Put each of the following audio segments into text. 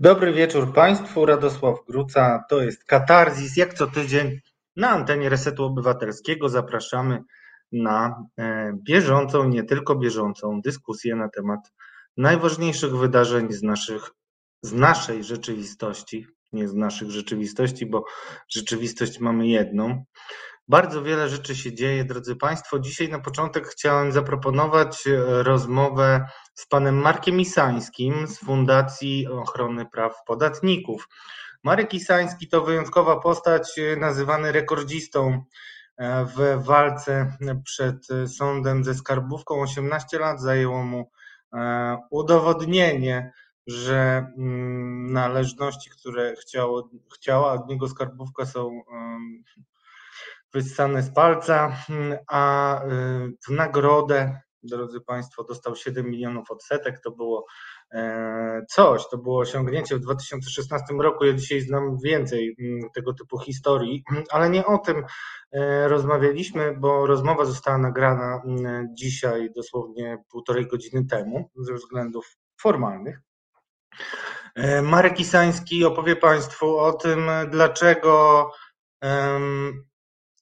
Dobry wieczór Państwu, Radosław Gruca, to jest Katarzis, jak co tydzień na antenie Resetu Obywatelskiego zapraszamy na bieżącą, nie tylko bieżącą dyskusję na temat najważniejszych wydarzeń z naszej rzeczywistości, nie z naszych rzeczywistości, bo rzeczywistość mamy jedną. Bardzo wiele rzeczy się dzieje, drodzy Państwo. Dzisiaj na początek chciałem zaproponować rozmowę z panem Markiem Isańskim z Fundacji Ochrony Praw Podatników. Marek Isański to wyjątkowa postać, nazywany rekordzistą w walce przed sądem ze Skarbówką. 18 lat zajęło mu udowodnienie, że należności, które chciała od niego Skarbówka, są wyssane z palca, a w nagrodę, drodzy Państwo, dostał 7 milionów odsetek. To było coś, to było osiągnięcie w 2016 roku. Ja dzisiaj znam więcej tego typu historii, ale nie o tym rozmawialiśmy, bo rozmowa została nagrana dzisiaj, dosłownie półtorej godziny temu, ze względów formalnych. Marek Isański opowie Państwu o tym, dlaczego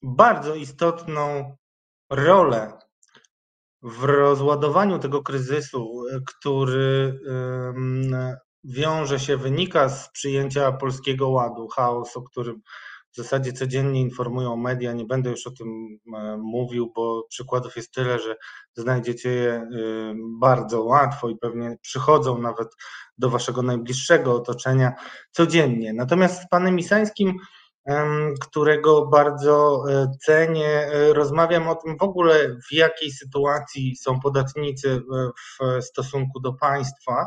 bardzo istotną rolę w rozładowaniu tego kryzysu, który wiąże się, wynika z przyjęcia Polskiego Ładu, chaos, o którym w zasadzie codziennie informują media. Nie będę już o tym mówił, bo przykładów jest tyle, że znajdziecie je bardzo łatwo i pewnie przychodzą nawet do waszego najbliższego otoczenia codziennie. Natomiast z panem Isańskim, którego bardzo cenię, rozmawiam o tym w ogóle, w jakiej sytuacji są podatnicy w stosunku do państwa,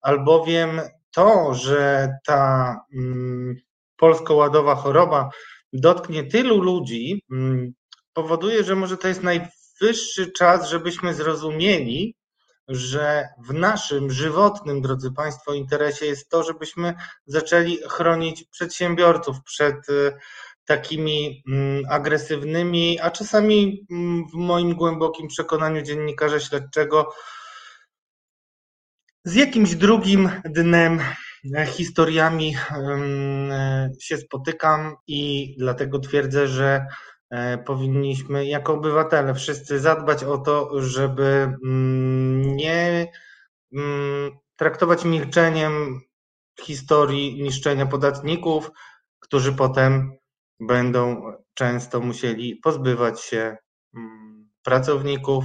albowiem to, że ta polsko-ładowa choroba dotknie tylu ludzi, powoduje, że może to jest najwyższy czas, żebyśmy zrozumieli, że w naszym żywotnym, drodzy Państwo, interesie jest to, żebyśmy zaczęli chronić przedsiębiorców przed takimi agresywnymi, a czasami w moim głębokim przekonaniu dziennikarza śledczego z jakimś drugim dnem historiami się spotykam i dlatego twierdzę, że powinniśmy jako obywatele wszyscy zadbać o to, żeby nie traktować milczeniem historii niszczenia podatników, którzy potem będą często musieli pozbywać się pracowników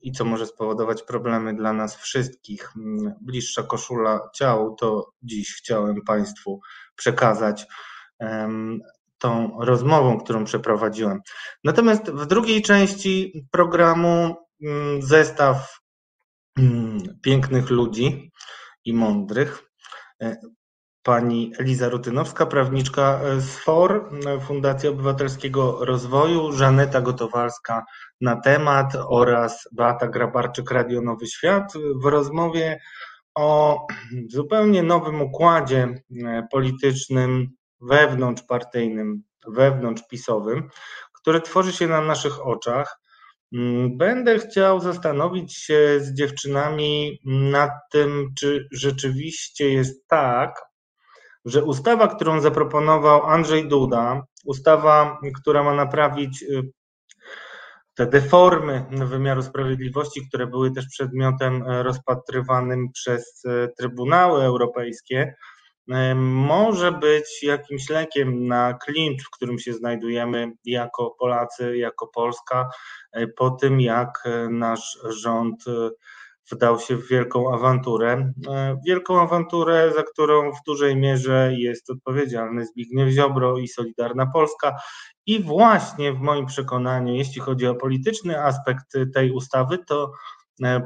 i co może spowodować problemy dla nas wszystkich. Bliższa koszula ciału, to dziś chciałem Państwu przekazać tą rozmową, którą przeprowadziłem. Natomiast w drugiej części programu zestaw pięknych ludzi i mądrych. Pani Eliza Rutynowska, prawniczka z FOR, Fundacji Obywatelskiego Rozwoju, Żaneta Gotowalska na temat oraz Beata Grabarczyk, Radio Nowy Świat, w rozmowie o zupełnie nowym układzie politycznym wewnątrzpartyjnym, wewnątrzpisowym, które tworzy się na naszych oczach. Będę chciał zastanowić się z dziewczynami nad tym, czy rzeczywiście jest tak, że ustawa, którą zaproponował Andrzej Duda, ustawa, która ma naprawić te deformy wymiaru sprawiedliwości, które były też przedmiotem rozpatrywanym przez trybunały europejskie, może być jakimś lekiem na klincz, w którym się znajdujemy jako Polacy, jako Polska, po tym jak nasz rząd wdał się w wielką awanturę, za którą w dużej mierze jest odpowiedzialny Zbigniew Ziobro i Solidarna Polska. I właśnie w moim przekonaniu, jeśli chodzi o polityczny aspekt tej ustawy, to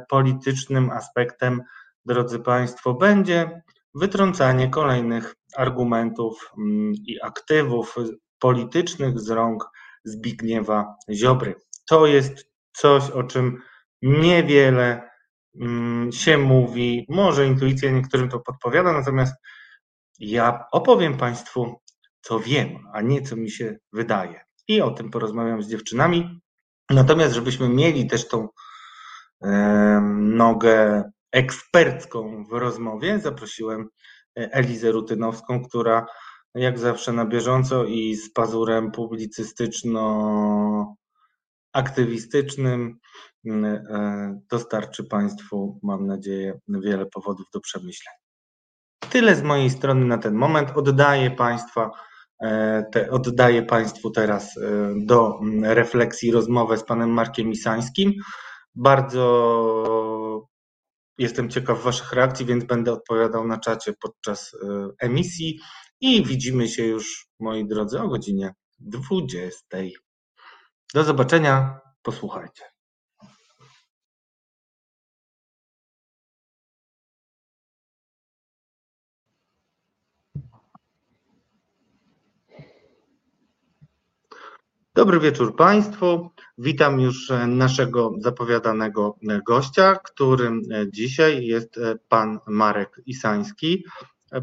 politycznym aspektem, drodzy Państwo, będzie wytrącanie kolejnych argumentów i aktywów politycznych z rąk Zbigniewa Ziobry. To jest coś, o czym niewiele się mówi, może intuicja niektórym to podpowiada, natomiast ja opowiem Państwu, co wiem, a nie co mi się wydaje. I o tym porozmawiam z dziewczynami. Natomiast żebyśmy mieli też tą nogę ekspercką w rozmowie, zaprosiłem Elizę Rutynowską, która jak zawsze na bieżąco i z pazurem publicystyczno-aktywistycznym dostarczy Państwu, mam nadzieję, wiele powodów do przemyśleń. Tyle z mojej strony na ten moment. Oddaję Państwu teraz do refleksji rozmowę z Panem Markiem Isańskim. Bardzo jestem ciekaw Waszych reakcji, więc będę odpowiadał na czacie podczas emisji i widzimy się już, moi drodzy, o godzinie 20. Do zobaczenia, posłuchajcie. Dobry wieczór Państwu. Witam już naszego zapowiadanego gościa, którym dzisiaj jest pan Marek Isański,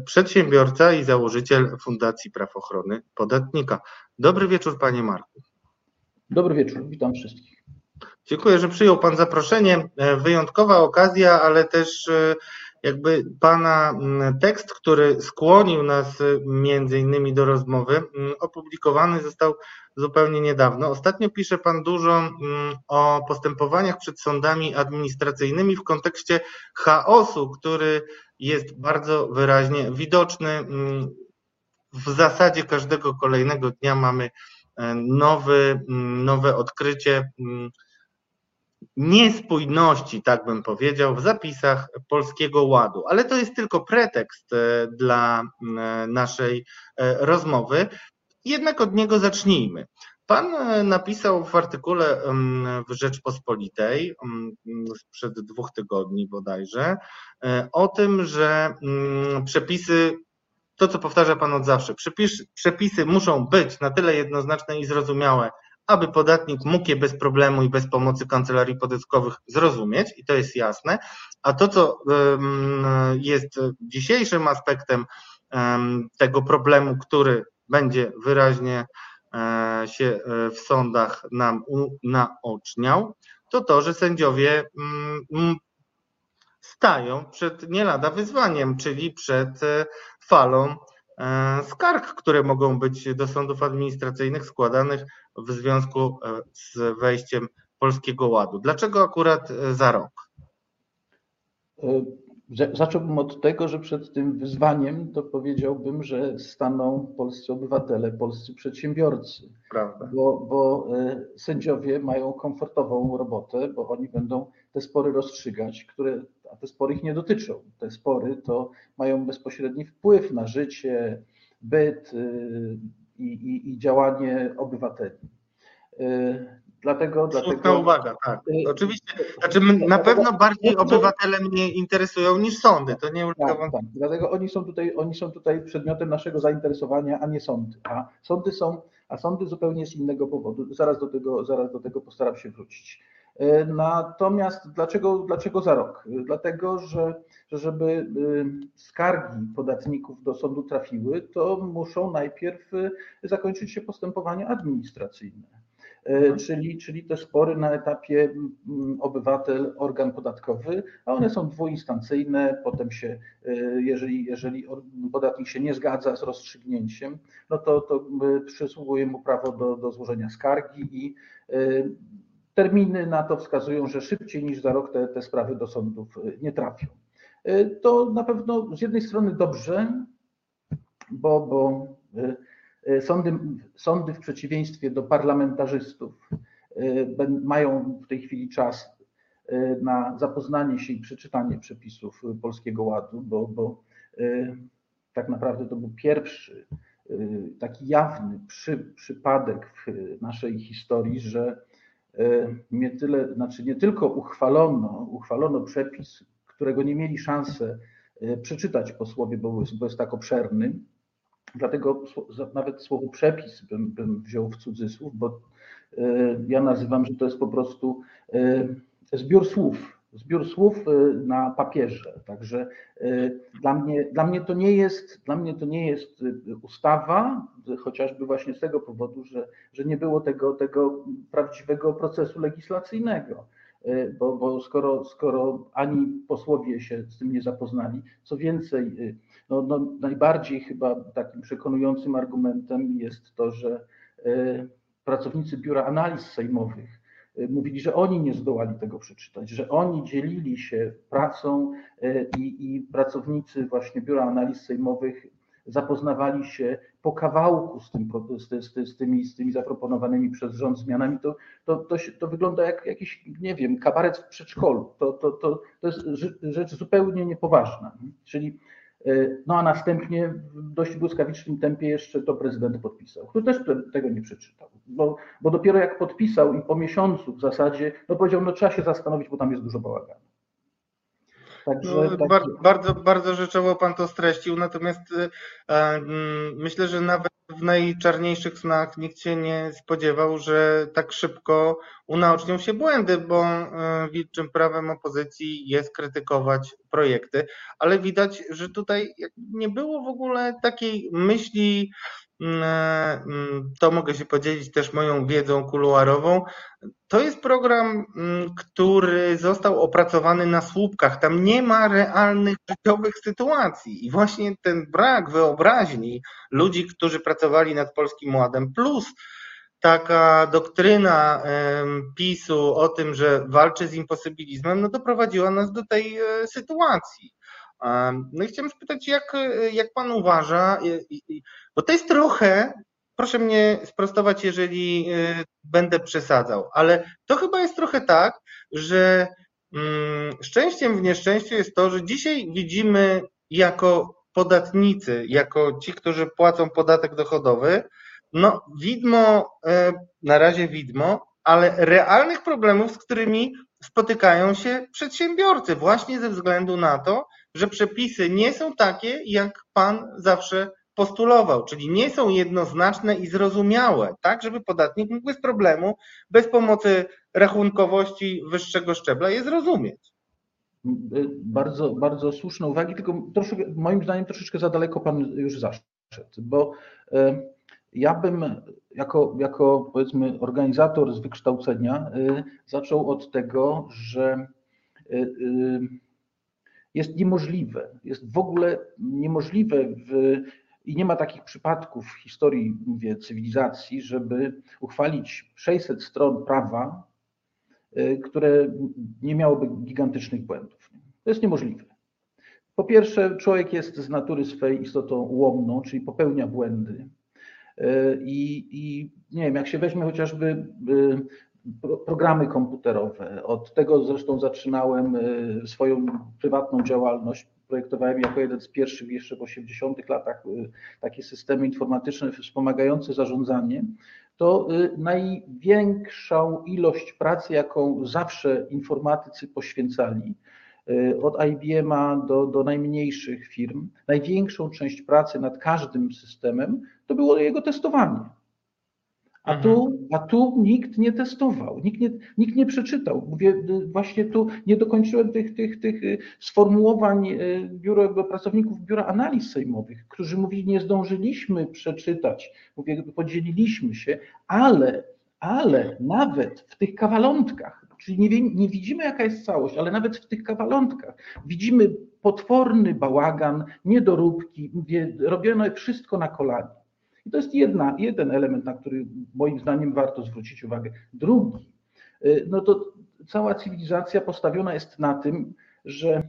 przedsiębiorca i założyciel Fundacji Praw Ochrony Podatnika. Dobry wieczór, panie Marku. Dobry wieczór, witam wszystkich. Dziękuję, że przyjął pan zaproszenie. Wyjątkowa okazja, ale też jakby pana tekst, który skłonił nas między innymi do rozmowy, opublikowany został zupełnie niedawno. Ostatnio pisze pan dużo o postępowaniach przed sądami administracyjnymi w kontekście chaosu, który jest bardzo wyraźnie widoczny. W zasadzie każdego kolejnego dnia mamy nowe odkrycie niespójności, tak bym powiedział, w zapisach Polskiego Ładu. Ale to jest tylko pretekst dla naszej rozmowy. Jednak od niego zacznijmy. Pan napisał w artykule w Rzeczpospolitej sprzed 2 tygodni bodajże o tym, że przepisy, to co powtarza pan od zawsze, przepisy muszą być na tyle jednoznaczne i zrozumiałe, aby podatnik mógł je bez problemu i bez pomocy kancelarii podatkowych zrozumieć, i to jest jasne. A to, co jest dzisiejszym aspektem tego problemu, który będzie wyraźnie się w sądach nam unaoczniał, to to, że sędziowie stają przed nie lada wyzwaniem, czyli przed falą skarg, które mogą być do sądów administracyjnych składanych w związku z wejściem Polskiego Ładu. Dlaczego akurat za rok? Zacząłbym od tego, że przed tym wyzwaniem to powiedziałbym, że staną polscy obywatele, polscy przedsiębiorcy. Prawda. Bo sędziowie mają komfortową robotę, bo oni będą te spory rozstrzygać, a te spory ich nie dotyczą. Te spory to mają bezpośredni wpływ na życie, byt i działanie obywateli. Dlatego uwaga, tak. Oczywiście, znaczy na pewno bardziej obywatele mnie interesują niż sądy, to nie ulega wątpliwości. Dlatego oni są tutaj przedmiotem naszego zainteresowania, a nie sądy. A sądy zupełnie z innego powodu. Zaraz do tego postaram się wrócić. Natomiast dlaczego za rok? Dlatego, że żeby skargi podatników do sądu trafiły, to muszą najpierw zakończyć się postępowania administracyjne. Czyli te spory na etapie obywatel, organ podatkowy, a one są dwuinstancyjne, potem się, jeżeli podatnik się nie zgadza z rozstrzygnięciem, no to przysługuje mu prawo do złożenia skargi i terminy na to wskazują, że szybciej niż za rok te sprawy do sądów nie trafią. To na pewno z jednej strony dobrze, bo Sądy w przeciwieństwie do parlamentarzystów mają w tej chwili czas na zapoznanie się i przeczytanie przepisów Polskiego Ładu, bo tak naprawdę to był pierwszy taki jawny przypadek w naszej historii, że nie tylko uchwalono przepis, którego nie mieli szansy przeczytać posłowie, bo jest tak obszerny. Dlatego nawet słowo przepis bym wziął w cudzysłów, bo ja nazywam, że to jest po prostu zbiór słów na papierze. Także dla mnie to nie jest ustawa, chociażby właśnie z tego powodu, że nie było tego prawdziwego procesu legislacyjnego. bo skoro ani posłowie się z tym nie zapoznali, co więcej, najbardziej chyba takim przekonującym argumentem jest to, że pracownicy Biura Analiz Sejmowych mówili, że oni nie zdołali tego przeczytać, że oni dzielili się pracą i pracownicy właśnie Biura Analiz Sejmowych zapoznawali się po kawałku z tymi zaproponowanymi przez rząd zmianami, to wygląda jak jakiś, nie wiem, kabaret w przedszkolu. To jest rzecz zupełnie niepoważna. Czyli, a następnie w dość błyskawicznym tempie jeszcze to prezydent podpisał, który też tego nie przeczytał, bo dopiero jak podpisał i po miesiącu w zasadzie powiedział, trzeba się zastanowić, bo tam jest dużo bałaganu. Także, bardzo rzeczowo pan to streścił, natomiast myślę, że nawet w najczarniejszych snach nikt się nie spodziewał, że tak szybko unaocznią się błędy, bo wilczym prawem opozycji jest krytykować projekty, ale widać, że tutaj nie było w ogóle takiej myśli, to mogę się podzielić też moją wiedzą kuluarową. To jest program, który został opracowany na słupkach. Tam nie ma realnych życiowych sytuacji. I właśnie ten brak wyobraźni ludzi, którzy pracowali nad Polskim Ładem, plus taka doktryna PiS-u o tym, że walczy z imposybilizmem, doprowadziła nas do tej sytuacji. No i chciałem spytać, jak pan uważa, bo to jest trochę, proszę mnie sprostować, jeżeli będę przesadzał, ale to chyba jest trochę tak, że szczęściem w nieszczęściu jest to, że dzisiaj widzimy jako podatnicy, jako ci, którzy płacą podatek dochodowy, na razie widmo, ale realnych problemów, z którymi spotykają się przedsiębiorcy właśnie ze względu na to, że przepisy nie są takie, jak pan zawsze postulował, czyli nie są jednoznaczne i zrozumiałe, tak, żeby podatnik mógł bez problemu, bez pomocy rachunkowości wyższego szczebla je zrozumieć. Bardzo, bardzo słuszne uwagi, tylko moim zdaniem troszeczkę za daleko pan już zaszedł, bo ja bym jako powiedzmy organizator z wykształcenia zaczął od tego, że jest w ogóle niemożliwe i nie ma takich przypadków w historii, cywilizacji, żeby uchwalić 600 stron prawa, które nie miałoby gigantycznych błędów. To jest niemożliwe. Po pierwsze, człowiek jest z natury swej istotą ułomną, czyli popełnia błędy. I nie wiem, jak się weźmie chociażby programy komputerowe. Od tego zresztą zaczynałem swoją prywatną działalność. Projektowałem jako jeden z pierwszych jeszcze w 80-tych latach takie systemy informatyczne wspomagające zarządzanie. To największą ilość pracy, jaką zawsze informatycy poświęcali, od IBM-a do najmniejszych firm, największą część pracy nad każdym systemem to było jego testowanie. A tu nikt nie testował, nikt nie przeczytał. Mówię, właśnie tu nie dokończyłem tych sformułowań pracowników Biura Analiz Sejmowych, którzy mówili, nie zdążyliśmy przeczytać, mówię, podzieliliśmy się, ale nawet w tych kawalątkach, czyli nie widzimy, jaka jest całość, ale nawet w tych kawalątkach widzimy potworny bałagan, niedoróbki, robione wszystko na kolanie. I to jest jeden element, na który moim zdaniem warto zwrócić uwagę. Drugi, to cała cywilizacja postawiona jest na tym, że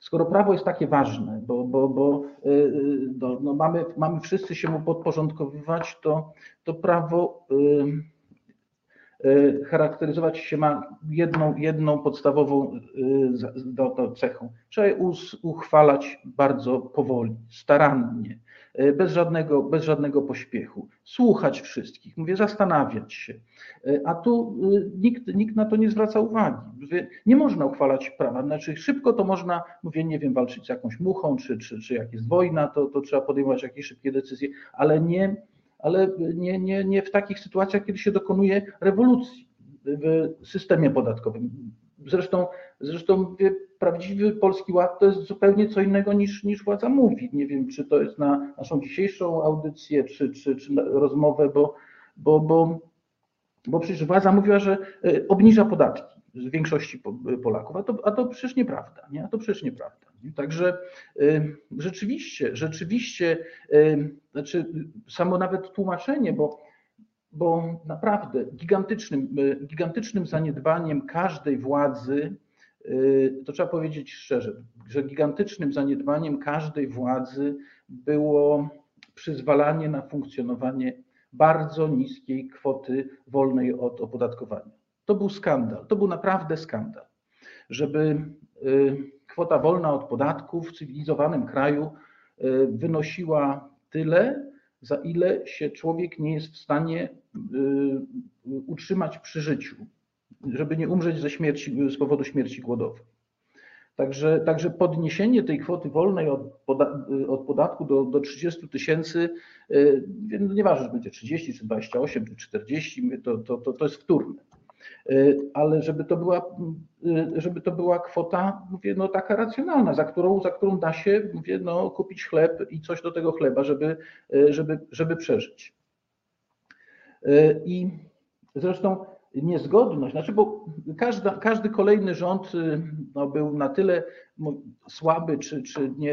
skoro prawo jest takie ważne, bo mamy wszyscy się mu podporządkowywać, to prawo charakteryzować się ma jedną podstawową cechą. Trzeba je uchwalać bardzo powoli, starannie, bez żadnego pośpiechu, słuchać wszystkich, zastanawiać się. A tu nikt na to nie zwraca uwagi. Nie można uchwalać prawa, szybko to można, walczyć z jakąś muchą, czy jak jest wojna, to trzeba podejmować jakieś szybkie decyzje, ale nie w takich sytuacjach, kiedy się dokonuje rewolucji w systemie podatkowym. Zresztą prawdziwy Polski Ład to jest zupełnie co innego niż władza mówi. Nie wiem, czy to jest na naszą dzisiejszą audycję, czy rozmowę, bo przecież władza mówiła, że obniża podatki. większości Polaków, a to przecież nieprawda, nie? Także rzeczywiście, znaczy samo nawet tłumaczenie, bo naprawdę gigantycznym zaniedbaniem każdej władzy, to trzeba powiedzieć szczerze, że gigantycznym zaniedbaniem każdej władzy było przyzwalanie na funkcjonowanie bardzo niskiej kwoty wolnej od opodatkowania. To był skandal, to był naprawdę skandal, żeby kwota wolna od podatków w cywilizowanym kraju wynosiła tyle, za ile się człowiek nie jest w stanie utrzymać przy życiu, żeby nie umrzeć z powodu śmierci głodowej. Także podniesienie tej kwoty wolnej od podatku do 30 tysięcy, nieważne, czy będzie 30, czy 28, czy 40, to jest wtórne. Ale żeby to była kwota, mówię, no taka racjonalna, za którą da się, mówię, no kupić chleb i coś do tego chleba, żeby przeżyć. I zresztą niezgodność, znaczy, bo każdy kolejny rząd był na tyle słaby czy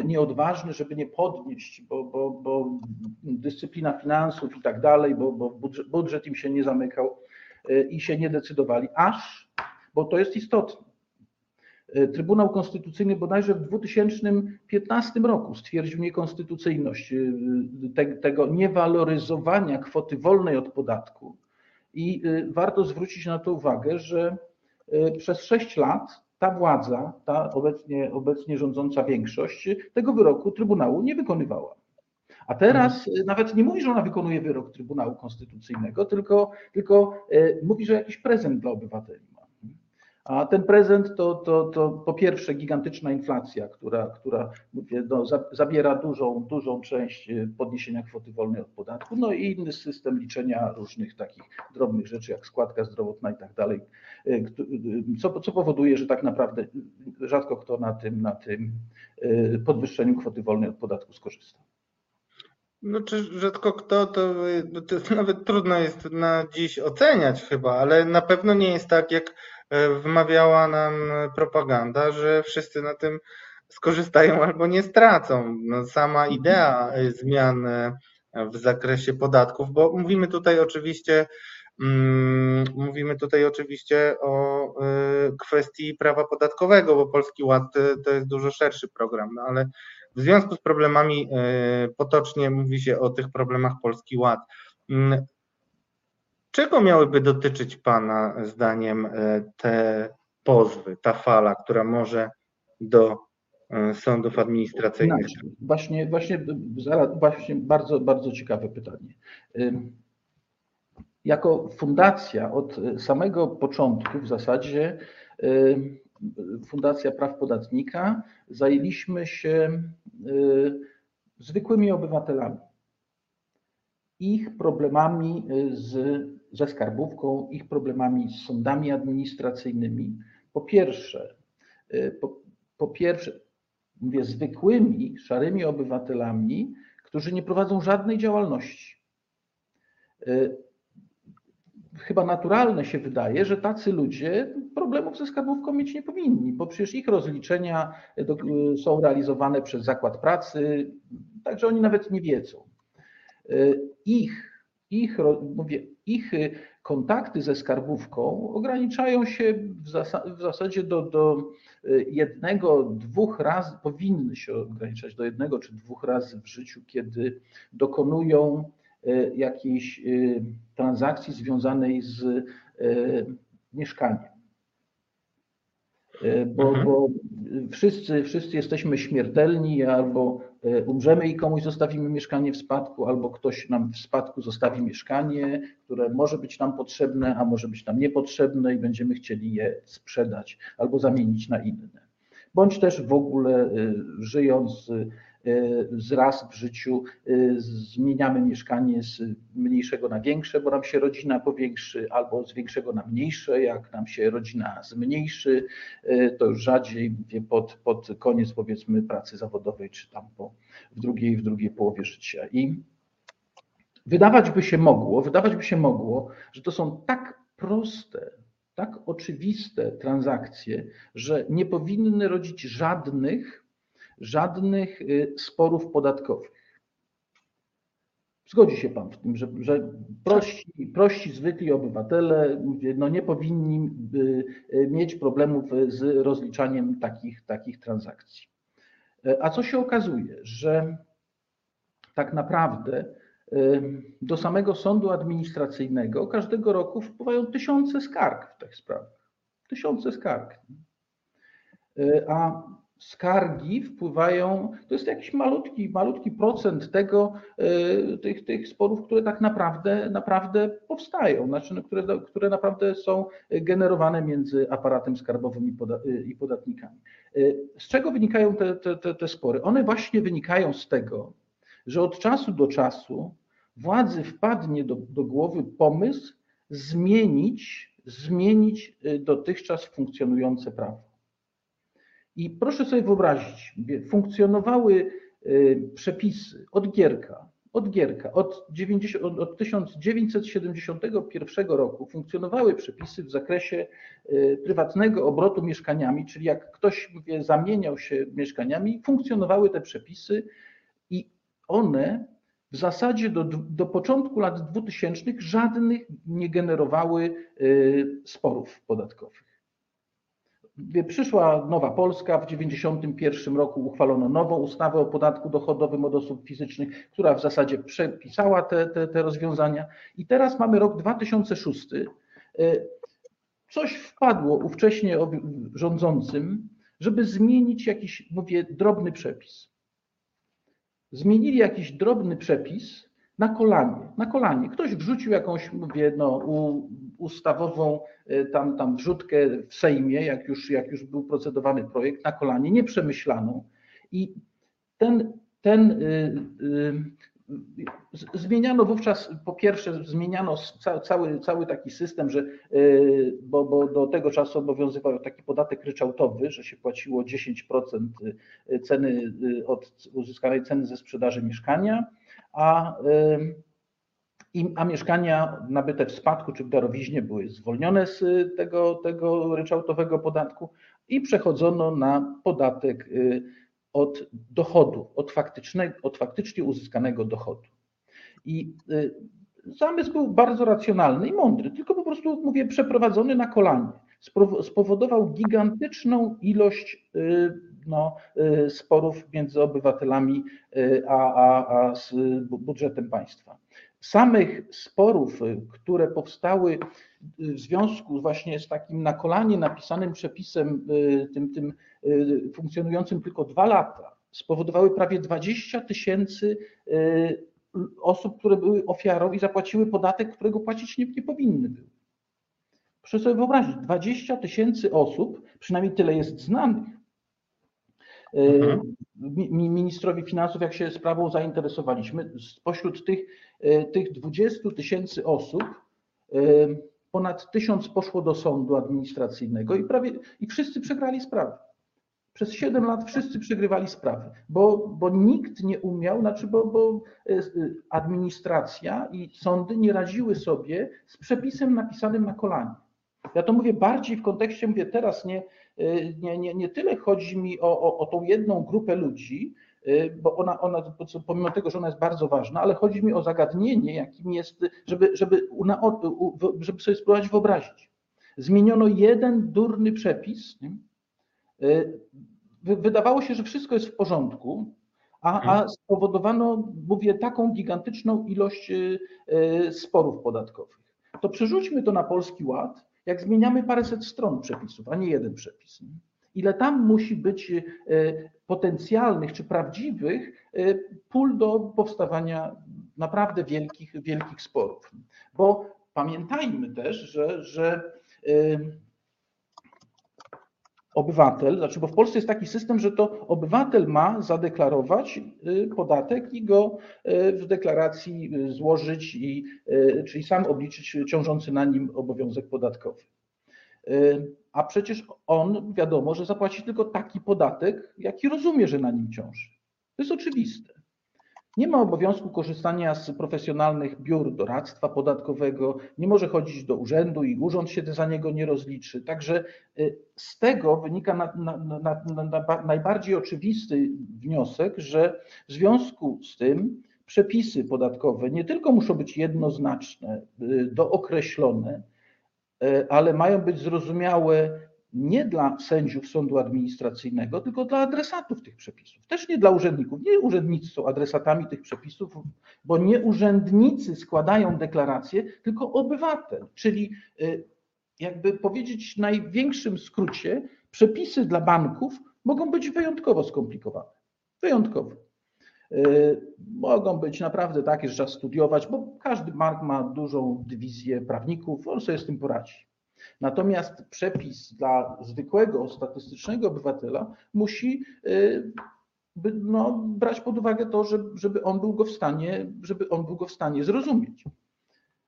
nieodważny, żeby nie podnieść, bo dyscyplina finansów i tak dalej, bo budżet im się nie zamykał i się nie decydowali, aż, bo to jest istotne, Trybunał Konstytucyjny bodajże w 2015 roku stwierdził niekonstytucyjność tego niewaloryzowania kwoty wolnej od podatku. I warto zwrócić na to uwagę, że przez 6 lat ta władza, ta obecnie rządząca większość tego wyroku Trybunału nie wykonywała. A teraz nawet nie mówi, że ona wykonuje wyrok Trybunału Konstytucyjnego, tylko mówi, że jakiś prezent dla obywateli ma. A ten prezent to po pierwsze gigantyczna inflacja, która no, zabiera dużą część podniesienia kwoty wolnej od podatku, no i inny system liczenia różnych takich drobnych rzeczy jak składka zdrowotna i tak dalej, co powoduje, że tak naprawdę rzadko kto na tym podwyższeniu kwoty wolnej od podatku skorzysta. No czy rzadko kto, to jest nawet trudno jest na dziś oceniać chyba, ale na pewno nie jest tak, jak wymawiała nam propaganda, że wszyscy na tym skorzystają albo nie stracą. No, sama idea zmian w zakresie podatków, bo mówimy tutaj oczywiście o kwestii prawa podatkowego, bo Polski Ład to jest dużo szerszy program, no ale w związku z problemami, potocznie mówi się o tych problemach Polski Ład. Czego miałyby dotyczyć Pana zdaniem te pozwy, ta fala, która może do sądów administracyjnych? Właśnie bardzo, bardzo ciekawe pytanie. Jako fundacja od samego początku w zasadzie Fundacja Praw Podatnika zajęliśmy się zwykłymi obywatelami, ich problemami ze skarbówką, ich problemami z sądami administracyjnymi. Po pierwsze, mówię zwykłymi, szarymi obywatelami, którzy nie prowadzą żadnej działalności. Chyba naturalne się wydaje, że tacy ludzie problemów ze skarbówką mieć nie powinni, bo przecież ich rozliczenia są realizowane przez zakład pracy, także oni nawet nie wiedzą. Ich kontakty ze skarbówką ograniczają się w zasadzie do jednego, dwóch razy, powinny się ograniczać do jednego czy dwóch razy w życiu, kiedy dokonują jakiejś transakcji związanej z mieszkaniem. Bo wszyscy jesteśmy śmiertelni, albo umrzemy i komuś zostawimy mieszkanie w spadku, albo ktoś nam w spadku zostawi mieszkanie, które może być nam potrzebne, a może być nam niepotrzebne i będziemy chcieli je sprzedać albo zamienić na inne. Bądź też w ogóle żyjąc raz w życiu zmieniamy mieszkanie z mniejszego na większe, bo nam się rodzina powiększy, albo z większego na mniejsze, jak nam się rodzina zmniejszy, to już rzadziej pod koniec powiedzmy pracy zawodowej, czy tam w drugiej połowie życia. I wydawać by się mogło, że to są tak proste tak oczywiste transakcje, że nie powinny rodzić żadnych sporów podatkowych. Zgodzi się pan w tym, że prości zwykli obywatele nie powinni mieć problemów z rozliczaniem takich transakcji. A co się okazuje, że tak naprawdę do samego sądu administracyjnego każdego roku wpływają tysiące skarg w tych sprawach. Tysiące skarg. A skargi wpływają, to jest jakiś malutki procent tych sporów, które tak naprawdę powstają, znaczy które naprawdę są generowane między aparatem skarbowym i podatnikami. Z czego wynikają te spory? One właśnie wynikają z tego, że od czasu do czasu władzy wpadnie do głowy pomysł zmienić dotychczas funkcjonujące prawo. I proszę sobie wyobrazić, funkcjonowały przepisy od Gierka, od 1971 roku funkcjonowały przepisy w zakresie prywatnego obrotu mieszkaniami, czyli jak ktoś zamieniał się mieszkaniami, funkcjonowały te przepisy i one w zasadzie do początku lat 2000 żadnych nie generowały sporów podatkowych. Przyszła Nowa Polska, w 1991 roku uchwalono nową ustawę o podatku dochodowym od osób fizycznych, która w zasadzie przepisała te rozwiązania. I teraz mamy rok 2006. Coś wpadło ówcześnie rządzącym, żeby zmienić jakiś, drobny przepis. Zmienili jakiś drobny przepis na kolanie. Ktoś wrzucił jakąś, ustawową tam wrzutkę w Sejmie, jak już był procedowany projekt, na kolanie, nieprzemyślaną. I zmieniano wówczas, po pierwsze zmieniano cały taki system, że, bo do tego czasu obowiązywał taki podatek ryczałtowy, że się płaciło 10% ceny od uzyskanej ceny ze sprzedaży mieszkania, a mieszkania nabyte w spadku czy w darowiźnie były zwolnione z tego ryczałtowego podatku i przechodzono na podatek od dochodu, od faktycznie uzyskanego dochodu. I zamysł był bardzo racjonalny i mądry, tylko po prostu, przeprowadzony na kolanie. Spowodował gigantyczną ilość sporów między obywatelami a z budżetem państwa. Samych sporów, które powstały w związku właśnie z takim na kolanie napisanym przepisem, tym funkcjonującym tylko 2 lata, spowodowały prawie 20 000 osób, które były ofiarą i zapłaciły podatek, którego płacić nie powinny były. Proszę sobie wyobrazić, 20 000 osób, przynajmniej tyle jest znanych. Ministrowi finansów, jak się sprawą zainteresowaliśmy, spośród tych 20 000 osób ponad 1000 poszło do sądu administracyjnego i wszyscy przegrali sprawy. Przez 7 lat wszyscy przegrywali sprawy, bo nikt nie umiał, bo administracja i sądy nie radziły sobie z przepisem napisanym na kolanie. Ja to mówię bardziej w kontekście, teraz nie tyle chodzi mi o tą jedną grupę ludzi, bo ona, pomimo tego, że ona jest bardzo ważna, ale chodzi mi o zagadnienie, jakim jest, żeby sobie spróbować wyobrazić. Zmieniono jeden durny przepis, wydawało się, że wszystko jest w porządku, a spowodowano, taką gigantyczną ilość sporów podatkowych. To przerzućmy to na Polski Ład, jak zmieniamy paręset stron przepisów, a nie jeden przepis. Ile tam musi być potencjalnych czy prawdziwych pól do powstawania naprawdę wielkich sporów. Bo pamiętajmy też, że obywatel, bo w Polsce jest taki system, że to obywatel ma zadeklarować podatek i go w deklaracji złożyć, czyli sam obliczyć ciążący na nim obowiązek podatkowy. A przecież on, wiadomo, że zapłaci tylko taki podatek, jaki rozumie, że na nim ciąży. To jest oczywiste. Nie ma obowiązku korzystania z profesjonalnych biur doradztwa podatkowego, nie może chodzić do urzędu i urząd się za niego nie rozliczy. Także z tego wynika najbardziej oczywisty wniosek, że w związku z tym przepisy podatkowe nie tylko muszą być jednoznaczne, dookreślone, ale mają być zrozumiałe nie dla sędziów sądu administracyjnego, tylko dla adresatów tych przepisów. Też nie dla urzędników. Nie urzędnicy są adresatami tych przepisów, bo nie urzędnicy składają deklaracje, tylko obywatel. Czyli jakby powiedzieć w największym skrócie, przepisy dla banków mogą być wyjątkowo skomplikowane. Wyjątkowo. Mogą być naprawdę takie, że trzeba studiować, bo każdy bank ma dużą dywizję prawników, on sobie z tym poradzi. Natomiast przepis dla zwykłego, statystycznego obywatela musi brać pod uwagę to, żeby on był go w stanie zrozumieć.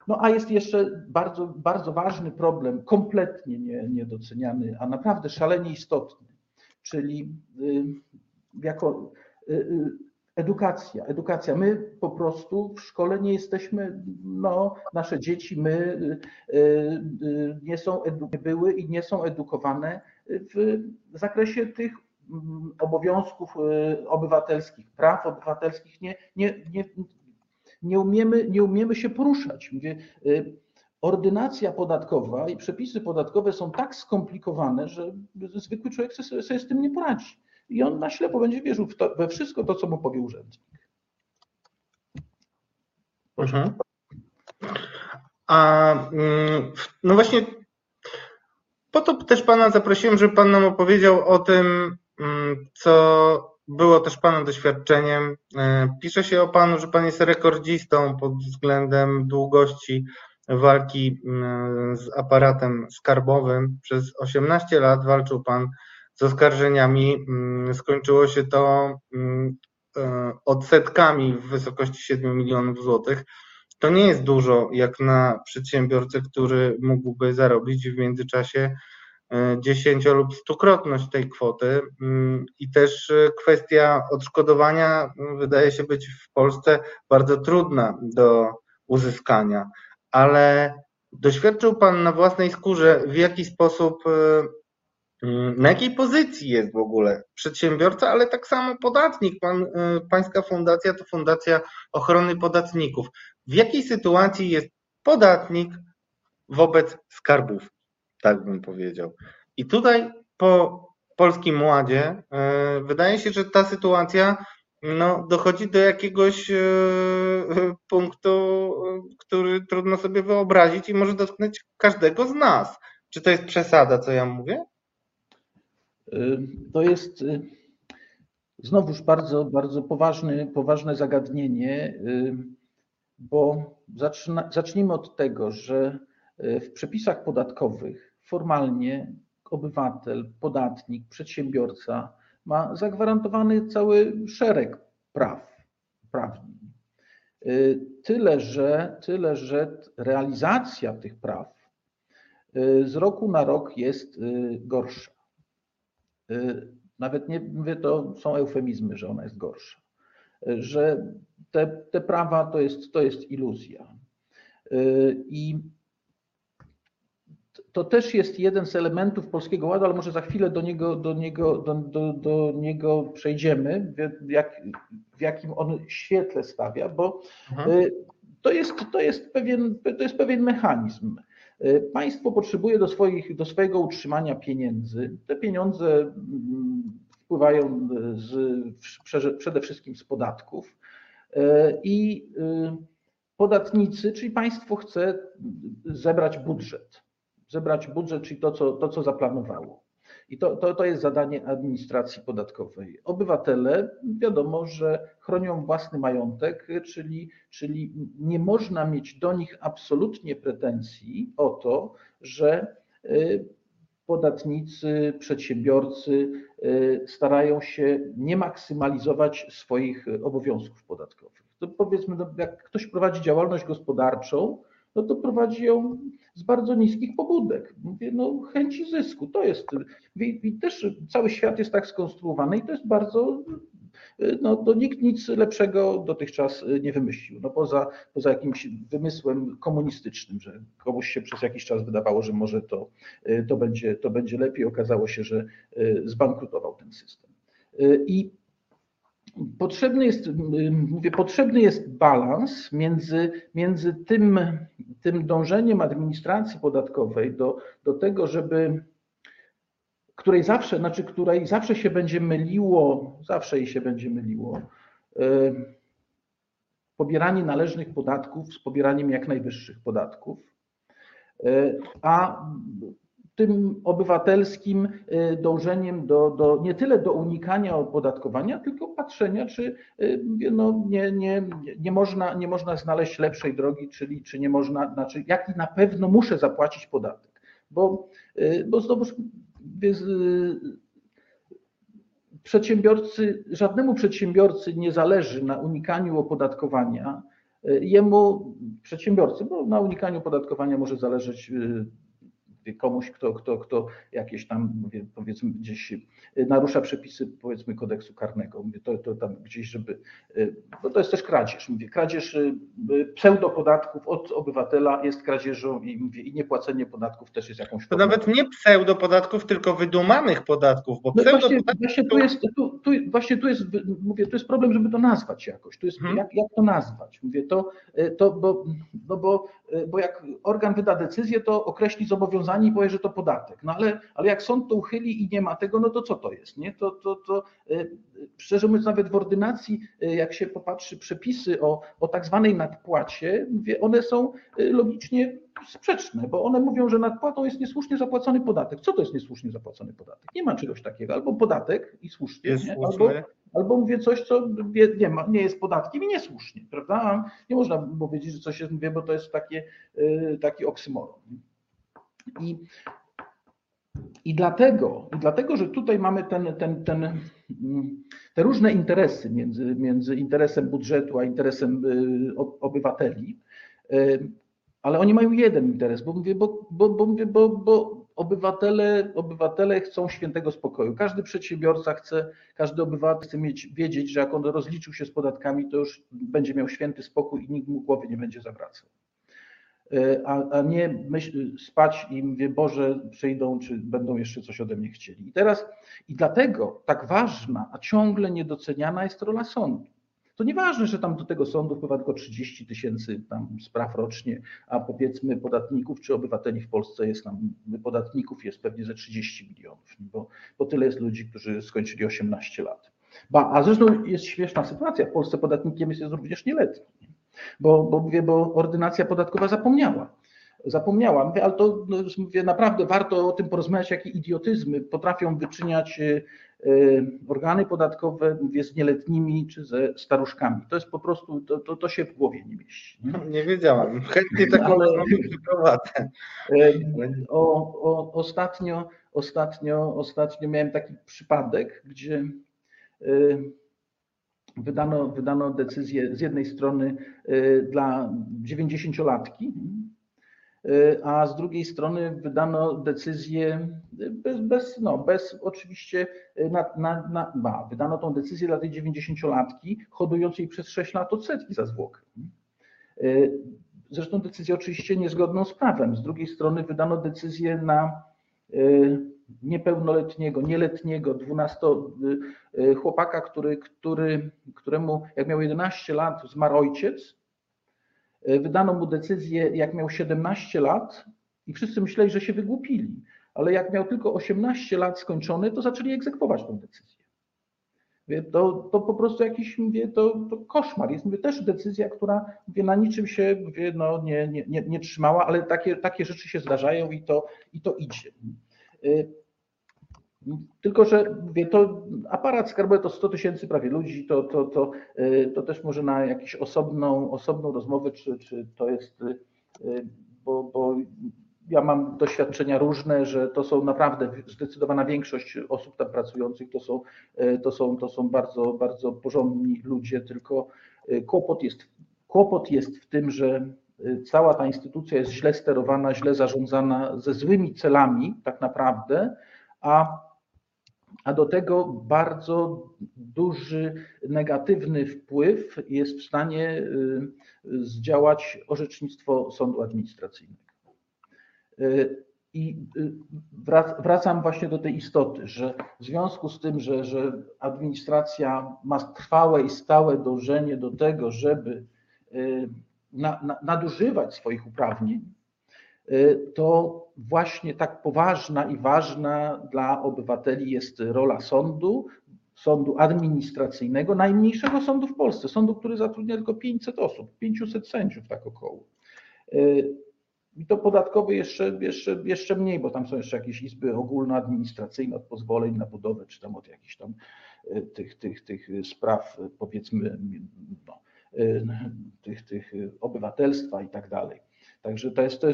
No a jest jeszcze bardzo, bardzo ważny problem, kompletnie niedoceniany, a naprawdę szalenie istotny, czyli jako edukacja. Edukacja. My po prostu w szkole nie jesteśmy, nasze dzieci, my nie były i nie są edukowane w zakresie tych obowiązków obywatelskich, praw obywatelskich. Nie umiemy się poruszać. Mówię, ordynacja podatkowa i przepisy podatkowe są tak skomplikowane, że zwykły człowiek sobie z tym nie poradzi. I on na ślepo będzie wierzył we wszystko to, co mu powie urzędnik. Mhm. No właśnie po to też Pana zaprosiłem, żeby Pan nam opowiedział o tym, co było też Pana doświadczeniem. Pisze się o Panu, że Pan jest rekordzistą pod względem długości walki z aparatem skarbowym. Przez 18 lat walczył Pan z oskarżeniami, skończyło się to odsetkami w wysokości 7 milionów złotych. To nie jest dużo jak na przedsiębiorcę, który mógłby zarobić w międzyczasie 10 lub 100-krotność tej kwoty. I też kwestia odszkodowania wydaje się być w Polsce bardzo trudna do uzyskania. Ale doświadczył Pan na własnej skórze, w jaki sposób, na jakiej pozycji jest w ogóle przedsiębiorca, ale tak samo podatnik. Pańska fundacja to Fundacja Ochrony Podatników. W jakiej sytuacji jest podatnik wobec skarbów, tak bym powiedział. I tutaj po Polskim Ładzie wydaje się, że ta sytuacja dochodzi do jakiegoś punktu, który trudno sobie wyobrazić i może dotknąć każdego z nas. Czy to jest przesada, co ja mówię? To jest znowuż bardzo, bardzo poważne zagadnienie, bo zacznijmy od tego, że w przepisach podatkowych formalnie obywatel, podatnik, przedsiębiorca ma zagwarantowany cały szereg praw prawnych. Tyle, że realizacja tych praw z roku na rok jest gorsza. Nawet nie mówię, to są eufemizmy, że ona jest gorsza, że te prawa to jest iluzja. I to też jest jeden z elementów Polskiego Ładu, ale może za chwilę do niego przejdziemy, w jakim on świetle stawia, bo to jest pewien mechanizm. Państwo potrzebuje do swojego utrzymania pieniędzy. Te pieniądze wpływają przede wszystkim z podatków i podatnicy, czyli państwo chce zebrać budżet, czyli to, co zaplanowało. I to jest zadanie administracji podatkowej. Obywatele, wiadomo, że chronią własny majątek, czyli nie można mieć do nich absolutnie pretensji o to, że podatnicy, przedsiębiorcy starają się nie maksymalizować swoich obowiązków podatkowych. To powiedzmy, jak ktoś prowadzi działalność gospodarczą, to prowadzi ją z bardzo niskich pobudek. Mówię, chęci zysku. To jest. I też cały świat jest tak skonstruowany i to jest bardzo no nikt nic lepszego dotychczas nie wymyślił. No poza jakimś wymysłem komunistycznym, że komuś się przez jakiś czas wydawało, że może to będzie lepiej. Okazało się, że zbankrutował ten system. I potrzebny jest balans między tym dążeniem administracji podatkowej do tego, żeby której zawsze się będzie myliło, pobieranie należnych podatków z pobieraniem jak najwyższych podatków, a tym obywatelskim dążeniem nie tyle do unikania opodatkowania, tylko patrzenia, czy nie można znaleźć lepszej drogi, czy nie można, znaczy jaki na pewno muszę zapłacić podatek, bo znowuż żadnemu przedsiębiorcy nie zależy na unikaniu opodatkowania, bo na unikaniu opodatkowania może zależeć komuś, kto jakieś tam, powiedzmy, gdzieś narusza przepisy, powiedzmy, kodeksu karnego, to tam gdzieś, bo to jest też kradzież. Kradzież pseudopodatków od obywatela jest kradzieżą i niepłacenie podatków też jest jakąś... To nawet nie pseudopodatków, tylko wydumanych podatków, bo tu jest problem, żeby to nazwać jakoś. Jak to nazwać? Bo jak organ wyda decyzję, to określi zobowiązanie i powie, że to podatek. No ale jak sąd to uchyli i nie ma tego, no to co to jest? Nie? Szczerze mówiąc, nawet w ordynacji, jak się popatrzy przepisy o tak zwanej nadpłacie, one są logicznie sprzeczne, bo one mówią, że nadpłatą jest niesłusznie zapłacony podatek. Co to jest niesłusznie zapłacony podatek? Nie ma czegoś takiego. Albo podatek i słusznie, albo mówię coś, co nie jest podatkiem i niesłusznie, prawda? Nie można powiedzieć, że coś jest, bo to jest taki oksymoron. I dlatego, że tutaj mamy te różne interesy między interesem budżetu a interesem obywateli, ale oni mają jeden interes, bo obywatele chcą świętego spokoju. Każdy przedsiębiorca każdy obywatel chce wiedzieć, że jak on rozliczył się z podatkami, to już będzie miał święty spokój i nikt mu głowy nie będzie zawracał. A nie spać i mówię, Boże, przyjdą, czy będą jeszcze coś ode mnie chcieli. I dlatego tak ważna, a ciągle niedoceniana jest rola sądu. To nieważne, że tam do tego sądu wpływa tylko 30 000 tam spraw rocznie, a powiedzmy podatników czy obywateli w Polsce jest tam, podatników jest pewnie ze 30 milionów, bo tyle jest ludzi, którzy skończyli 18 lat. A zresztą jest śmieszna sytuacja, w Polsce podatnikiem jest również nieletni. Bo ordynacja podatkowa zapomniała. Mówię, ale to naprawdę warto o tym porozmawiać, jakie idiotyzmy potrafią wyczyniać organy podatkowe z nieletnimi czy ze staruszkami. To jest po prostu, to się w głowie nie mieści. Nie wiedziałem, chętnie taką rozmowę przeprowadzę. Ostatnio miałem taki przypadek, gdzie wydano decyzję z jednej strony dla 90-latki, a z drugiej strony wydano decyzję bez oczywiście wydano tą decyzję dla tej 90-latki hodującej przez 6 lat odsetki za zwłokę. Zresztą decyzję oczywiście niezgodną z prawem. Z drugiej strony wydano decyzję na niepełnoletniego, nieletniego, 12-chłopaka, któremu jak miał 11 lat zmarł ojciec, wydano mu decyzję jak miał 17 lat i wszyscy myśleli, że się wygłupili, ale jak miał tylko 18 lat skończony, to zaczęli egzekwować tę decyzję. To po prostu jakiś, to koszmar. Jest też decyzja, która na niczym się nie trzymała, ale takie rzeczy się zdarzają i to idzie. Tylko że to aparat skarbowy to 100 000 prawie ludzi, to też może na jakąś osobną rozmowę, czy to jest, bo ja mam doświadczenia różne, że to są naprawdę zdecydowana większość osób tam pracujących, to są bardzo, bardzo porządni ludzie, tylko kłopot jest w tym, że cała ta instytucja jest źle sterowana, źle zarządzana, ze złymi celami tak naprawdę, a a do tego bardzo duży negatywny wpływ jest w stanie zdziałać orzecznictwo sądu administracyjnego. I wracam właśnie do tej istoty, że w związku z tym, że administracja ma trwałe i stałe dążenie do tego, żeby nadużywać swoich uprawnień, to właśnie tak poważna i ważna dla obywateli jest rola sądu administracyjnego, najmniejszego sądu w Polsce, sądu, który zatrudnia tylko 500 osób, 500 sędziów tak około. I to podatkowy jeszcze mniej, bo tam są jeszcze jakieś izby ogólnoadministracyjne od pozwoleń na budowę, czy tam od jakichś tam tych spraw, powiedzmy, no, tych obywatelstwa i tak dalej. Także to jest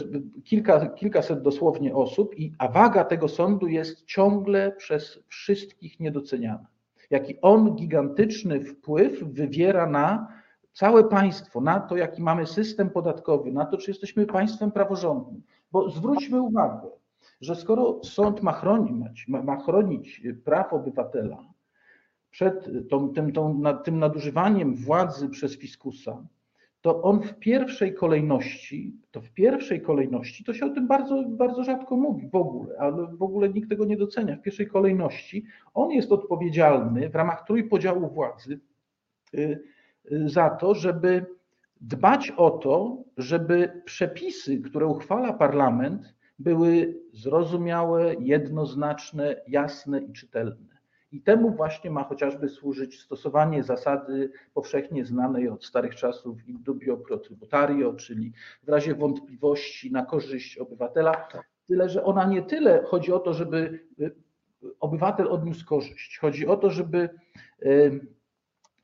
kilkaset dosłownie osób, a waga tego sądu jest ciągle przez wszystkich niedoceniana. Jaki on gigantyczny wpływ wywiera na całe państwo, na to, jaki mamy system podatkowy, na to, czy jesteśmy państwem praworządnym. Bo zwróćmy uwagę, że skoro sąd ma chronić praw obywatela przed tym nadużywaniem władzy przez fiskusa, to on w pierwszej kolejności, to się o tym bardzo, bardzo rzadko mówi w ogóle, ale w ogóle nikt tego nie docenia, w pierwszej kolejności on jest odpowiedzialny w ramach trójpodziału władzy za to, żeby dbać o to, żeby przepisy, które uchwala parlament, były zrozumiałe, jednoznaczne, jasne i czytelne. I temu właśnie ma chociażby służyć stosowanie zasady powszechnie znanej od starych czasów in dubio pro tributario, czyli w razie wątpliwości na korzyść obywatela. Tyle, że ona nie tyle chodzi o to, żeby obywatel odniósł korzyść. Chodzi o to, żeby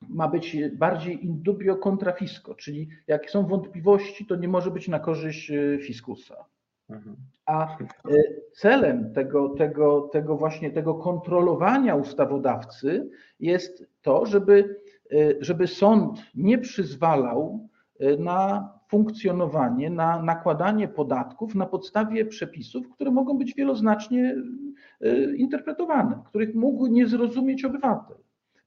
ma być bardziej in dubio contra fisco, czyli jak są wątpliwości, to nie może być na korzyść fiskusa. A celem tego kontrolowania ustawodawcy jest to, żeby sąd nie przyzwalał na funkcjonowanie, na nakładanie podatków na podstawie przepisów, które mogą być wieloznacznie interpretowane, których mógł nie zrozumieć obywatel.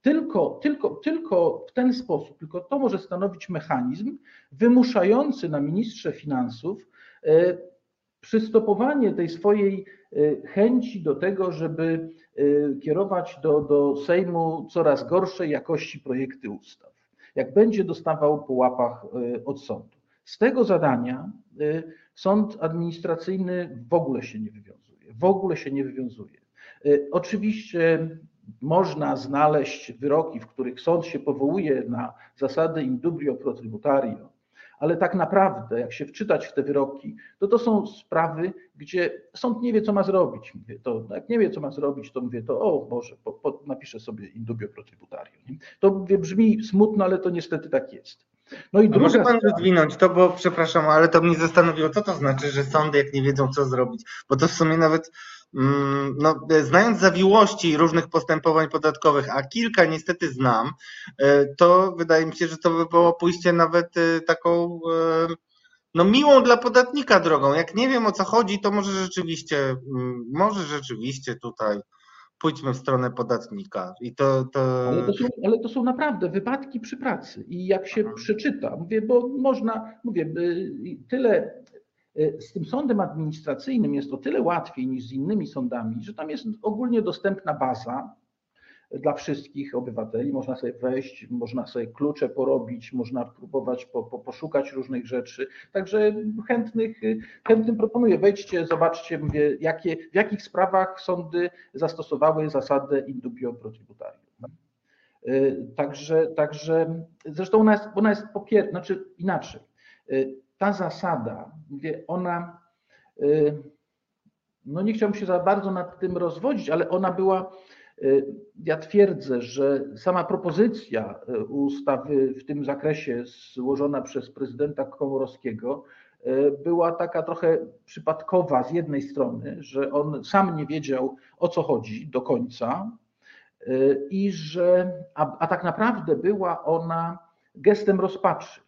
Tylko w ten sposób, tylko to może stanowić mechanizm wymuszający na ministrze finansów przystopowanie tej swojej chęci do tego, żeby kierować do Sejmu coraz gorszej jakości projekty ustaw, jak będzie dostawał po łapach od sądu. Z tego zadania sąd administracyjny w ogóle się nie wywiązuje. Oczywiście można znaleźć wyroki, w których sąd się powołuje na zasady in dubio pro tributario, ale tak naprawdę, jak się wczytać w te wyroki, to są sprawy, gdzie sąd nie wie, co ma zrobić. Mówię, to jak nie wie, co ma zrobić, to mówię, to o Boże, napiszę sobie in dubio pro tributario. To mówię, brzmi smutno, ale to niestety tak jest. No i druga może pan rozwinąć to, bo przepraszam, ale to mnie zastanowiło, co to znaczy, że sądy jak nie wiedzą, co zrobić, bo to w sumie nawet no, znając zawiłości różnych postępowań podatkowych, a kilka niestety znam, to wydaje mi się, że to by było pójście nawet taką no, miłą dla podatnika drogą. Jak nie wiem, o co chodzi, to może rzeczywiście tutaj pójdźmy w stronę podatnika. I ale to są naprawdę wypadki przy pracy. I jak się przeczyta, mówię, bo można, mówię, tyle. Z tym sądem administracyjnym jest o tyle łatwiej niż z innymi sądami, że tam jest ogólnie dostępna baza dla wszystkich obywateli. Można sobie wejść, można sobie klucze porobić, można próbować poszukać różnych rzeczy. Także chętnym proponuję, wejdźcie, zobaczcie, mówię, w jakich sprawach sądy zastosowały zasadę in dubio pro tributario. Także zresztą ona jest znaczy inaczej. Ta zasada, ona, no nie chciałbym się za bardzo nad tym rozwodzić, ale ona była, ja twierdzę, że sama propozycja ustawy w tym zakresie złożona przez prezydenta Komorowskiego była taka trochę przypadkowa z jednej strony, że on sam nie wiedział, o co chodzi do końca i że, a tak naprawdę była ona gestem rozpaczy.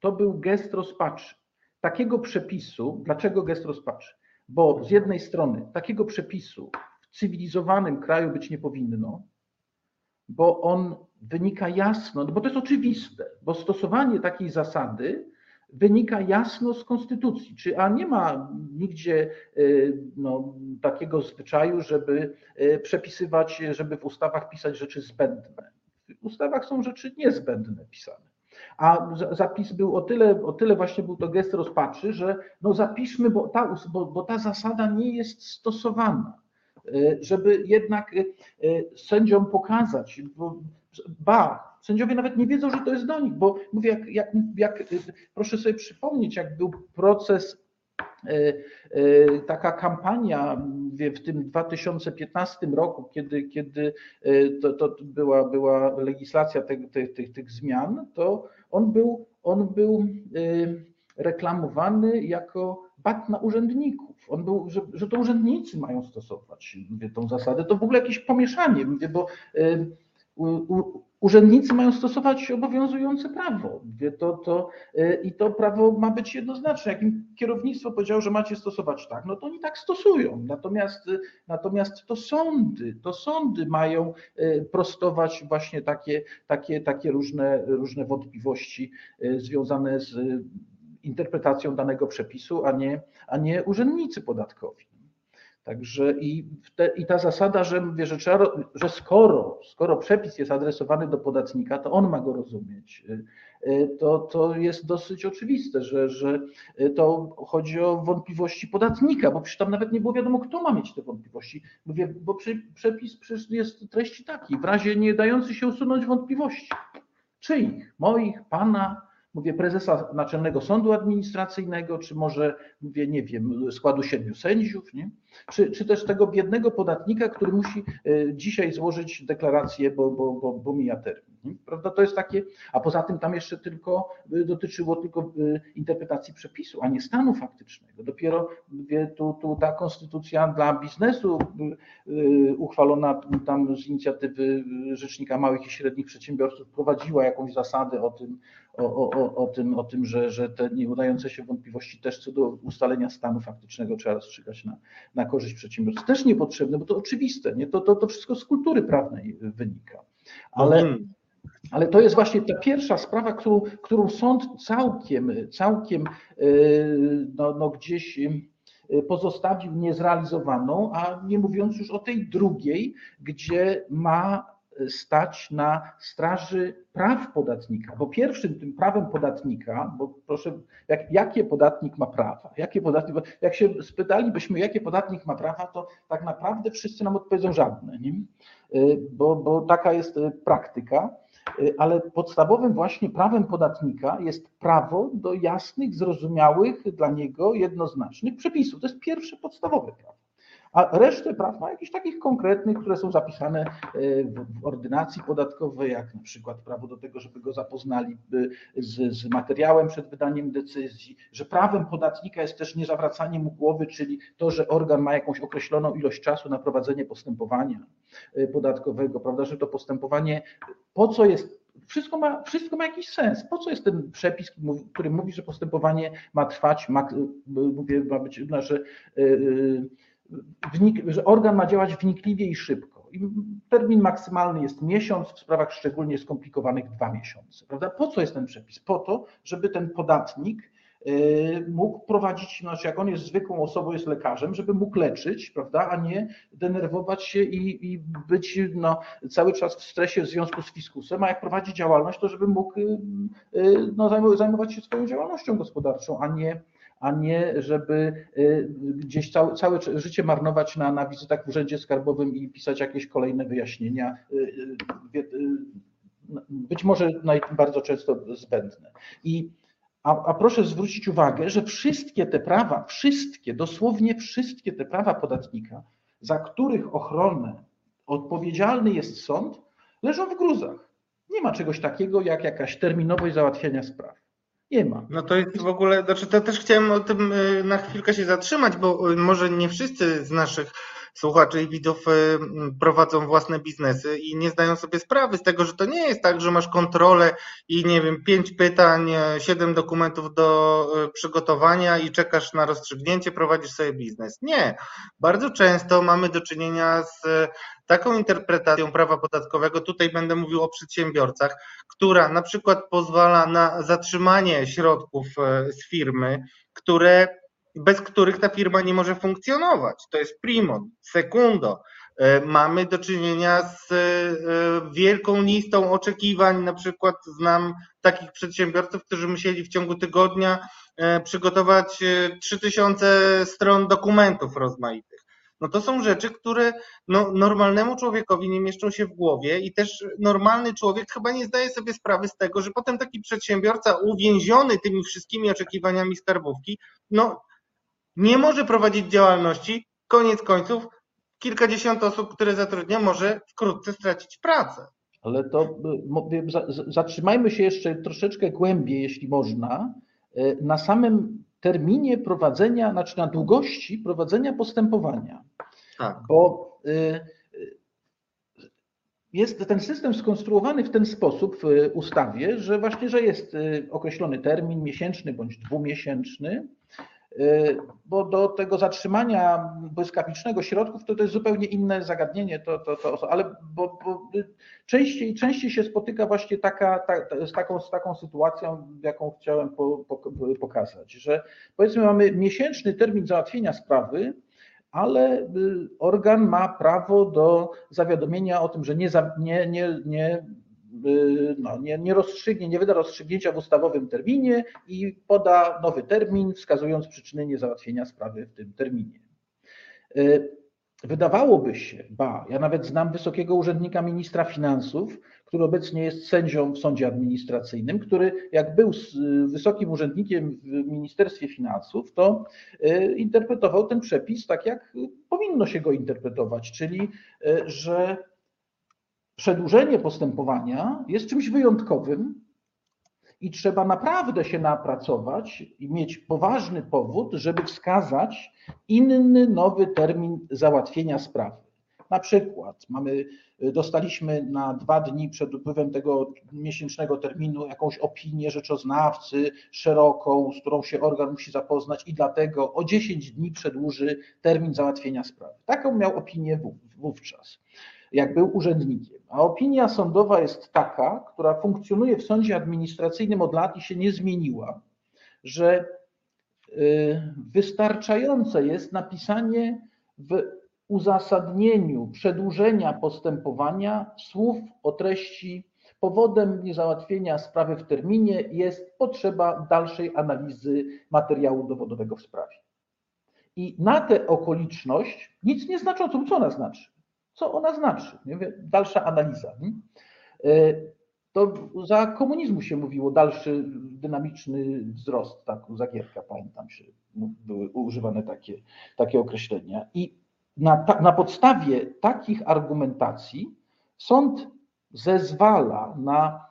To był gest rozpaczy. Takiego przepisu, dlaczego gest rozpaczy? Bo z jednej strony takiego przepisu cywilizowanym kraju być nie powinno, bo on wynika jasno, bo to jest oczywiste, bo stosowanie takiej zasady wynika jasno z konstytucji, a nie ma nigdzie takiego zwyczaju, żeby przepisywać, żeby w ustawach pisać rzeczy zbędne. W ustawach są rzeczy niezbędne pisane. A zapis był o tyle właśnie był to gest rozpaczy, że zapiszmy, bo ta zasada nie jest stosowana, żeby jednak sędziom pokazać, sędziowie nawet nie wiedzą, że to jest do nich, bo mówię, proszę sobie przypomnieć, jak był proces, taka kampania w tym 2015 roku, kiedy to była legislacja tych zmian, to on był reklamowany jako bat na urzędników. On był, że to urzędnicy mają stosować tą zasadę. To w ogóle jakieś pomieszanie, bo urzędnicy mają stosować obowiązujące prawo. I to prawo ma być jednoznaczne. Jak im kierownictwo powiedziało, że macie stosować tak, to oni tak stosują. Natomiast to sądy mają prostować właśnie takie różne wątpliwości związane z interpretacją danego przepisu, a nie urzędnicy podatkowi. Także i ta zasada, że skoro przepis jest adresowany do podatnika, to on ma go rozumieć. To jest dosyć oczywiste, że to chodzi o wątpliwości podatnika, bo przecież tam nawet nie było wiadomo, kto ma mieć te wątpliwości. Mówię, bo przepis przecież jest treści taki, w razie nie dający się usunąć wątpliwości. Czyich? Moich? Pana? Mówię, prezesa Naczelnego Sądu Administracyjnego, czy może, nie wiem, składu 7 sędziów, nie? Czy też tego biednego podatnika, który musi dzisiaj złożyć deklarację, bo mija termin. Nie? Prawda? To jest takie, a poza tym tam jeszcze dotyczyło tylko interpretacji przepisu, a nie stanu faktycznego. Dopiero tu ta konstytucja dla biznesu uchwalona tam z inicjatywy Rzecznika Małych i Średnich Przedsiębiorców prowadziła jakąś zasadę o tym, że te nieudające się wątpliwości też co do ustalenia stanu faktycznego trzeba rozstrzygać na korzyść przedsiębiorcy. Też niepotrzebne, bo to oczywiste, nie? To wszystko z kultury prawnej wynika. Ale to jest właśnie ta pierwsza sprawa, którą sąd całkiem gdzieś pozostawił niezrealizowaną, a nie mówiąc już o tej drugiej, gdzie ma stać na straży praw podatnika, bo pierwszym tym prawem podatnika, bo proszę, jakie podatnik ma prawa? Jak się spytalibyśmy, jakie podatnik ma prawa, to tak naprawdę wszyscy nam odpowiedzą żadne, nie? Bo taka jest praktyka, ale podstawowym właśnie prawem podatnika jest prawo do jasnych, zrozumiałych dla niego jednoznacznych przepisów. To jest pierwsze podstawowe prawo. A resztę praw ma jakichś takich konkretnych, które są zapisane w ordynacji podatkowej, jak na przykład prawo do tego, żeby go zapoznali z materiałem przed wydaniem decyzji, że prawem podatnika jest też niezawracanie mu głowy, czyli to, że organ ma jakąś określoną ilość czasu na prowadzenie postępowania podatkowego, prawda, że to postępowanie, po co jest, wszystko ma jakiś sens. Po co jest ten przepis, który mówi, że postępowanie ma trwać, że organ ma działać wnikliwie i szybko. Termin maksymalny jest miesiąc, w sprawach szczególnie skomplikowanych 2 miesiące. Prawda? Po co jest ten przepis? Po to, żeby ten podatnik mógł prowadzić, jak on jest zwykłą osobą, jest lekarzem, żeby mógł leczyć, prawda, a nie denerwować się i być cały czas w stresie w związku z fiskusem, a jak prowadzi działalność, to żeby mógł zajmować się swoją działalnością gospodarczą, a nie żeby gdzieś całe życie marnować na wizytach w urzędzie skarbowym i pisać jakieś kolejne wyjaśnienia, być może bardzo często zbędne. A proszę zwrócić uwagę, że wszystkie te prawa, dosłownie wszystkie te prawa podatnika, za których ochronę odpowiedzialny jest sąd, leżą w gruzach. Nie ma czegoś takiego jak jakaś terminowość załatwienia spraw. Nie ma. To jest w ogóle, to też chciałem o tym na chwilkę się zatrzymać, bo może nie wszyscy z naszych słuchaczy i widzów prowadzą własne biznesy i nie zdają sobie sprawy z tego, że to nie jest tak, że masz kontrolę i nie wiem, 5 pytań, 7 dokumentów do przygotowania i czekasz na rozstrzygnięcie, prowadzisz sobie biznes. Nie. Bardzo często mamy do czynienia z taką interpretacją prawa podatkowego, tutaj będę mówił o przedsiębiorcach, która na przykład pozwala na zatrzymanie środków z firmy, bez których ta firma nie może funkcjonować. To jest primo, sekundo. Mamy do czynienia z wielką listą oczekiwań, na przykład znam takich przedsiębiorców, którzy musieli w ciągu tygodnia przygotować 3000 stron dokumentów rozmaitych. No to są rzeczy, które normalnemu człowiekowi nie mieszczą się w głowie i też normalny człowiek chyba nie zdaje sobie sprawy z tego, że potem taki przedsiębiorca uwięziony tymi wszystkimi oczekiwaniami skarbówki, nie może prowadzić działalności, koniec końców kilkadziesiąt osób, które zatrudnia, może wkrótce stracić pracę. Ale to zatrzymajmy się jeszcze troszeczkę głębiej, jeśli można, na samym terminie prowadzenia, znaczy na długości prowadzenia postępowania. Tak. Bo jest ten system skonstruowany w ten sposób w ustawie, że właśnie, że jest określony termin miesięczny bądź dwumiesięczny, bo do tego zatrzymania błyskawicznego środków to jest zupełnie inne zagadnienie, ale częściej się spotyka właśnie z taką sytuacją, jaką chciałem pokazać, że powiedzmy mamy miesięczny termin załatwienia sprawy, ale organ ma prawo do zawiadomienia o tym, że nie rozstrzygnie, nie wyda rozstrzygnięcia w ustawowym terminie i poda nowy termin, wskazując przyczyny niezałatwienia sprawy w tym terminie. Wydawałoby się, ja nawet znam wysokiego urzędnika ministra finansów, który obecnie jest sędzią w sądzie administracyjnym, który jak był wysokim urzędnikiem w Ministerstwie Finansów, to interpretował ten przepis tak, jak powinno się go interpretować, czyli że przedłużenie postępowania jest czymś wyjątkowym i trzeba naprawdę się napracować i mieć poważny powód, żeby wskazać inny, nowy termin załatwienia sprawy. Na przykład dostaliśmy na 2 dni przed upływem tego miesięcznego terminu jakąś opinię rzeczoznawcy szeroką, z którą się organ musi zapoznać i dlatego o 10 dni przedłuży termin załatwienia sprawy. Taką miał opinię wówczas, jak był urzędnikiem. A opinia sądowa jest taka, która funkcjonuje w sądzie administracyjnym od lat i się nie zmieniła, że wystarczające jest napisanie w uzasadnieniu przedłużenia postępowania słów o treści: powodem niezałatwienia sprawy w terminie jest potrzeba dalszej analizy materiału dowodowego w sprawie. I na tę okoliczność nic nie znaczącą, co ona znaczy. Co ona znaczy? Dalsza analiza. To za komunizmu się mówiło dalszy dynamiczny wzrost, tak, za Gierka, pamiętam się, były używane takie określenia. I na podstawie takich argumentacji sąd zezwala na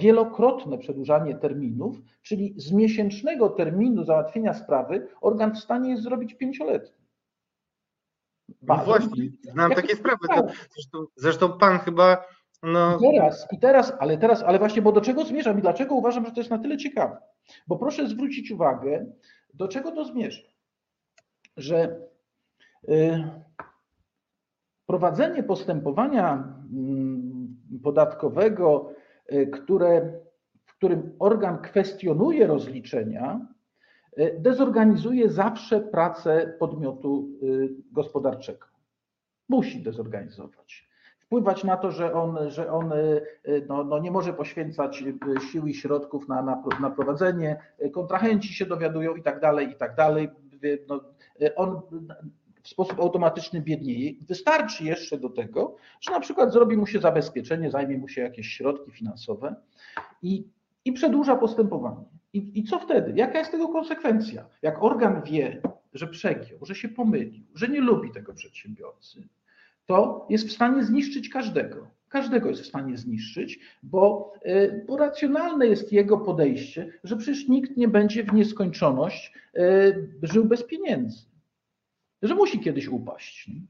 wielokrotne przedłużanie terminów, czyli z miesięcznego terminu załatwienia sprawy organ w stanie jest zrobić 5-letni. No właśnie, znam takie sprawy. Zresztą pan chyba... Ale właśnie, bo do czego zmierzam i dlaczego uważam, że to jest na tyle ciekawe? Bo proszę zwrócić uwagę, do czego to zmierza, że prowadzenie postępowania podatkowego, w którym organ kwestionuje rozliczenia, dezorganizuje zawsze pracę podmiotu gospodarczego. Musi dezorganizować. Wpływać na to, że on nie może poświęcać sił i środków na prowadzenie, kontrahenci się dowiadują i tak dalej. On w sposób automatyczny biednieje. Wystarczy jeszcze do tego, że na przykład zrobi mu się zabezpieczenie, zajmie mu się jakieś środki finansowe i przedłuża postępowanie. I co wtedy? Jaka jest tego konsekwencja? Jak organ wie, że przegiął, że się pomylił, że nie lubi tego przedsiębiorcy, to jest w stanie zniszczyć każdego. każdego jest w stanie zniszczyć, bo racjonalne jest jego podejście, że przecież nikt nie będzie w nieskończoność żył bez pieniędzy, że musi kiedyś upaść. Nie?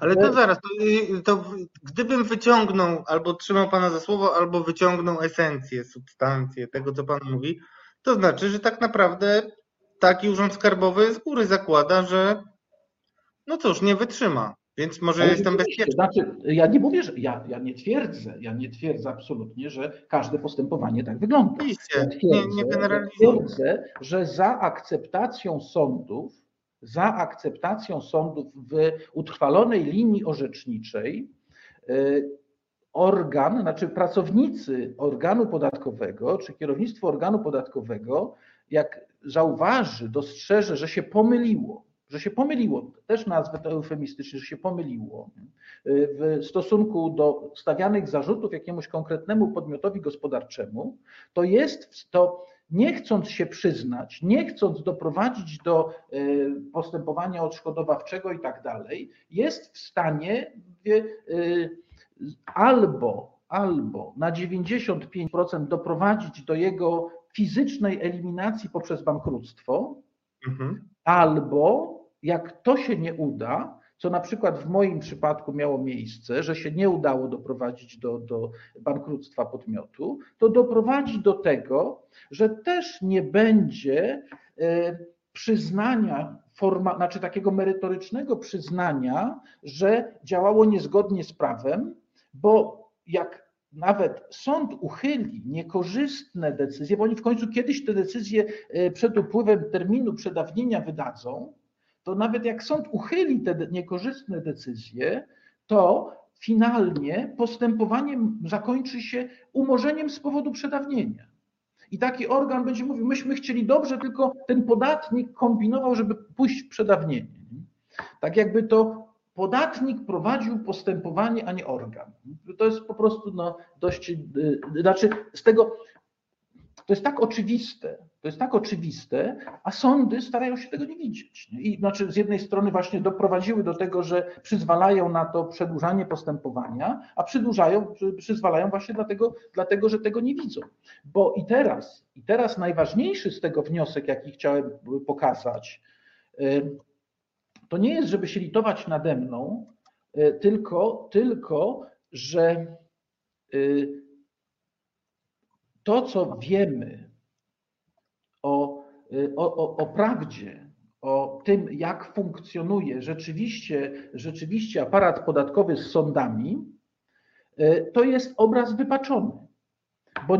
Ale to zaraz, to gdybym wyciągnął, albo trzymał pana za słowo, albo wyciągnął esencję, substancję tego, co pan mówi, to znaczy, że tak naprawdę taki urząd skarbowy z góry zakłada, że no cóż, nie wytrzyma. Więc może ale jestem bezpieczny. Znaczy, ja nie mówię, że ja nie twierdzę absolutnie, że każde postępowanie tak wygląda. Oczywiście, ja nie generalizuję. Twierdzę, że za akceptacją sądów w utrwalonej linii orzeczniczej pracownicy organu podatkowego czy kierownictwo organu podatkowego, jak zauważy, dostrzeże, że się pomyliło, też nazwę to eufemistycznie, że się pomyliło w stosunku do stawianych zarzutów jakiemuś konkretnemu podmiotowi gospodarczemu, to nie chcąc się przyznać, nie chcąc doprowadzić do postępowania odszkodowawczego i tak dalej, jest w stanie albo na 95% doprowadzić do jego fizycznej eliminacji poprzez bankructwo, albo jak to się nie uda, co na przykład w moim przypadku miało miejsce, że się nie udało doprowadzić do bankructwa podmiotu, to doprowadzi do tego, że też nie będzie przyznania, takiego merytorycznego przyznania, że działało niezgodnie z prawem, bo jak nawet sąd uchyli niekorzystne decyzje, bo oni w końcu kiedyś te decyzje przed upływem terminu przedawnienia wydadzą, to nawet jak sąd uchyli te niekorzystne decyzje, to finalnie postępowanie zakończy się umorzeniem z powodu przedawnienia. I taki organ będzie mówił, myśmy chcieli dobrze, tylko ten podatnik kombinował, żeby pójść w przedawnienie. Tak jakby to podatnik prowadził postępowanie, a nie organ. To jest po prostu to jest tak oczywiste, a sądy starają się tego nie widzieć. I znaczy z jednej strony właśnie doprowadziły do tego, że przyzwalają na to przedłużanie postępowania, a przyzwalają właśnie dlatego, że tego nie widzą. Bo i teraz najważniejszy z tego wniosek, jaki chciałem pokazać, to nie jest, żeby się litować nade mną, tylko że to, co wiemy o prawdzie, o tym, jak funkcjonuje rzeczywiście aparat podatkowy z sądami, to jest obraz wypaczony, bo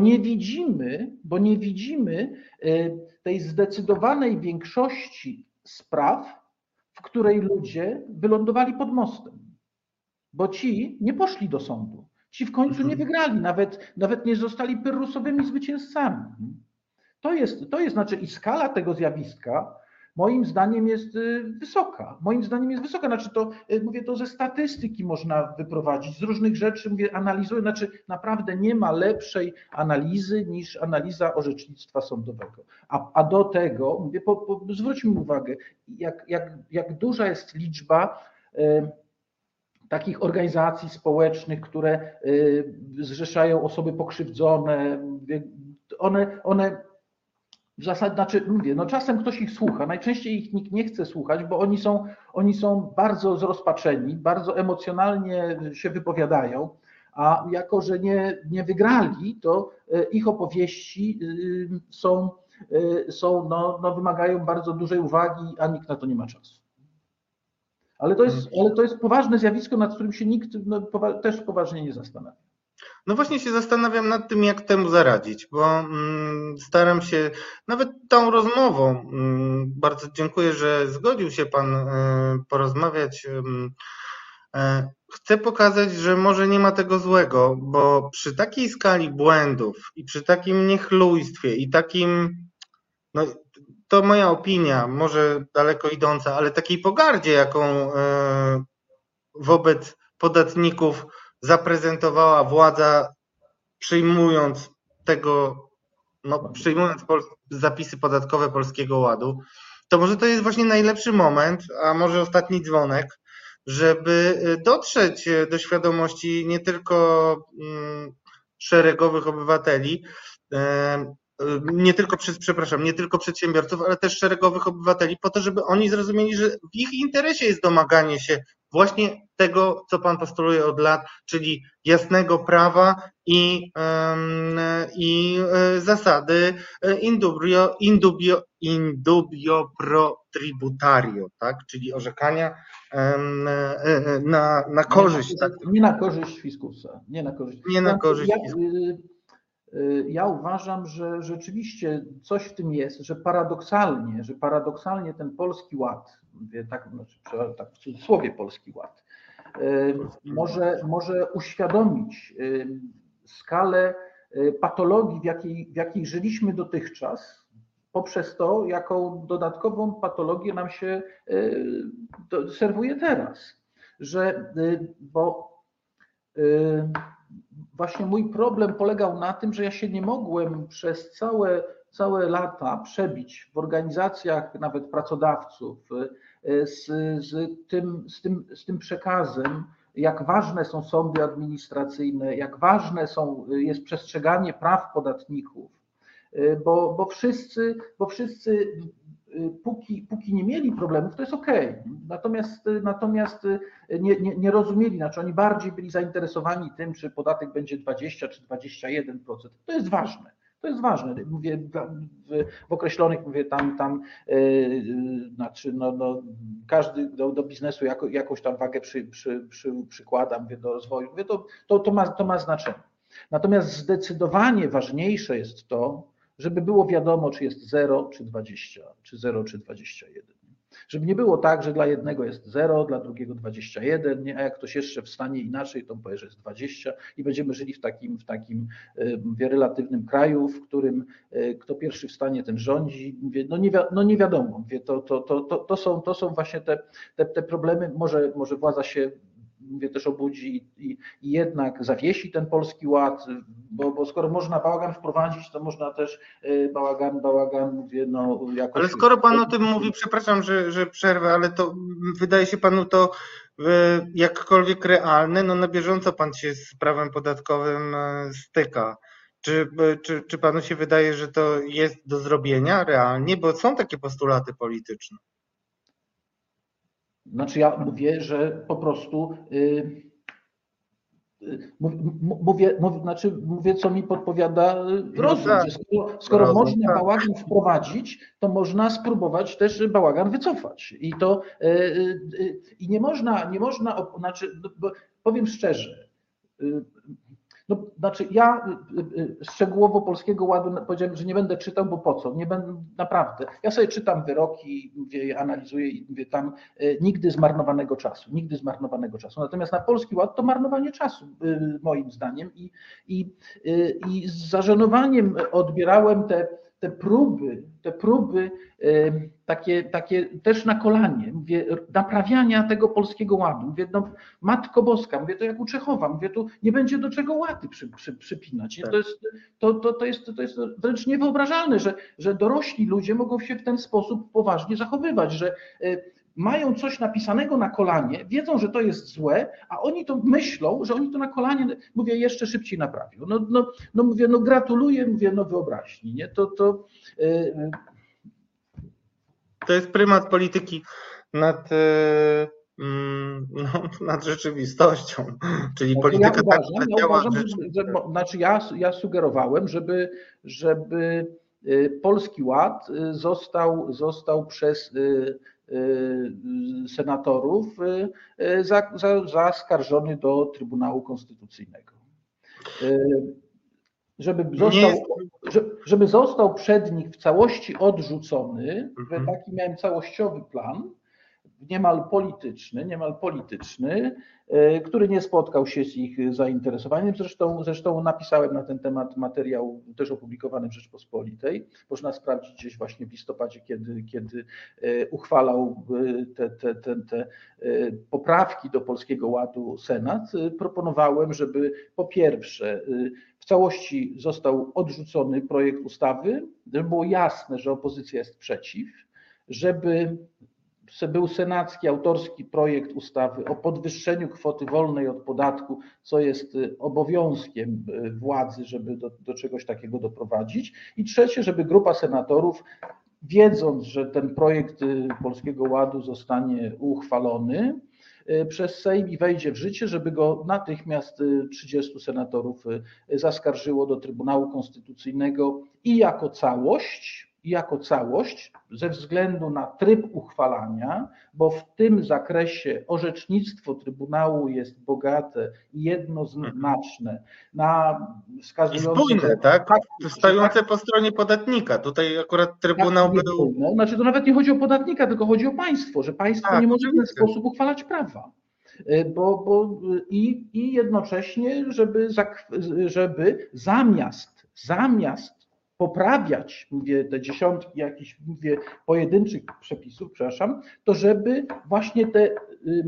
nie widzimy tej zdecydowanej większości spraw, w której ludzie wylądowali pod mostem, bo ci nie poszli do sądu, ci w końcu nie wygrali, nawet nie zostali pyrrusowymi zwycięzcami. To jest znaczy i skala tego zjawiska moim zdaniem jest wysoka. Znaczy to, mówię, to ze statystyki można wyprowadzić, z różnych rzeczy, analizuję, znaczy naprawdę nie ma lepszej analizy niż analiza orzecznictwa sądowego. A do tego, mówię, zwróćmy uwagę, jak duża jest liczba takich organizacji społecznych, które zrzeszają osoby pokrzywdzone, one w zasadzie, znaczy mówię, czasem ktoś ich słucha, najczęściej ich nikt nie chce słuchać, bo oni są bardzo zrozpaczeni, bardzo emocjonalnie się wypowiadają, a jako że nie wygrali, to ich opowieści wymagają bardzo dużej uwagi, a nikt na to nie ma czasu. Ale to jest poważne zjawisko, nad którym się nikt też poważnie nie zastanawia. No właśnie się zastanawiam nad tym, jak temu zaradzić, bo staram się, nawet tą rozmową, bardzo dziękuję, że zgodził się pan porozmawiać. Chcę pokazać, że może nie ma tego złego, bo przy takiej skali błędów i przy takim niechlujstwie i takim, no to moja opinia, może daleko idąca, ale takiej pogardzie, jaką wobec podatników zaprezentowała władza, przyjmując zapisy podatkowe Polskiego Ładu, to może to jest właśnie najlepszy moment, a może ostatni dzwonek żeby dotrzeć do świadomości nie tylko szeregowych obywateli, nie tylko przedsiębiorców, ale też szeregowych obywateli, po to, żeby oni zrozumieli, że w ich interesie jest domaganie się właśnie tego, co pan postuluje od lat, czyli jasnego prawa i zasady in dubio pro tributario, tak? Czyli orzekania na korzyść. Nie na korzyść fiskusa. Ja uważam, że rzeczywiście coś w tym jest, że paradoksalnie ten Polski Ład, tak w cudzysłowie Polski Ład, może uświadomić skalę patologii, w jakiej żyliśmy dotychczas, poprzez to, jaką dodatkową patologię nam się serwuje teraz. Właśnie mój problem polegał na tym, że ja się nie mogłem przez całe lata przebić w organizacjach nawet pracodawców z tym przekazem, jak ważne są sądy administracyjne, jak ważne jest przestrzeganie praw podatników, bo wszyscy póki nie mieli problemów, to jest okej. Natomiast nie rozumieli, znaczy oni bardziej byli zainteresowani tym, czy podatek będzie 20 czy 21%. To jest ważne. Mówię w określonych, każdy do biznesu jakąś tam wagę przykłada, do rozwoju. To ma znaczenie. Natomiast zdecydowanie ważniejsze jest to, żeby było wiadomo, czy jest 0, czy 20, czy 0, czy 21. Żeby nie było tak, że dla jednego jest 0, dla drugiego 21, a jak ktoś jeszcze wstanie inaczej, to powie, że jest 20 i będziemy żyli w takim relatywnym kraju, w którym kto pierwszy wstanie, ten rządzi. Nie wiadomo, to są właśnie te problemy. Może władza się też obudzi i jednak zawiesi ten Polski Ład, bo skoro można bałagan wprowadzić, to można też jakoś... Ale skoro pan o tym mówi, przepraszam, że przerwę, ale to wydaje się panu to jakkolwiek realne, na bieżąco pan się z prawem podatkowym styka. Czy panu się wydaje, że to jest do zrobienia realnie, bo są takie postulaty polityczne? Znaczy ja mówię, że po prostu mówię, co mi podpowiada rozum, tak, że skoro można tak bałagan wprowadzić, to można spróbować też bałagan wycofać. I to nie można, powiem szczerze, ja szczegółowo Polskiego Ładu powiedziałem, że nie będę czytał, bo po co? Nie będę, naprawdę. Ja sobie czytam wyroki, analizuję i tam nigdy zmarnowanego czasu. Natomiast na Polski Ład to marnowanie czasu, moim zdaniem. I z zażenowaniem odbierałem te próby takie też na kolanie, naprawiania tego Polskiego Ładu. Matko Boska, to jak u Czechowa, tu nie będzie do czego łaty przypinać. Tak. To jest wręcz niewyobrażalne, że dorośli ludzie mogą się w ten sposób poważnie zachowywać, że mają coś napisanego na kolanie, wiedzą, że to jest złe, a oni to myślą, że oni to na kolanie, jeszcze szybciej naprawią. Gratuluję, wyobraźni, nie? To jest prymat polityki nad rzeczywistością, czyli polityka tak działa. Ja sugerowałem, żeby Polski Ład został przez senatorów zaskarżony do Trybunału Konstytucyjnego. Żeby został przed nich w całości odrzucony, taki miałem całościowy plan, niemal polityczny, który nie spotkał się z ich zainteresowaniem. Zresztą napisałem na ten temat materiał też opublikowany w Rzeczpospolitej. Można sprawdzić gdzieś właśnie w listopadzie, kiedy uchwalał te poprawki do Polskiego Ładu Senat. Proponowałem, żeby po pierwsze w całości został odrzucony projekt ustawy, żeby było jasne, że opozycja jest przeciw, żeby był senacki, autorski projekt ustawy o podwyższeniu kwoty wolnej od podatku, co jest obowiązkiem władzy, żeby do czegoś takiego doprowadzić. I trzecie, żeby grupa senatorów, wiedząc, że ten projekt Polskiego Ładu zostanie uchwalony przez Sejm i wejdzie w życie, żeby go natychmiast 30 senatorów zaskarżyło do Trybunału Konstytucyjnego i jako całość ze względu na tryb uchwalania, bo w tym zakresie orzecznictwo Trybunału jest bogate i jednoznaczne, wskazujące... I spójne, tak? Stojące po stronie podatnika. Tutaj akurat Trybunał był... Znaczy to nawet nie chodzi o podatnika, tylko chodzi o państwo, że państwo nie może w ten sposób uchwalać prawa. I jednocześnie, żeby zamiast poprawiać, te dziesiątki jakichś, pojedynczych przepisów, to żeby właśnie te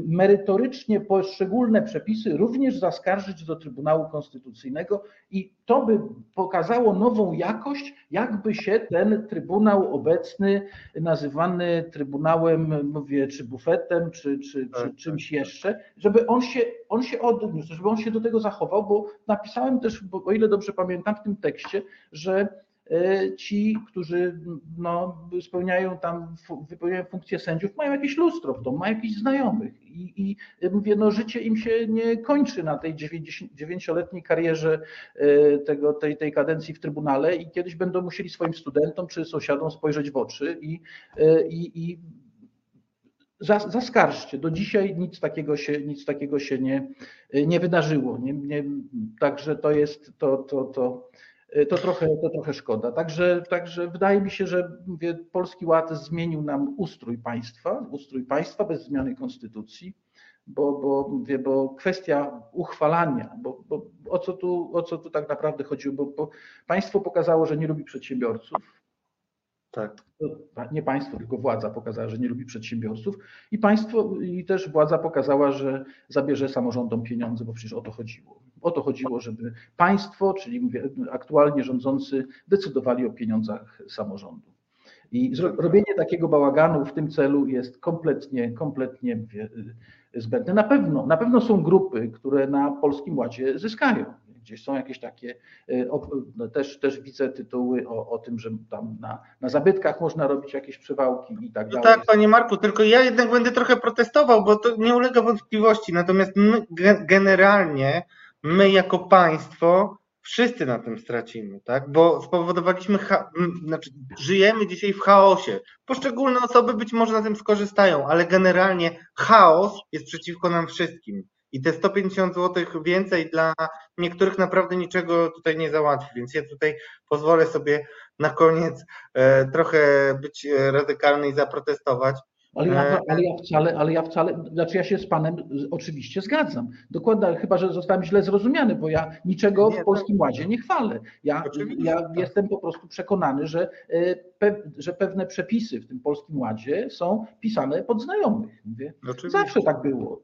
merytorycznie poszczególne przepisy również zaskarżyć do Trybunału Konstytucyjnego i to by pokazało nową jakość, jakby się ten Trybunał obecny, nazywany Trybunałem, czy bufetem, czy czymś jeszcze, żeby on się odniósł, żeby on się do tego zachował, bo napisałem też, o ile dobrze pamiętam w tym tekście, że ci, którzy wypełniają funkcję sędziów, mają jakieś lustro w domu, mają jakichś znajomych życie im się nie kończy na tej 9-letniej karierze tej kadencji w Trybunale i kiedyś będą musieli swoim studentom czy sąsiadom spojrzeć w oczy i zaskarżcie. Do dzisiaj nic takiego się nie wydarzyło. Także to jest To trochę szkoda. Także wydaje mi się, że Polski Ład zmienił nam ustrój państwa bez zmiany konstytucji, bo kwestia uchwalania, bo o co tu tak naprawdę chodziło, bo państwo pokazało, że nie lubi przedsiębiorców. Tak. Nie państwo, tylko władza pokazała, że nie lubi przedsiębiorców i też władza pokazała, że zabierze samorządom pieniądze, bo przecież o to chodziło. O to chodziło, żeby państwo, czyli aktualnie rządzący, decydowali o pieniądzach samorządu. I robienie takiego bałaganu w tym celu jest kompletnie zbędne. Na pewno są grupy, które na Polskim Ładzie zyskają. Gdzieś są jakieś takie, też widzę tytuły o tym, że tam na zabytkach można robić jakieś przywałki i tak dalej. No tak, panie Marku, tylko ja jednak będę trochę protestował, bo to nie ulega wątpliwości. Natomiast my generalnie, my jako państwo, wszyscy na tym stracimy, tak? Bo spowodowaliśmy, żyjemy dzisiaj w chaosie. Poszczególne osoby być może na tym skorzystają, ale generalnie chaos jest przeciwko nam wszystkim. I te 150 zł więcej dla niektórych naprawdę niczego tutaj nie załatwi, więc ja tutaj pozwolę sobie na koniec trochę być radykalny i zaprotestować. Ale ja wcale, znaczy ja się z panem oczywiście zgadzam. Dokładnie, chyba że zostałem źle zrozumiany, bo ja niczego w Polskim Ładzie nie chwalę. Ja jestem po prostu przekonany, że pewne przepisy w tym Polskim Ładzie są pisane pod znajomych.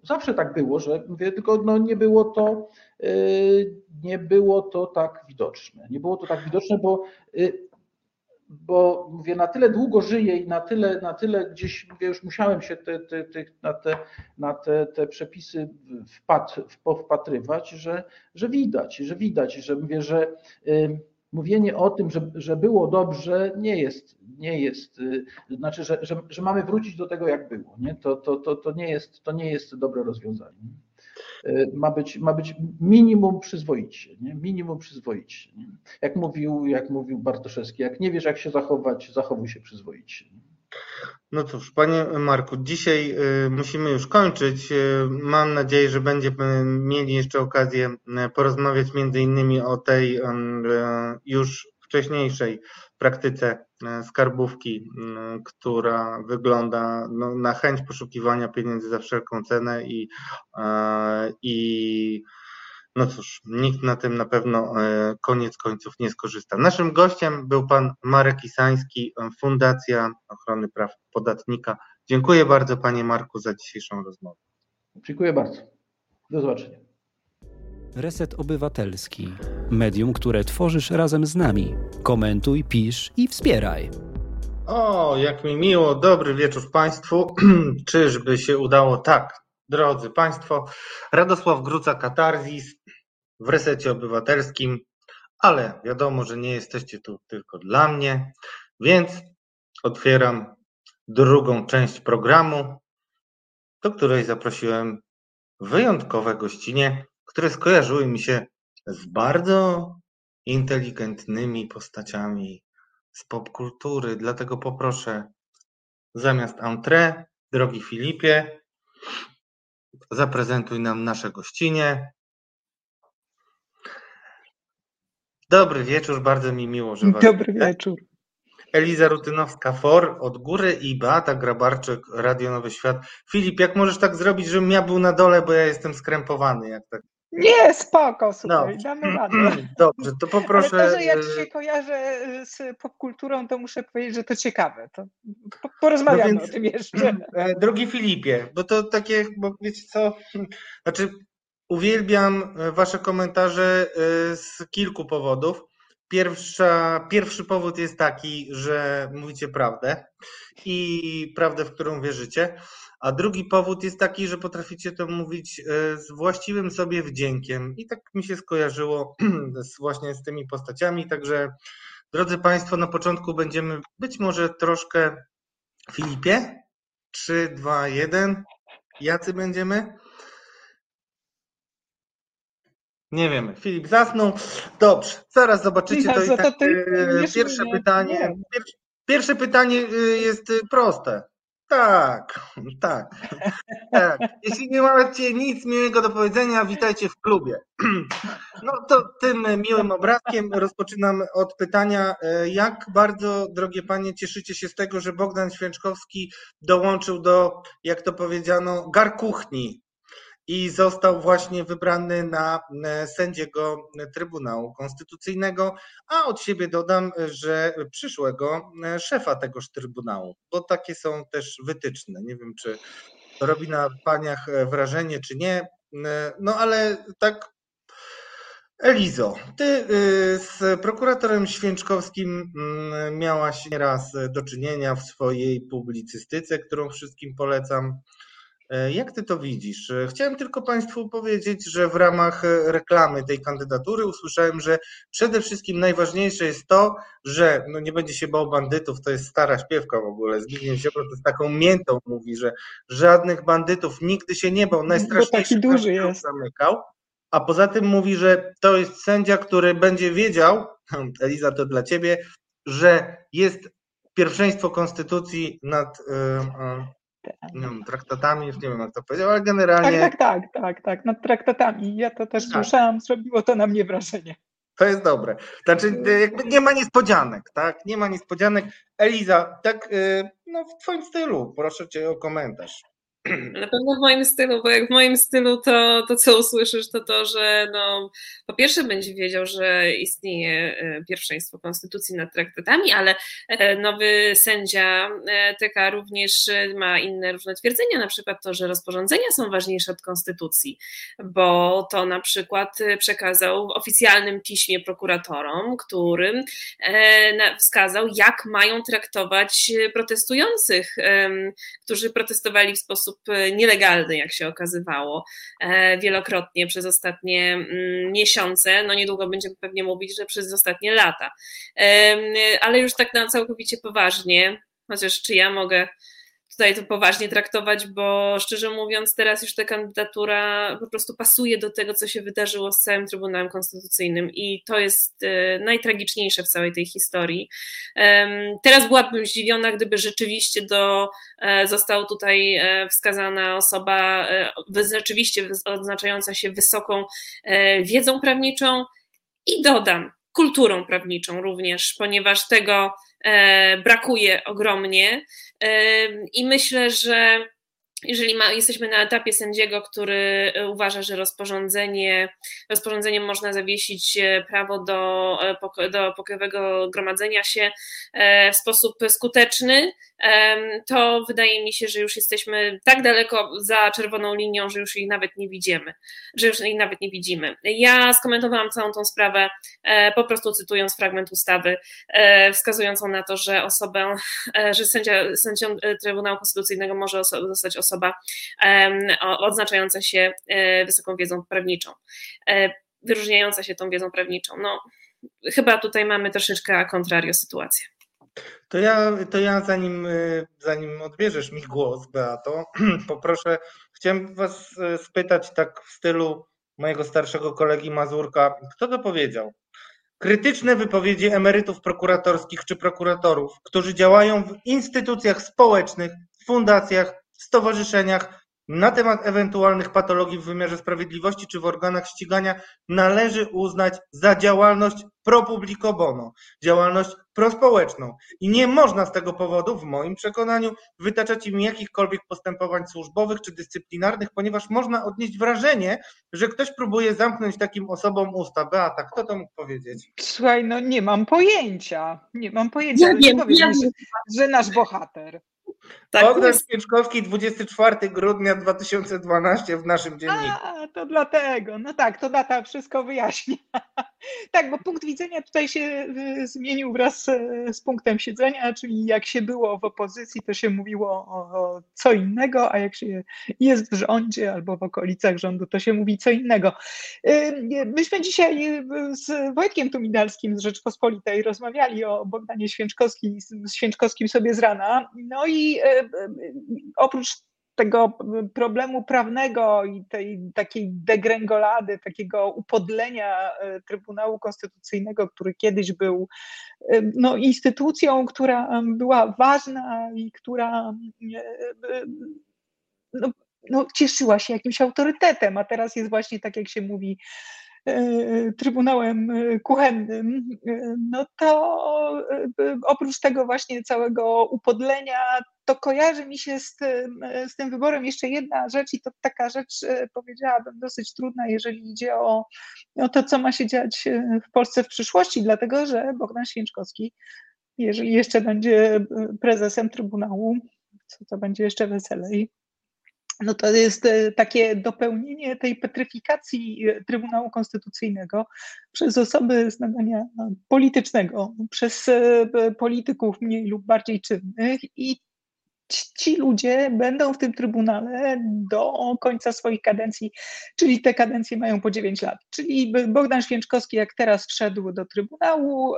Zawsze tak było, że tylko nie było to tak widoczne, bo na tyle długo żyję i na tyle gdzieś już musiałem się na te przepisy wpatrywać, że widać, że mówienie o tym, że było dobrze, nie jest, znaczy, że mamy wrócić do tego, jak było, nie? To nie jest dobre rozwiązanie. Ma być minimum przyzwoicie, nie? Jak mówił Bartoszewski, jak nie wiesz, jak się zachować, zachowuj się przyzwoicie. No cóż, panie Marku, dzisiaj musimy już kończyć. Mam nadzieję, że będziemy mieli jeszcze okazję porozmawiać między innymi o tej już wcześniejszej praktyce skarbówki, która wygląda na chęć poszukiwania pieniędzy za wszelką cenę i no cóż, nikt na tym na pewno koniec końców nie skorzysta. Naszym gościem był pan Marek Isański, Fundacja Ochrony Praw Podatnika. Dziękuję bardzo, panie Marku, za dzisiejszą rozmowę. Dziękuję bardzo. Do zobaczenia. Reset Obywatelski. Medium, które tworzysz razem z nami. Komentuj, pisz i wspieraj. O, jak mi miło, dobry wieczór Państwu. Czyżby się udało? Tak, drodzy Państwo, Radosław Gruca, Katarzis w Resecie Obywatelskim, ale wiadomo, że nie jesteście tu tylko dla mnie, więc otwieram drugą część programu, do której zaprosiłem wyjątkowe gościnie, które skojarzyły mi się z bardzo inteligentnymi postaciami z popkultury, dlatego poproszę zamiast entrée, drogi Filipie, zaprezentuj nam nasze gościnie. Dobry wieczór, bardzo mi miło, że Was... Dobry wieczór. Eliza Rutynowska, FOR, od góry i Beata Grabarczyk, Radio Nowy Świat. Filip, jak możesz tak zrobić, żebym ja był na dole, bo ja jestem skrępowany, jak tak... Nie, spoko, słuchaj, no. Damy radę. Dobrze, to poproszę... Ale to, że ja dzisiaj kojarzę z popkulturą, to muszę powiedzieć, że to ciekawe. To porozmawiamy no więc, o tym jeszcze. Drogi Filipie, bo to takie, bo wiecie co, znaczy uwielbiam Wasze komentarze z kilku powodów. Pierwszy powód jest taki, że mówicie prawdę i prawdę, w którą wierzycie. A drugi powód jest taki, że potraficie to mówić z właściwym sobie wdziękiem. I tak mi się skojarzyło właśnie z tymi postaciami. Także, drodzy Państwo, na początku będziemy być może troszkę... Filipie? 3, 2, 1. Jacy będziemy? Nie wiemy. Filip zasnął. Dobrze, zaraz zobaczycie to i tak. Pierwsze pytanie jest proste. Tak. Jeśli nie macie nic miłego do powiedzenia, witajcie w klubie. No to tym miłym obrazkiem rozpoczynam od pytania, jak bardzo, drogie panie, cieszycie się z tego, że Bogdan Święczkowski dołączył do, jak to powiedziano, garkuchni i został właśnie wybrany na sędziego Trybunału Konstytucyjnego, a od siebie dodam, że przyszłego szefa tegoż Trybunału, bo takie są też wytyczne. Nie wiem, czy to robi na paniach wrażenie, czy nie, no ale tak... Elizo, ty z prokuratorem Święczkowskim miałaś nieraz do czynienia w swojej publicystyce, którą wszystkim polecam. Jak ty to widzisz? Chciałem tylko Państwu powiedzieć, że w ramach reklamy tej kandydatury usłyszałem, że przede wszystkim najważniejsze jest to, że no nie będzie się bał bandytów, to jest stara śpiewka w ogóle, Zbigniew Ziobro to z taką miętą mówi, że żadnych bandytów nigdy się nie bał, najstraszniejszy duży jest. Zamykał, a poza tym mówi, że to jest sędzia, który będzie wiedział, Eliza to dla ciebie, że jest pierwszeństwo konstytucji nad... Nie wiem, traktatami, już nie wiem jak to powiedział, ale generalnie... Tak, nad traktatami. Ja to też słyszałam, zrobiło to na mnie wrażenie. To jest dobre. Znaczy jakby nie ma niespodzianek, tak? Nie ma niespodzianek. Eliza, tak no w twoim stylu, proszę cię o komentarz. Na pewno w moim stylu, bo jak w moim stylu to co usłyszysz, to że no, po pierwsze będzie wiedział, że istnieje pierwszeństwo konstytucji nad traktatami, ale nowy sędzia TK również ma inne różne twierdzenia, na przykład to, że rozporządzenia są ważniejsze od konstytucji, bo to na przykład przekazał w oficjalnym piśmie prokuratorom, którym wskazał, jak mają traktować protestujących, którzy protestowali w sposób nielegalny, jak się okazywało wielokrotnie przez ostatnie miesiące, no niedługo będziemy pewnie mówić, że przez ostatnie lata, ale już tak na całkowicie poważnie, chociaż czy ja mogę tutaj to poważnie traktować, bo szczerze mówiąc teraz już ta kandydatura po prostu pasuje do tego, co się wydarzyło z całym Trybunałem Konstytucyjnym i to jest najtragiczniejsze w całej tej historii. Teraz byłabym zdziwiona, gdyby rzeczywiście została tutaj wskazana osoba rzeczywiście odznaczająca się wysoką wiedzą prawniczą i dodam kulturą prawniczą również, ponieważ tego brakuje ogromnie i myślę, że jeżeli jesteśmy na etapie sędziego, który uważa, że rozporządzeniem można zawiesić prawo do pokojowego gromadzenia się w sposób skuteczny, to wydaje mi się, że już jesteśmy tak daleko za czerwoną linią, że już jej nawet nie widzimy. Ja skomentowałam całą tą sprawę po prostu cytując fragment ustawy wskazującą na to, że osobę, że sędzią Trybunału Konstytucyjnego może zostać osoba odznaczająca się wysoką wiedzą prawniczą, wyróżniająca się tą wiedzą prawniczą. No, chyba tutaj mamy troszeczkę contrario sytuację. To ja zanim odbierzesz mi głos, Beato, poproszę, chciałem was spytać tak w stylu mojego starszego kolegi Mazurka, kto to powiedział? Krytyczne wypowiedzi emerytów prokuratorskich czy prokuratorów, którzy działają w instytucjach społecznych, fundacjach, stowarzyszeniach na temat ewentualnych patologii w wymiarze sprawiedliwości czy w organach ścigania należy uznać za działalność pro publico bono, działalność prospołeczną i nie można z tego powodu, w moim przekonaniu, wytaczać im jakichkolwiek postępowań służbowych czy dyscyplinarnych, ponieważ można odnieść wrażenie, że ktoś próbuje zamknąć takim osobom usta. Beata, kto to mógł powiedzieć? Słuchaj, no nie mam pojęcia, że nasz bohater. Tak, Bogdan Święczkowski, 24 grudnia 2012 w naszym dzienniku. A, to dlatego, no tak, to data wszystko wyjaśnia. Tak, bo punkt widzenia tutaj się zmienił wraz z punktem siedzenia, czyli jak się było w opozycji, to się mówiło o co innego, a jak się jest w rządzie albo w okolicach rządu, to się mówi co innego. Myśmy dzisiaj z Wojtkiem Tuminalskim z Rzeczpospolitej rozmawiali o Bogdanie Święczkowskim sobie z rana, no i oprócz tego problemu prawnego i tej takiej degrengolady, takiego upodlenia Trybunału Konstytucyjnego, który kiedyś był no, instytucją, która była ważna i która no, cieszyła się jakimś autorytetem, a teraz jest właśnie tak, jak się mówi, Trybunałem Kuchennym, no to oprócz tego właśnie całego upodlenia, to kojarzy mi się z tym wyborem jeszcze jedna rzecz i to taka rzecz, powiedziałabym, dosyć trudna, jeżeli idzie o to, co ma się dziać w Polsce w przyszłości, dlatego że Bogdan Święczkowski, jeżeli jeszcze będzie prezesem Trybunału, co to będzie jeszcze weselej, no to jest takie dopełnienie tej petryfikacji Trybunału Konstytucyjnego przez osoby z nadania politycznego, przez polityków mniej lub bardziej czynnych i ci ludzie będą w tym Trybunale do końca swoich kadencji, czyli te kadencje mają po 9 lat. Czyli Bogdan Święczkowski, jak teraz wszedł do Trybunału,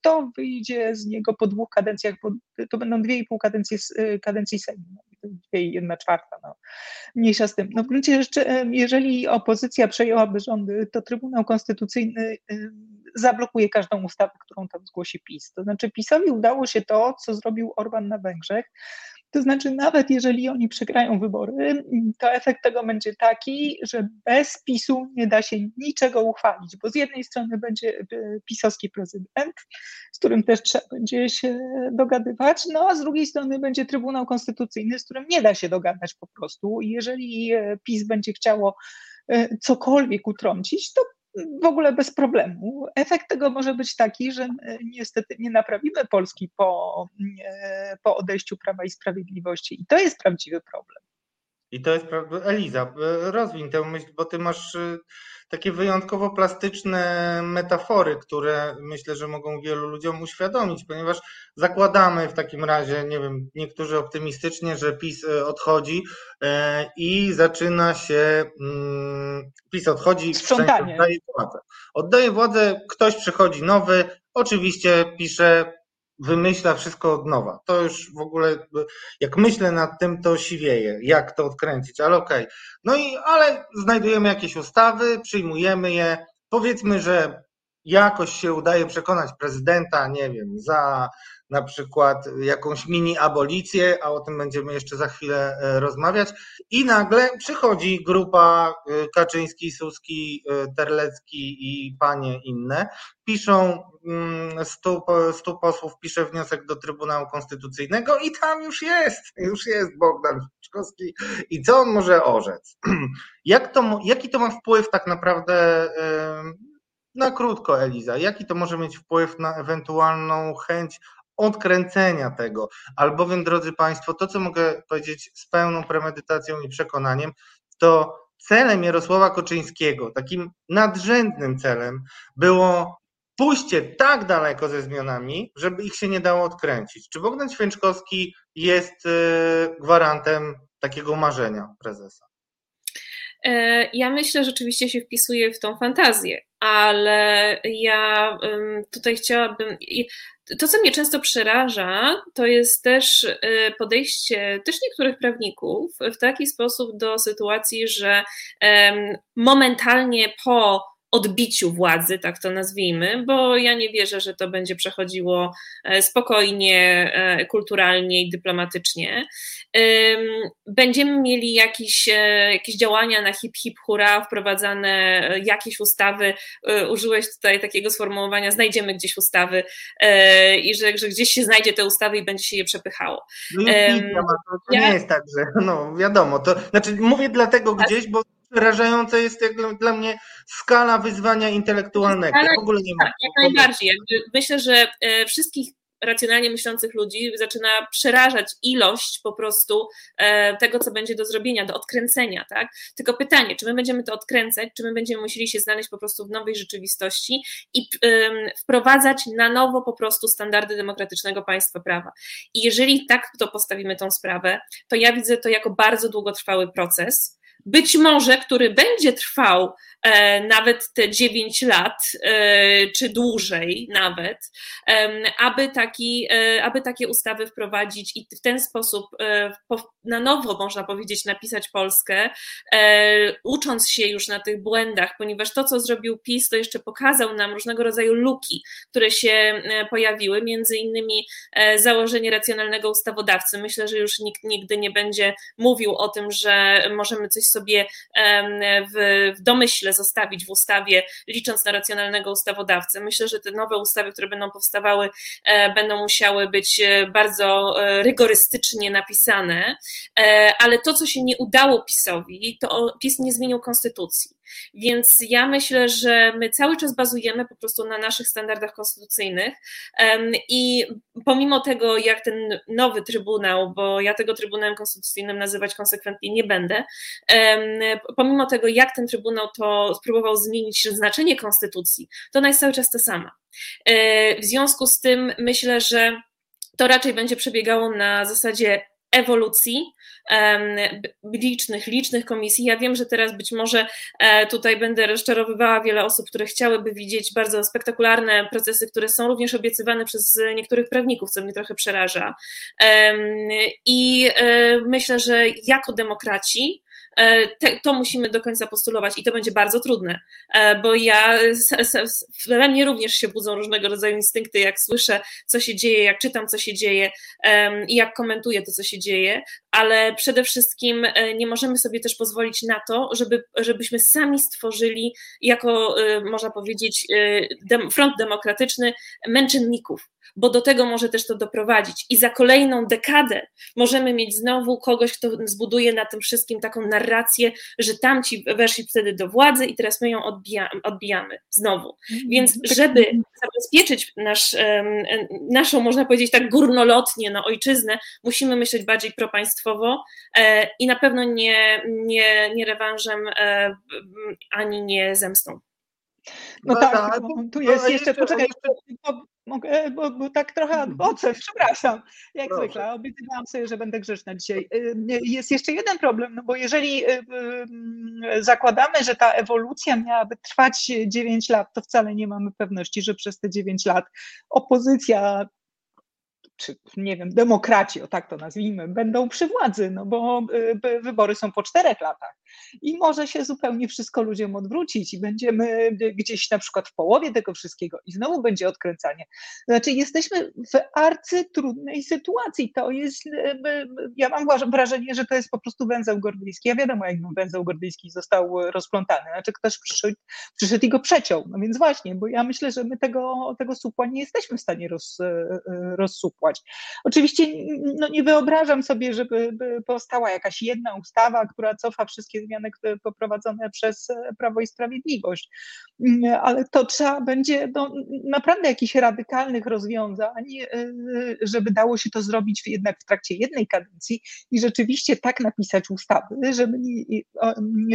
to wyjdzie z niego po 2 kadencjach, to będą 2,5 kadencji Sejmu. 1/4, no mniejsza z tym. No w gruncie jeszcze, jeżeli opozycja przejęłaby rządy, to Trybunał Konstytucyjny zablokuje każdą ustawę, którą tam zgłosi PiS. To znaczy PiS-owi udało się to, co zrobił Orban na Węgrzech, to znaczy nawet jeżeli oni przegrają wybory, to efekt tego będzie taki, że bez PiS-u nie da się niczego uchwalić, bo z jednej strony będzie PiS-owski prezydent, z którym też trzeba będzie się dogadywać, no a z drugiej strony będzie Trybunał Konstytucyjny, z którym nie da się dogadać po prostu. I jeżeli PiS będzie chciało cokolwiek utrącić, to w ogóle bez problemu. Efekt tego może być taki, że niestety nie naprawimy Polski po odejściu Prawa i Sprawiedliwości. I to jest prawdziwy problem. I to jest prawda. Eliza, rozwiń tę myśl, bo ty masz takie wyjątkowo plastyczne metafory, które myślę, że mogą wielu ludziom uświadomić, ponieważ zakładamy w takim razie, nie wiem, niektórzy optymistycznie, że PiS odchodzi i sprzątanie. Oddaje władzę, ktoś przychodzi nowy, oczywiście pisze, wymyśla wszystko od nowa. To już w ogóle, jak myślę nad tym, to siwieje, jak to odkręcić, ale okej. No i, ale znajdujemy jakieś ustawy, przyjmujemy je, powiedzmy, że jakoś się udaje przekonać prezydenta, nie wiem, za na przykład jakąś mini-abolicję, a o tym będziemy jeszcze za chwilę rozmawiać i nagle przychodzi grupa Kaczyński, Suski, Terlecki i panie inne, piszą 100 posłów, pisze wniosek do Trybunału Konstytucyjnego i tam już jest Bogdan Święczkowski i co on może orzec? Jaki to ma wpływ tak naprawdę? Na krótko, Eliza, jaki to może mieć wpływ na ewentualną chęć odkręcenia tego, albowiem, drodzy Państwo, to co mogę powiedzieć z pełną premedytacją i przekonaniem, to celem Jarosława Kaczyńskiego, takim nadrzędnym celem, było pójście tak daleko ze zmianami, żeby ich się nie dało odkręcić. Czy Bogdan Święczkowski jest gwarantem takiego marzenia prezesa? Ja myślę, że rzeczywiście się wpisuje w tą fantazję, ale ja tutaj chciałabym... To, co mnie często przeraża, to jest też podejście też niektórych prawników w taki sposób do sytuacji, że momentalnie po odbiciu władzy, tak to nazwijmy, bo ja nie wierzę, że to będzie przechodziło spokojnie, kulturalnie i dyplomatycznie. Będziemy mieli jakieś działania na hip hip hura, wprowadzane jakieś ustawy, użyłeś tutaj takiego sformułowania, znajdziemy gdzieś ustawy i że gdzieś się znajdzie te ustawy i będzie się je przepychało. Nie jest tak, że no wiadomo, to znaczy mówię dlatego gdzieś, bo przerażająca jest jak dla mnie skala wyzwania intelektualnego. Skala, w ogóle nie ma. Jak najbardziej. Myślę, że wszystkich racjonalnie myślących ludzi zaczyna przerażać ilość po prostu tego, co będzie do zrobienia, do odkręcenia, tak? Tylko pytanie, czy my będziemy to odkręcać, czy my będziemy musieli się znaleźć po prostu w nowej rzeczywistości i wprowadzać na nowo po prostu standardy demokratycznego państwa prawa. I jeżeli tak to postawimy tą sprawę, to ja widzę to jako bardzo długotrwały proces, być może, który będzie trwał nawet te 9 lat, czy dłużej nawet, aby takie ustawy wprowadzić i w ten sposób na nowo, można powiedzieć, napisać Polskę, ucząc się już na tych błędach, ponieważ to, co zrobił PiS, to jeszcze pokazał nam różnego rodzaju luki, które się pojawiły, między innymi założenie racjonalnego ustawodawcy. Myślę, że już nikt nigdy nie będzie mówił o tym, że możemy coś sobie w domyśle zostawić w ustawie, licząc na racjonalnego ustawodawcę. Myślę, że te nowe ustawy, które będą powstawały, będą musiały być bardzo rygorystycznie napisane, ale to, co się nie udało PiS-owi, to PiS nie zmienił konstytucji. Więc ja myślę, że my cały czas bazujemy po prostu na naszych standardach konstytucyjnych i pomimo tego, jak ten nowy Trybunał, bo ja tego Trybunałem Konstytucyjnym nazywać konsekwentnie nie będę, pomimo tego, jak ten Trybunał to spróbował zmienić znaczenie konstytucji, to ona jest cały czas ta sama. W związku z tym myślę, że to raczej będzie przebiegało na zasadzie ewolucji licznych komisji. Ja wiem, że teraz być może tutaj będę rozczarowywała wiele osób, które chciałyby widzieć bardzo spektakularne procesy, które są również obiecywane przez niektórych prawników, co mnie trochę przeraża. I myślę, że jako demokraci to musimy do końca postulować i to będzie bardzo trudne, bo ja we mnie również się budzą różnego rodzaju instynkty, jak słyszę, co się dzieje, jak czytam, co się dzieje i jak komentuję to, co się dzieje, ale przede wszystkim nie możemy sobie też pozwolić na to, żebyśmy sami stworzyli jako, można powiedzieć, front demokratyczny męczenników, bo do tego może też to doprowadzić i za kolejną dekadę możemy mieć znowu kogoś, kto zbuduje na tym wszystkim taką narrację, że tamci weszli wtedy do władzy i teraz my ją odbijamy znowu. Więc żeby zabezpieczyć naszą, można powiedzieć tak górnolotnie, ojczyznę, musimy myśleć bardziej propaństwowo i na pewno nie rewanżem ani nie zemstą. No tak, tu jest jeszcze, poczekaj, bo tak trochę odboczę, przepraszam, jak Proszę. Zwykle, obiecywałam sobie, że będę grzeczna dzisiaj. Jest jeszcze jeden problem, no bo jeżeli zakładamy, że ta ewolucja miałaby trwać 9 lat, to wcale nie mamy pewności, że przez te 9 lat opozycja, czy nie wiem, demokraci, o tak to nazwijmy, będą przy władzy, no bo wybory są po 4 latach i może się zupełnie wszystko ludziom odwrócić i będziemy gdzieś na przykład w połowie tego wszystkiego i znowu będzie odkręcanie. Znaczy jesteśmy w arcytrudnej sytuacji, to jest, ja mam wrażenie, że to jest po prostu węzeł gordyjski, ja wiadomo jak węzeł gordyjski został rozplątany, znaczy ktoś przyszedł i go przeciął, no więc właśnie, bo ja myślę, że my tego supła nie jesteśmy w stanie rozsupłać. Oczywiście no nie wyobrażam sobie, żeby powstała jakaś jedna ustawa, która cofa wszystkie zmiany poprowadzone przez Prawo i Sprawiedliwość. Ale to trzeba będzie naprawdę jakichś radykalnych rozwiązań, żeby dało się to zrobić jednak w trakcie jednej kadencji i rzeczywiście tak napisać ustawy,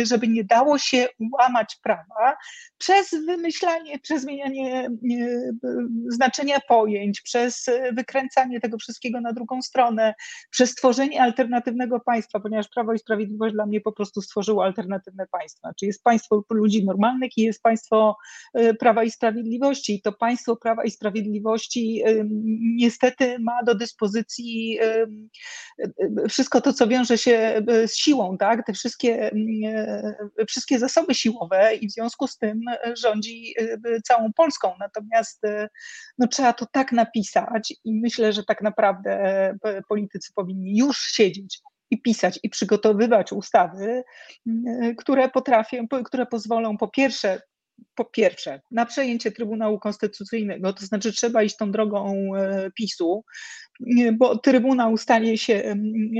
żeby nie dało się łamać prawa przez wymyślanie, przez zmienianie znaczenia pojęć, przez wykręcanie tego wszystkiego na drugą stronę, przez tworzenie alternatywnego państwa, ponieważ Prawo i Sprawiedliwość dla mnie po prostu stworzyło alternatywne państwa. Czyli jest państwo ludzi normalnych i jest państwo Prawa i Sprawiedliwości. I to państwo Prawa i Sprawiedliwości niestety ma do dyspozycji wszystko to, co wiąże się z siłą, tak? Te wszystkie zasoby siłowe i w związku z tym rządzi całą Polską. Natomiast trzeba to tak napisać i myślę, że tak naprawdę politycy powinni już siedzieć i pisać i przygotowywać ustawy, które pozwolą po pierwsze na przejęcie Trybunału Konstytucyjnego, to znaczy trzeba iść tą drogą PiS-u, bo Trybunał stanie się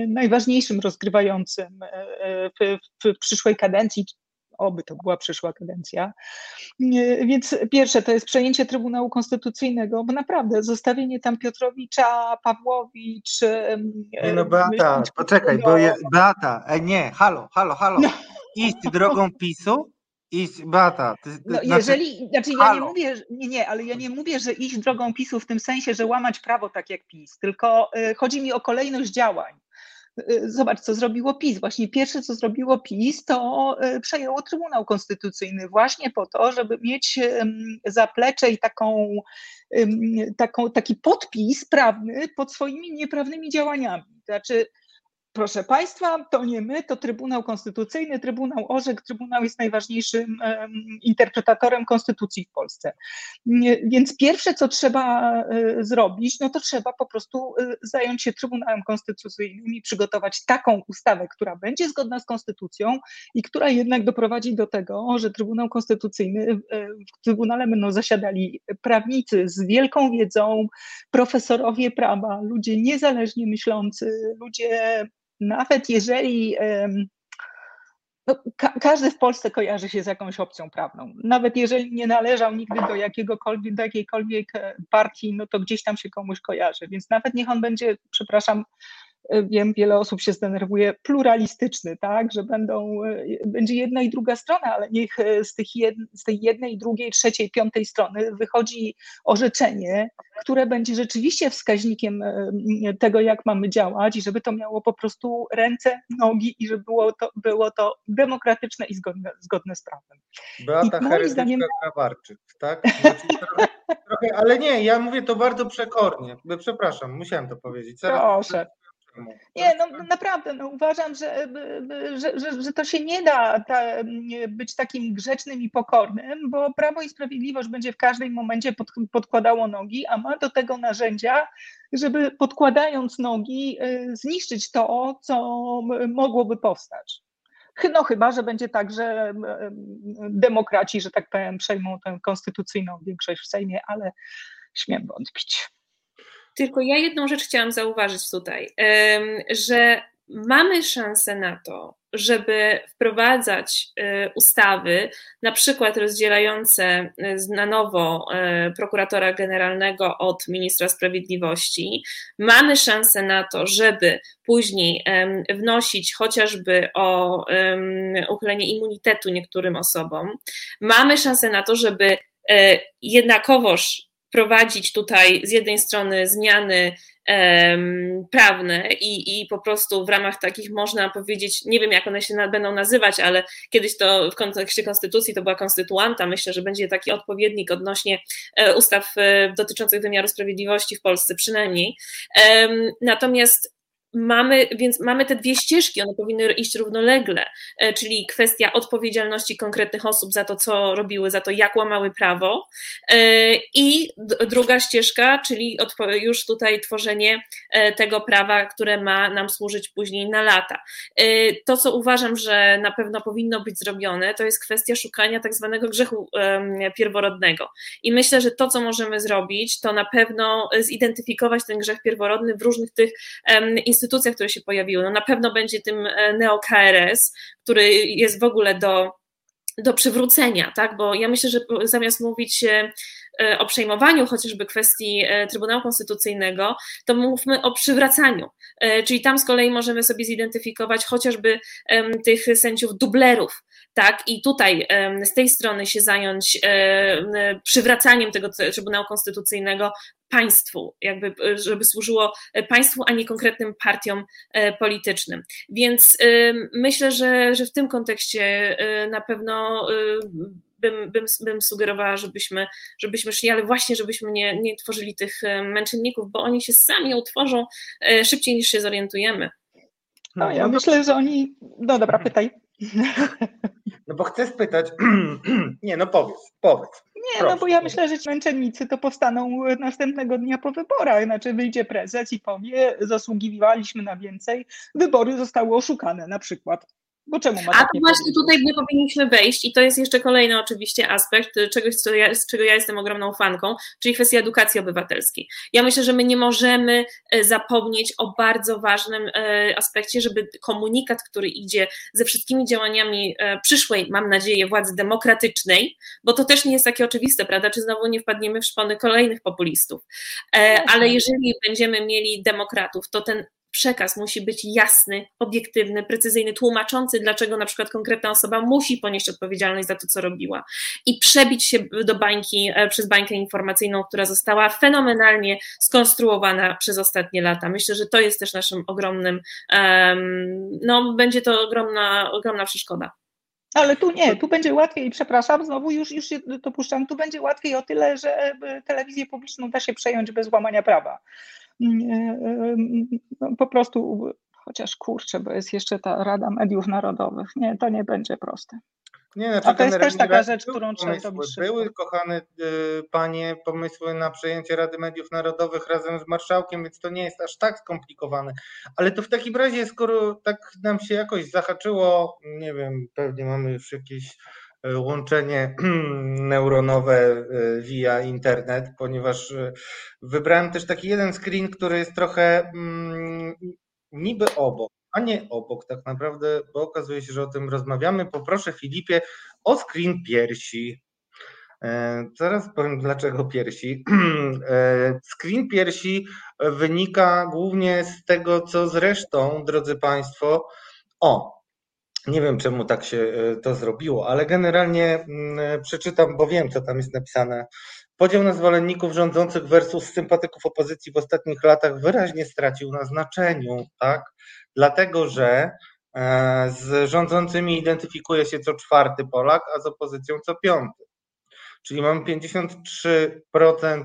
najważniejszym rozgrywającym w przyszłej kadencji, oby to była przyszła kadencja. Więc pierwsze to jest przejęcie Trybunału Konstytucyjnego, bo naprawdę zostawienie tam Piotrowicza, Pawłowicz... Beata, poczekaj, bo jest Beata, halo. No. Iść drogą PiS-u? Iść, Beata. Ja nie mówię, że iść drogą PiS-u w tym sensie, że łamać prawo tak jak PiS, tylko chodzi mi o kolejność działań. Zobacz, co zrobiło PiS. Właśnie pierwsze, co zrobiło PiS, to przejęło Trybunał Konstytucyjny właśnie po to, żeby mieć zaplecze i taki podpis prawny pod swoimi nieprawnymi działaniami. Znaczy, proszę Państwa, to nie my, to Trybunał Konstytucyjny, Trybunał Orzekł, Trybunał jest najważniejszym interpretatorem Konstytucji w Polsce. Więc pierwsze, co trzeba zrobić, to trzeba po prostu zająć się Trybunałem Konstytucyjnym i przygotować taką ustawę, która będzie zgodna z Konstytucją i która jednak doprowadzi do tego, że Trybunał Konstytucyjny, w Trybunale będą zasiadali prawnicy z wielką wiedzą, profesorowie prawa, ludzie niezależnie myślący, ludzie... Nawet jeżeli każdy w Polsce kojarzy się z jakąś opcją prawną, nawet jeżeli nie należał nigdy do jakiejkolwiek partii, to gdzieś tam się komuś kojarzy, więc nawet niech on będzie, przepraszam, wiem, wiele osób się zdenerwuje, pluralistyczny, tak, że będzie jedna i druga strona, ale niech z tej jednej, drugiej, trzeciej, piątej strony wychodzi orzeczenie, które będzie rzeczywiście wskaźnikiem tego, jak mamy działać i żeby to miało po prostu ręce, nogi i żeby było to demokratyczne i zgodne z prawem. Beata Grabarczyk, tak? Znaczy, trochę, ale nie, ja mówię to bardzo przekornie, przepraszam, musiałem to powiedzieć. Proszę. Nie, naprawdę, uważam, że to się nie da być takim grzecznym i pokornym, bo Prawo i Sprawiedliwość będzie w każdym momencie podkładało nogi, a ma do tego narzędzia, żeby podkładając nogi zniszczyć to, co mogłoby powstać. Chyba, że będzie tak, że demokraci, że tak powiem, przejmą tę konstytucyjną większość w Sejmie, ale śmiem wątpić. Tylko ja jedną rzecz chciałam zauważyć tutaj, że mamy szansę na to, żeby wprowadzać ustawy, na przykład rozdzielające na nowo prokuratora generalnego od ministra sprawiedliwości. Mamy szansę na to, żeby później wnosić chociażby o uchylenie immunitetu niektórym osobom. Mamy szansę na to, żeby jednakowoż prowadzić tutaj z jednej strony zmiany prawne i po prostu w ramach takich można powiedzieć, nie wiem jak one się będą nazywać, ale kiedyś to w kontekście konstytucji to była konstytuanta, myślę, że będzie taki odpowiednik odnośnie ustaw dotyczących wymiaru sprawiedliwości w Polsce przynajmniej. Natomiast mamy te dwie ścieżki, one powinny iść równolegle, czyli kwestia odpowiedzialności konkretnych osób za to, co robiły, za to, jak łamały prawo, i druga ścieżka, czyli już tutaj tworzenie tego prawa, które ma nam służyć później na lata. To, co uważam, że na pewno powinno być zrobione, to jest kwestia szukania tak zwanego grzechu pierworodnego i myślę, że to, co możemy zrobić, to na pewno zidentyfikować ten grzech pierworodny w różnych tych instytucjach instytucjach, które się pojawiły, no na pewno będzie tym neo-KRS, który jest w ogóle do przywrócenia, tak? Bo ja myślę, że zamiast mówić o przejmowaniu chociażby kwestii Trybunału Konstytucyjnego, to mówmy o przywracaniu, czyli tam z kolei możemy sobie zidentyfikować chociażby tych sędziów dublerów, tak? I tutaj z tej strony się zająć przywracaniem tego Trybunału Konstytucyjnego państwu, jakby żeby służyło państwu, a nie konkretnym partiom politycznym. Więc myślę, że w tym kontekście na pewno bym sugerowała, żebyśmy szli, ale właśnie żebyśmy nie tworzyli tych męczenników, bo oni się sami utworzą szybciej niż się zorientujemy. No ja myślę, że oni... No dobra, pytaj. No bo chcę spytać... Nie, no powiedz. Nie, proszę. No bo ja myślę, że ci męczennicy to powstaną następnego dnia po wyborach, znaczy wyjdzie prezes i powie, zasługiwaliśmy na więcej, wybory zostały oszukane na przykład. Bo czemu ma takie właśnie tutaj nie powinniśmy wejść i to jest jeszcze kolejny oczywiście aspekt czegoś, z czego ja jestem ogromną fanką, czyli kwestia edukacji obywatelskiej. Ja myślę, że my nie możemy zapomnieć o bardzo ważnym aspekcie, żeby komunikat, który idzie ze wszystkimi działaniami przyszłej, mam nadzieję, władzy demokratycznej, bo to też nie jest takie oczywiste, prawda, czy znowu nie wpadniemy w szpony kolejnych populistów, ale jeżeli będziemy mieli demokratów, to ten przekaz musi być jasny, obiektywny, precyzyjny, tłumaczący, dlaczego na przykład konkretna osoba musi ponieść odpowiedzialność za to, co robiła i przebić się do bańki, przez bańkę informacyjną, która została fenomenalnie skonstruowana przez ostatnie lata. Myślę, że to jest też naszym ogromnym, będzie to ogromna przeszkoda. Ale tu nie, tu będzie łatwiej, przepraszam, znowu już się dopuszczam, tu będzie łatwiej o tyle, że telewizję publiczną da się przejąć bez łamania prawa. Po prostu, chociaż kurczę, bo jest jeszcze ta Rada Mediów Narodowych. Nie, to nie będzie proste. Nie, znaczy, a to jest też taka rzecz, którą trzeba zrobić. Były, kochane panie, pomysły na przejęcie Rady Mediów Narodowych razem z marszałkiem, więc to nie jest aż tak skomplikowane. Ale to w takim razie, skoro tak nam się jakoś zahaczyło, nie wiem, pewnie mamy już jakieś łączenie neuronowe via internet, ponieważ wybrałem też taki jeden screen, który jest trochę niby obok, a nie obok tak naprawdę, bo okazuje się, że o tym rozmawiamy. Poproszę, Filipie, o screen piersi. Zaraz powiem, dlaczego piersi. Screen piersi wynika głównie z tego, co zresztą, drodzy Państwo, nie wiem, czemu tak się to zrobiło, ale generalnie przeczytam, bo wiem, co tam jest napisane. Podział na zwolenników rządzących versus sympatyków opozycji w ostatnich latach wyraźnie stracił na znaczeniu, tak? Dlatego, że z rządzącymi identyfikuje się co czwarty Polak, a z opozycją co piąty. Czyli mamy 53%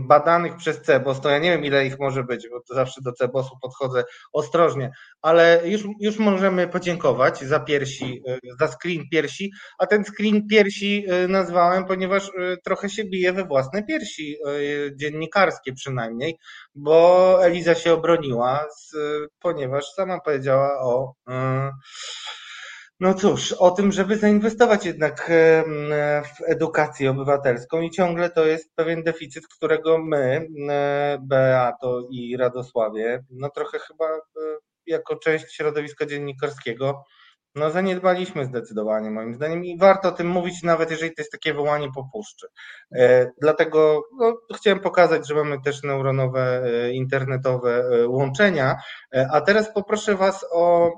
badanych przez CBOS, to ja nie wiem, ile ich może być, bo to zawsze do CBOS-u podchodzę ostrożnie, ale już możemy podziękować za piersi, za screen piersi, a ten screen piersi nazwałem, ponieważ trochę się bije we własne piersi, dziennikarskie przynajmniej, bo Eliza się obroniła, ponieważ sama powiedziała o... No cóż, o tym, żeby zainwestować jednak w edukację obywatelską i ciągle to jest pewien deficyt, którego my, Beato i Radosławie, no trochę chyba jako część środowiska dziennikarskiego, no zaniedbaliśmy zdecydowanie moim zdaniem i warto o tym mówić, nawet jeżeli to jest takie wołanie po puszczy. Dlatego chciałem pokazać, że mamy też neuronowe, internetowe łączenia, a teraz poproszę Was o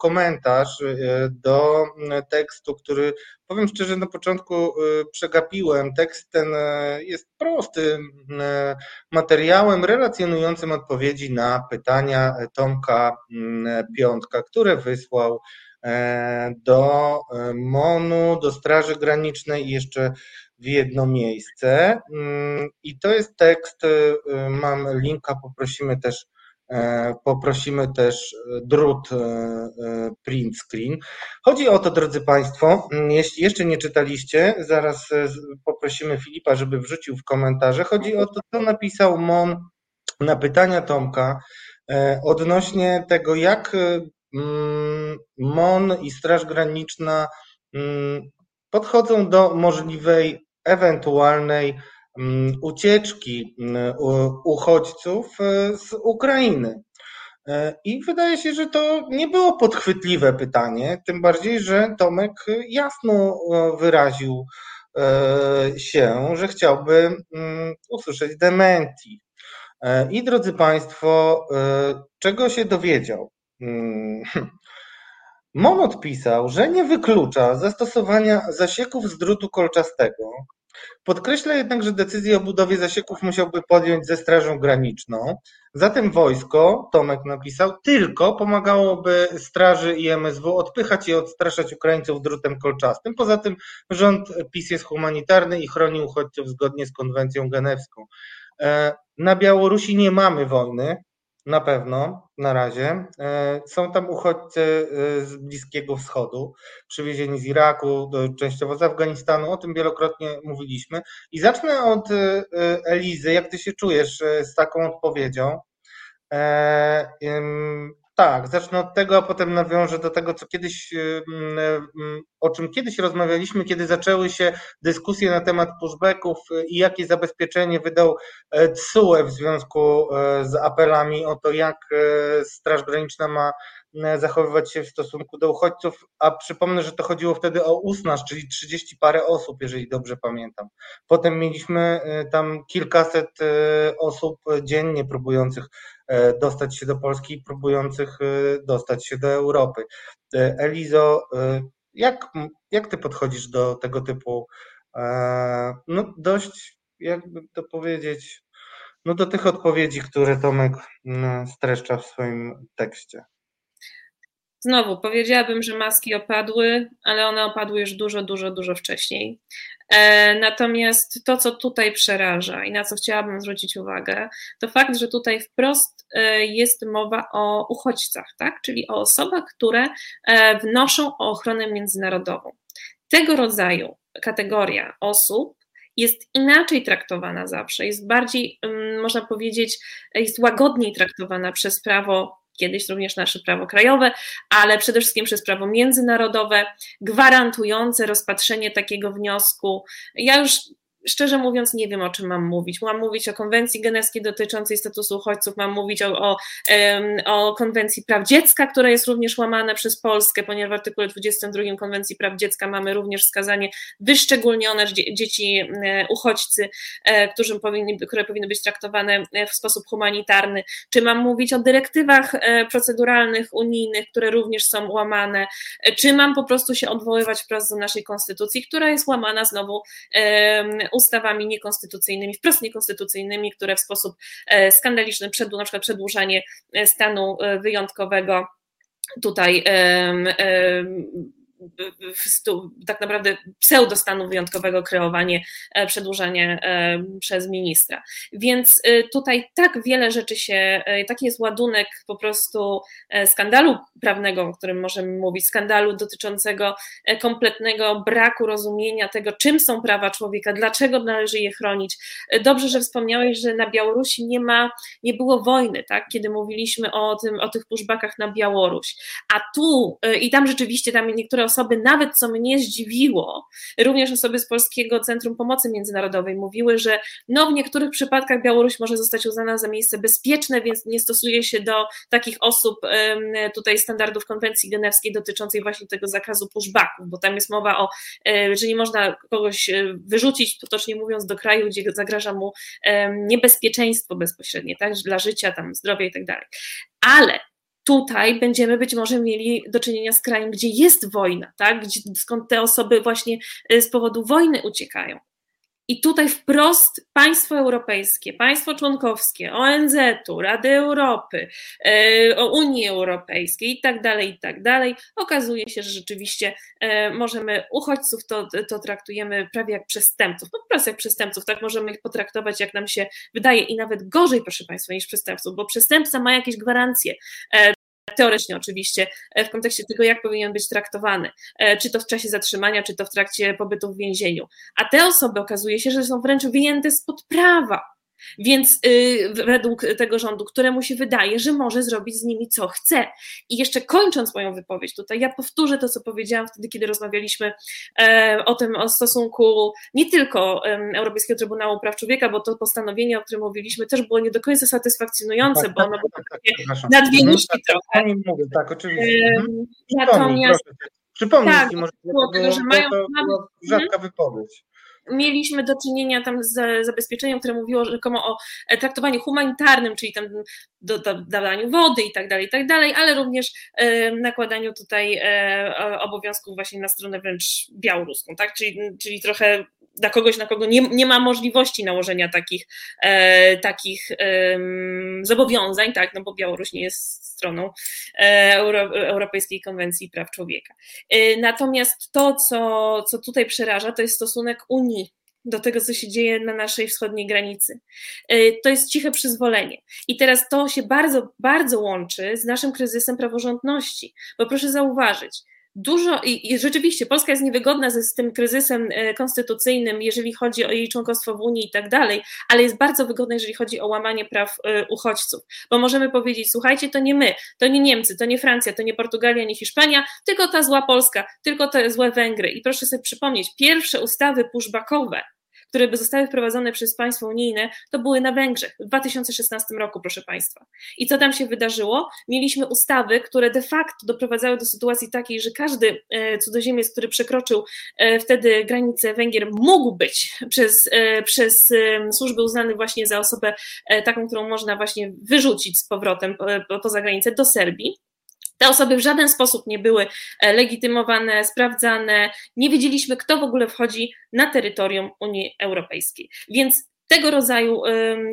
komentarz do tekstu, który powiem szczerze, na początku przegapiłem. Tekst ten jest prostym materiałem relacjonującym odpowiedzi na pytania Tomka Piątka, które wysłał do MON-u, do Straży Granicznej i jeszcze w jedno miejsce. I to jest tekst, mam linka, poprosimy też drut print screen. Chodzi o to, drodzy Państwo, jeśli jeszcze nie czytaliście, zaraz poprosimy Filipa, żeby wrzucił w komentarze. Chodzi o to, co napisał MON na pytania Tomka odnośnie tego, jak MON i Straż Graniczna podchodzą do możliwej, ewentualnej ucieczki uchodźców z Ukrainy. I wydaje się, że to nie było podchwytliwe pytanie, tym bardziej, że Tomek jasno wyraził się, że chciałby usłyszeć dementi. I drodzy Państwo, czego się dowiedział? MON odpisał, że nie wyklucza zastosowania zasieków z drutu kolczastego. Podkreśla jednak, że decyzję o budowie zasieków musiałby podjąć ze Strażą Graniczną. Zatem wojsko, Tomek napisał, tylko pomagałoby Straży i MSW odpychać i odstraszać Ukraińców drutem kolczastym. Poza tym rząd PiS jest humanitarny i chroni uchodźców zgodnie z konwencją genewską. Na Białorusi nie mamy wojny, na pewno, na razie. Są tam uchodźcy z Bliskiego Wschodu, przywiezieni z Iraku, częściowo z Afganistanu, o tym wielokrotnie mówiliśmy. I zacznę od Elizy, jak ty się czujesz z taką odpowiedzią? Tak, zacznę od tego, a potem nawiążę do tego, co kiedyś, o czym kiedyś rozmawialiśmy, kiedy zaczęły się dyskusje na temat pushbacków i jakie zabezpieczenie wydał TSUE w związku z apelami o to, jak Straż Graniczna ma zachowywać się w stosunku do uchodźców, a przypomnę, że to chodziło wtedy o usnaż, czyli 30 parę osób, jeżeli dobrze pamiętam. Potem mieliśmy tam kilkaset osób dziennie próbujących dostać się do Polski i próbujących dostać się do Europy. Elizo, jak ty podchodzisz do tego typu, no dość, jakby to powiedzieć, no do tych odpowiedzi, które Tomek streszcza w swoim tekście? Znowu, powiedziałabym, że maski opadły, ale one opadły już dużo wcześniej. Natomiast to, co tutaj przeraża i na co chciałabym zwrócić uwagę, to fakt, że tutaj wprost jest mowa o uchodźcach, tak? Czyli o osobach, które wnoszą o ochronę międzynarodową. Tego rodzaju kategoria osób jest inaczej traktowana zawsze, jest bardziej, można powiedzieć, jest łagodniej traktowana przez prawo, kiedyś również nasze prawo krajowe, ale przede wszystkim przez prawo międzynarodowe, gwarantujące rozpatrzenie takiego wniosku. Ja już szczerze mówiąc nie wiem, o czym mam mówić. Mam mówić o konwencji genewskiej dotyczącej statusu uchodźców, mam mówić o konwencji praw dziecka, która jest również łamana przez Polskę, ponieważ w artykule 22 konwencji praw dziecka mamy również wskazanie wyszczególnione, że dzieci uchodźcy, które powinny być traktowane w sposób humanitarny. Czy mam mówić o dyrektywach proceduralnych unijnych, które również są łamane? Czy mam po prostu się odwoływać wprost do naszej konstytucji, która jest łamana znowu ustawami niekonstytucyjnymi, wprost niekonstytucyjnymi, które w sposób skandaliczny, na przykład przedłużanie stanu wyjątkowego tutaj tak naprawdę pseudostanu wyjątkowego, kreowanie, przedłużanie przez ministra. Więc tutaj tak wiele rzeczy się, taki jest ładunek po prostu skandalu prawnego, o którym możemy mówić, skandalu dotyczącego kompletnego braku rozumienia tego, czym są prawa człowieka, dlaczego należy je chronić. Dobrze, że wspomniałeś, że na Białorusi nie było wojny, tak? Kiedy mówiliśmy o tych pushbackach na Białoruś. A tu, i tam rzeczywiście, tam niektóre osoby, nawet co mnie zdziwiło, również osoby z Polskiego Centrum Pomocy Międzynarodowej mówiły, że no, w niektórych przypadkach Białoruś może zostać uznana za miejsce bezpieczne, więc nie stosuje się do takich osób tutaj standardów konwencji genewskiej dotyczącej właśnie tego zakazu pushbacków, bo tam jest mowa o, że nie można kogoś wyrzucić, potocznie mówiąc, do kraju, gdzie zagraża mu niebezpieczeństwo bezpośrednie, tak, dla życia, tam zdrowia i tak dalej. Ale tutaj będziemy być może mieli do czynienia z krajem, gdzie jest wojna, tak? Skąd te osoby właśnie z powodu wojny uciekają. I tutaj wprost państwo europejskie, państwo członkowskie, ONZ-u, Rady Europy, Unii Europejskiej i tak dalej, okazuje się, że rzeczywiście możemy uchodźców to traktujemy prawie jak przestępców, po prostu jak przestępców, tak możemy ich potraktować, jak nam się wydaje, i nawet gorzej, proszę Państwa, niż przestępców, bo przestępca ma jakieś gwarancje. Teoretycznie oczywiście, w kontekście tego, jak powinien być traktowany, czy to w czasie zatrzymania, czy to w trakcie pobytu w więzieniu. A te osoby okazuje się, że są wręcz wyjęte spod prawa. Więc według tego rządu, któremu się wydaje, że może zrobić z nimi co chce. I jeszcze kończąc moją wypowiedź tutaj, ja powtórzę to, co powiedziałam wtedy, kiedy rozmawialiśmy o tym, o stosunku nie tylko Europejskiego Trybunału Praw Człowieka, bo to postanowienie, o którym mówiliśmy, też było nie do końca satysfakcjonujące, no tak, bo ono było takie na dwie nóżki trochę. Tak, oczywiście. Natomiast przypomnij, tak, może było tego, że mają to rzadka wypowiedź. Mieliśmy do czynienia tam z zabezpieczeniem, które mówiło rzekomo o traktowaniu humanitarnym, czyli tam dawaniu wody i tak dalej, ale również nakładaniu tutaj obowiązków właśnie na stronę wręcz białoruską, tak? Czyli trochę dla kogoś, na kogo nie ma możliwości nałożenia takich zobowiązań, tak? No bo Białoruś nie jest stroną Europejskiej Konwencji Praw Człowieka. Natomiast to, co tutaj przeraża, to jest stosunek Unii do tego, co się dzieje na naszej wschodniej granicy. To jest ciche przyzwolenie. I teraz to się bardzo, bardzo łączy z naszym kryzysem praworządności, bo proszę zauważyć, i rzeczywiście Polska jest niewygodna z tym kryzysem konstytucyjnym, jeżeli chodzi o jej członkostwo w Unii i tak dalej, ale jest bardzo wygodna, jeżeli chodzi o łamanie praw uchodźców, bo możemy powiedzieć, słuchajcie, to nie my, to nie Niemcy, to nie Francja, to nie Portugalia, nie Hiszpania, tylko ta zła Polska, tylko te złe Węgry. I proszę sobie przypomnieć, pierwsze ustawy pushbackowe, które by zostały wprowadzone przez państwo unijne, to były na Węgrzech w 2016 roku, proszę państwa. I co tam się wydarzyło? Mieliśmy ustawy, które de facto doprowadzały do sytuacji takiej, że każdy cudzoziemiec, który przekroczył wtedy granicę Węgier, mógł być przez służby uznany właśnie za osobę taką, którą można właśnie wyrzucić z powrotem poza granicę do Serbii. Te osoby w żaden sposób nie były legitymowane, sprawdzane, nie wiedzieliśmy, kto w ogóle wchodzi na terytorium Unii Europejskiej. Więc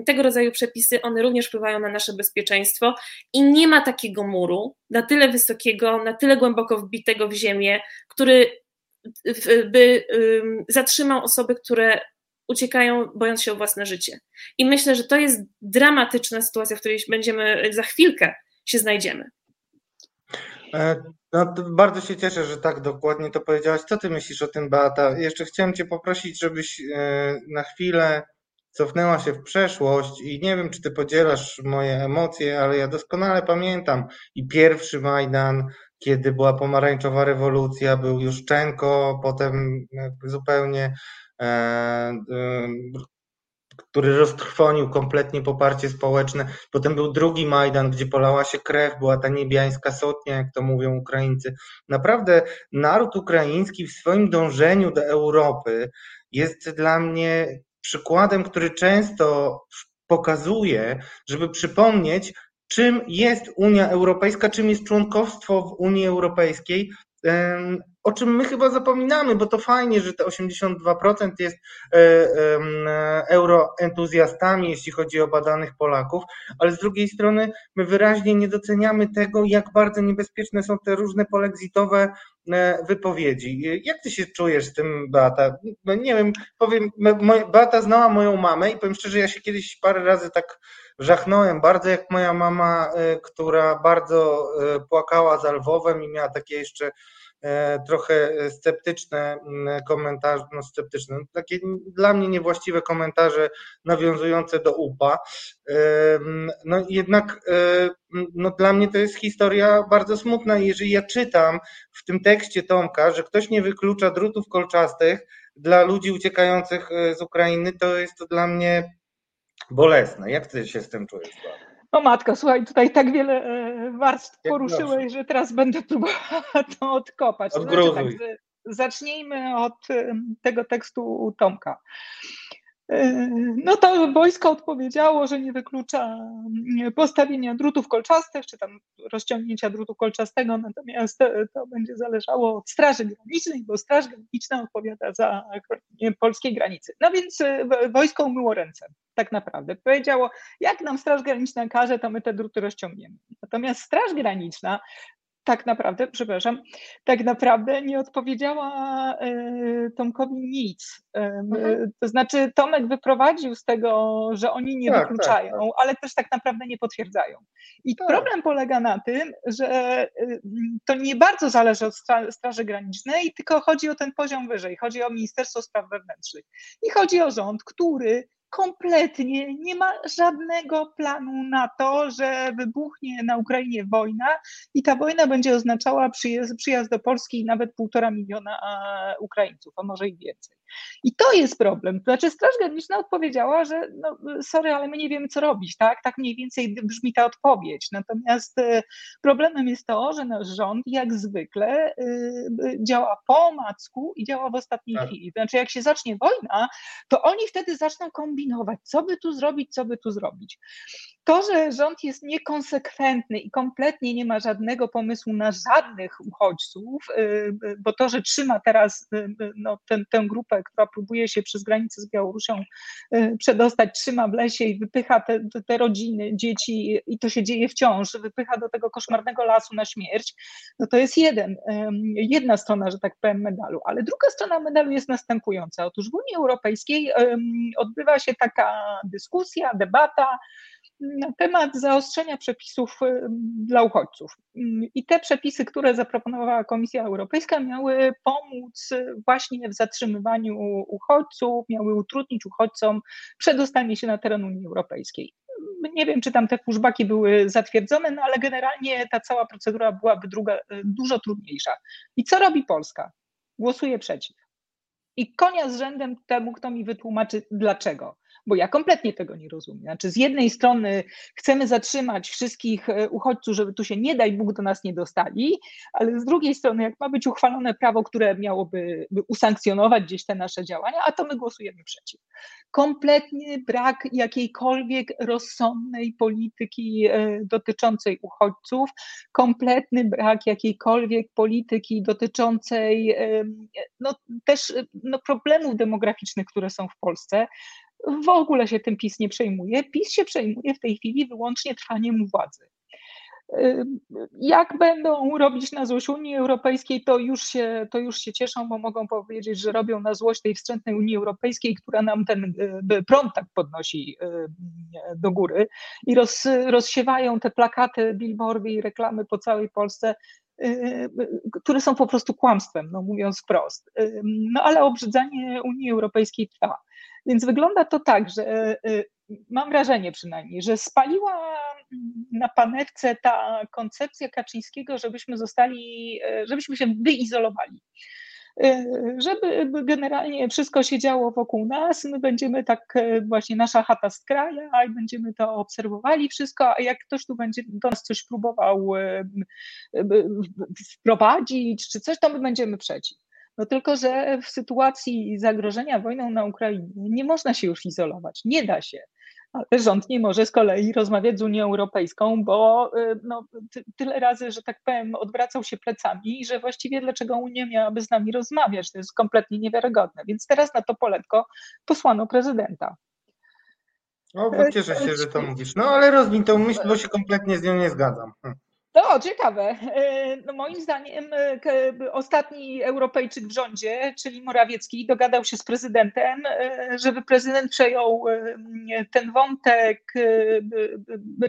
tego rodzaju przepisy, one również wpływają na nasze bezpieczeństwo i nie ma takiego muru na tyle wysokiego, na tyle głęboko wbitego w ziemię, który by zatrzymał osoby, które uciekają, bojąc się o własne życie. I myślę, że to jest dramatyczna sytuacja, w której będziemy za chwilkę się znajdziemy. No, bardzo się cieszę, że tak dokładnie to powiedziałaś. Co ty myślisz o tym, Beata? Jeszcze chciałem cię poprosić, żebyś na chwilę cofnęła się w przeszłość i nie wiem, czy ty podzielasz moje emocje, ale ja doskonale pamiętam i pierwszy Majdan, kiedy była pomarańczowa rewolucja, był Juszczenko, potem zupełnie, który roztrwonił kompletnie poparcie społeczne. Potem był drugi Majdan, gdzie polała się krew, była ta niebiańska sotnia, jak to mówią Ukraińcy. Naprawdę naród ukraiński w swoim dążeniu do Europy jest dla mnie przykładem, który często pokazuje, żeby przypomnieć, czym jest Unia Europejska, czym jest członkostwo w Unii Europejskiej, o czym my chyba zapominamy, bo to fajnie, że te 82% jest euroentuzjastami, jeśli chodzi o badanych Polaków, ale z drugiej strony my wyraźnie nie doceniamy tego, jak bardzo niebezpieczne są te różne polexitowe wypowiedzi. Jak ty się czujesz z tym, Beata? No nie wiem, Beata znała moją mamę i powiem szczerze, ja się kiedyś parę razy tak żachnąłem bardzo jak moja mama, która bardzo płakała za Lwowem i miała takie jeszcze trochę sceptyczne komentarze, takie dla mnie niewłaściwe komentarze nawiązujące do UPA. No jednak no dla mnie to jest historia bardzo smutna. Jeżeli ja czytam w tym tekście Tomka, że ktoś nie wyklucza drutów kolczastych dla ludzi uciekających z Ukrainy, to jest to dla mnie bolesne. Jak ty się z tym czujesz? No matko, słuchaj, tutaj tak wiele warstw poruszyłeś, że teraz będę próbowała to odkopać. To znaczy tak, zacznijmy od tego tekstu Tomka. No to wojsko odpowiedziało, że nie wyklucza postawienia drutów kolczastych, czy tam rozciągnięcia drutu kolczastego, natomiast to będzie zależało od Straży Granicznej, bo Straż Graniczna odpowiada za polskie granice. No więc wojsko umyło ręce, tak naprawdę. Powiedziało, jak nam Straż Graniczna każe, to my te druty rozciągniemy. Natomiast Straż Graniczna tak naprawdę nie odpowiedziała Tomkowi nic. To znaczy Tomek wyprowadził z tego, że oni nie wykluczają, ale też tak naprawdę nie potwierdzają. I problem polega na tym, że to nie bardzo zależy od Straży Granicznej, tylko chodzi o ten poziom wyżej, chodzi o Ministerstwo Spraw Wewnętrznych i chodzi o rząd, który kompletnie nie ma żadnego planu na to, że wybuchnie na Ukrainie wojna i ta wojna będzie oznaczała przyjazd do Polski nawet 1,5 miliona Ukraińców, a może i więcej. I to jest problem. Znaczy Straż Graniczna odpowiedziała, że no, sorry, ale my nie wiemy, co robić. Tak mniej więcej brzmi ta odpowiedź. Natomiast problemem jest to, że nasz rząd jak zwykle działa po omacku i działa w ostatniej chwili. Znaczy jak się zacznie wojna, to oni wtedy zaczną kombinować, co by tu zrobić. To, że rząd jest niekonsekwentny i kompletnie nie ma żadnego pomysłu na żadnych uchodźców, bo to, że trzyma teraz no, tę grupę, która próbuje się przez granicę z Białorusią przedostać, trzyma w lesie i wypycha te rodziny, dzieci i to się dzieje wciąż, wypycha do tego koszmarnego lasu na śmierć, no to jest jedna strona, że tak powiem, medalu. Ale druga strona medalu jest następująca. Otóż w Unii Europejskiej odbywa się taka dyskusja, debata na temat zaostrzenia przepisów dla uchodźców. I te przepisy, które zaproponowała Komisja Europejska, miały pomóc właśnie w zatrzymywaniu uchodźców, miały utrudnić uchodźcom przedostanie się na teren Unii Europejskiej. Nie wiem, czy tam te pushbacki były zatwierdzone, no ale generalnie ta cała procedura byłaby dużo trudniejsza. I co robi Polska? Głosuje przeciw. I konia z rzędem temu, kto mi wytłumaczy dlaczego. Bo ja kompletnie tego nie rozumiem. Znaczy z jednej strony chcemy zatrzymać wszystkich uchodźców, żeby tu się nie daj Bóg do nas nie dostali, ale z drugiej strony jak ma być uchwalone prawo, które miałoby usankcjonować gdzieś te nasze działania, a to my głosujemy przeciw. Kompletny brak jakiejkolwiek rozsądnej polityki dotyczącej uchodźców, kompletny brak jakiejkolwiek polityki dotyczącej no, też no, problemów demograficznych, które są w Polsce. W ogóle się tym PiS nie przejmuje. PiS się przejmuje w tej chwili wyłącznie trwaniem władzy. Jak będą robić na złość Unii Europejskiej, to już się cieszą, bo mogą powiedzieć, że robią na złość tej wstrętnej Unii Europejskiej, która nam ten prąd tak podnosi do góry i rozsiewają te plakaty, billboardy i reklamy po całej Polsce, które są po prostu kłamstwem, no mówiąc wprost. No ale obrzydzanie Unii Europejskiej trwa. Więc wygląda to tak, że mam wrażenie przynajmniej, że spaliła na panewce ta koncepcja Kaczyńskiego, żebyśmy się wyizolowali. Żeby generalnie wszystko się działo wokół nas, my będziemy tak właśnie nasza chata z kraja i będziemy to obserwowali wszystko, a jak ktoś tu będzie do nas coś próbował wprowadzić czy coś, to my będziemy przeciw. No tylko, że w sytuacji zagrożenia wojną na Ukrainie nie można się już izolować, nie da się. Ale rząd nie może z kolei rozmawiać z Unią Europejską, bo no, tyle razy, że tak powiem, odwracał się plecami, że właściwie dlaczego Unia miałaby z nami rozmawiać, to jest kompletnie niewiarygodne. Więc teraz na to poletko posłano prezydenta. No, cieszę się, że to mówisz. No ale rozwin tą myśl, bo się kompletnie z nią nie zgadzam. No, ciekawe. No, moim zdaniem ostatni Europejczyk w rządzie, czyli Morawiecki, dogadał się z prezydentem, żeby prezydent przejął ten wątek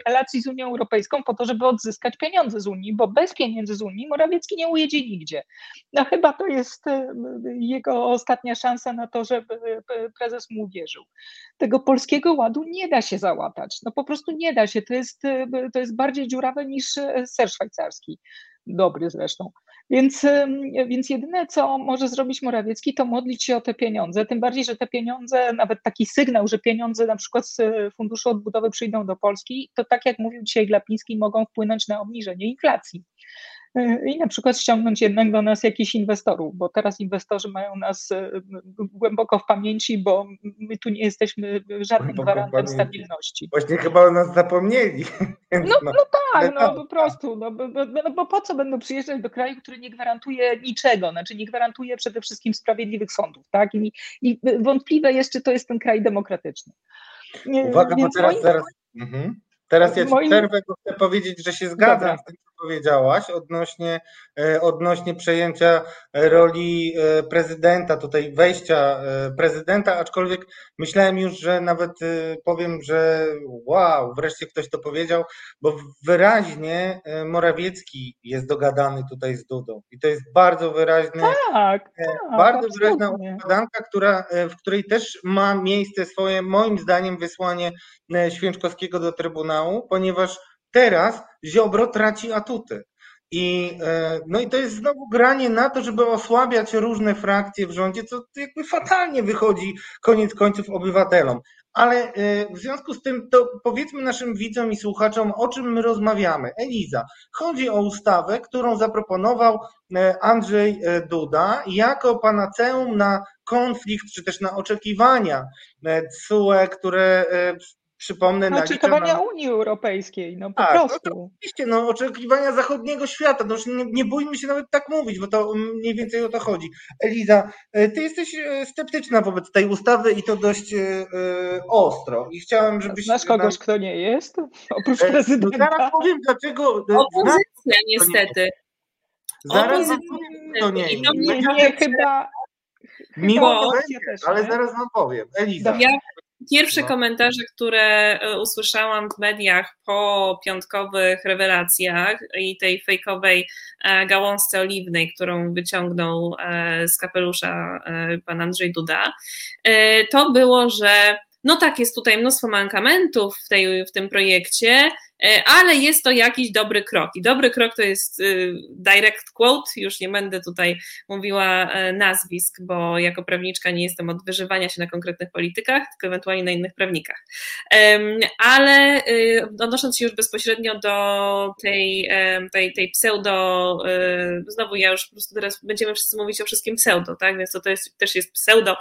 relacji z Unią Europejską po to, żeby odzyskać pieniądze z Unii, bo bez pieniędzy z Unii Morawiecki nie ujedzie nigdzie. No chyba to jest jego ostatnia szansa na to, żeby prezes mu uwierzył. Tego Polskiego Ładu nie da się załatać. No po prostu nie da się. To jest bardziej dziurawe niż ser szwajcarski, dobry zresztą. Więc jedyne, co może zrobić Morawiecki, to modlić się o te pieniądze, tym bardziej, że te pieniądze, nawet taki sygnał, że pieniądze na przykład z Funduszu Odbudowy przyjdą do Polski, to tak jak mówił dzisiaj Glapiński, mogą wpłynąć na obniżenie inflacji. I na przykład ściągnąć jednak do nas jakichś inwestorów, bo teraz inwestorzy mają nas głęboko w pamięci, bo my tu nie jesteśmy żadnym gwarantem stabilności. Właśnie chyba o nas zapomnieli. No, po prostu, bo po co będą przyjeżdżać do kraju, który nie gwarantuje niczego, znaczy nie gwarantuje przede wszystkim sprawiedliwych sądów, tak? I wątpliwe jest, czy to jest ten kraj demokratyczny. Uwaga, bo teraz ja ci przerwę, bo chcę powiedzieć, że się zgadzam z tym, co powiedziałaś odnośnie przejęcia roli prezydenta, tutaj wejścia prezydenta, aczkolwiek myślałem już, że nawet powiem, że wow, wreszcie ktoś to powiedział, bo wyraźnie Morawiecki jest dogadany tutaj z Dudą i to jest bardzo wyraźny, bardzo wyraźna układanka, w której też ma miejsce swoje, moim zdaniem, wysłanie Święczkowskiego do Trybunału, ponieważ teraz Ziobro traci atuty. I to jest znowu granie na to, żeby osłabiać różne frakcje w rządzie, co jakby fatalnie wychodzi koniec końców obywatelom. Ale w związku z tym to powiedzmy naszym widzom i słuchaczom, o czym my rozmawiamy. Eliza, chodzi o ustawę, którą zaproponował Andrzej Duda jako panaceum na konflikt, czy też na oczekiwania CUE, które... Przypomnę, oczekiwania Unii Europejskiej, po prostu. No, oczywiście, oczekiwania zachodniego świata, nie bójmy się nawet tak mówić, bo to mniej więcej o to chodzi. Eliza, ty jesteś sceptyczna wobec tej ustawy i to dość ostro. I chciałem, żebyś... Znasz kogoś, kto nie jest? Oprócz prezydenta. Zaraz powiem, dlaczego... Opozycja niestety. Zaraz powiem, kto nie jest. Nie, chyba... Miło, ale zaraz wam powiem. Eliza... Pierwsze komentarze, które usłyszałam w mediach po piątkowych rewelacjach i tej fejkowej gałązce oliwnej, którą wyciągnął z kapelusza pan Andrzej Duda, to było, że tak, jest tutaj mnóstwo mankamentów w tym projekcie, ale jest to jakiś dobry krok. I dobry krok to jest direct quote, już nie będę tutaj mówiła nazwisk, bo jako prawniczka nie jestem od wyżywania się na konkretnych politykach, tylko ewentualnie na innych prawnikach. Ale odnosząc się już bezpośrednio do tej pseudo, znowu ja już po prostu teraz będziemy wszyscy mówić o wszystkim pseudo, tak? Więc to też jest pseudo,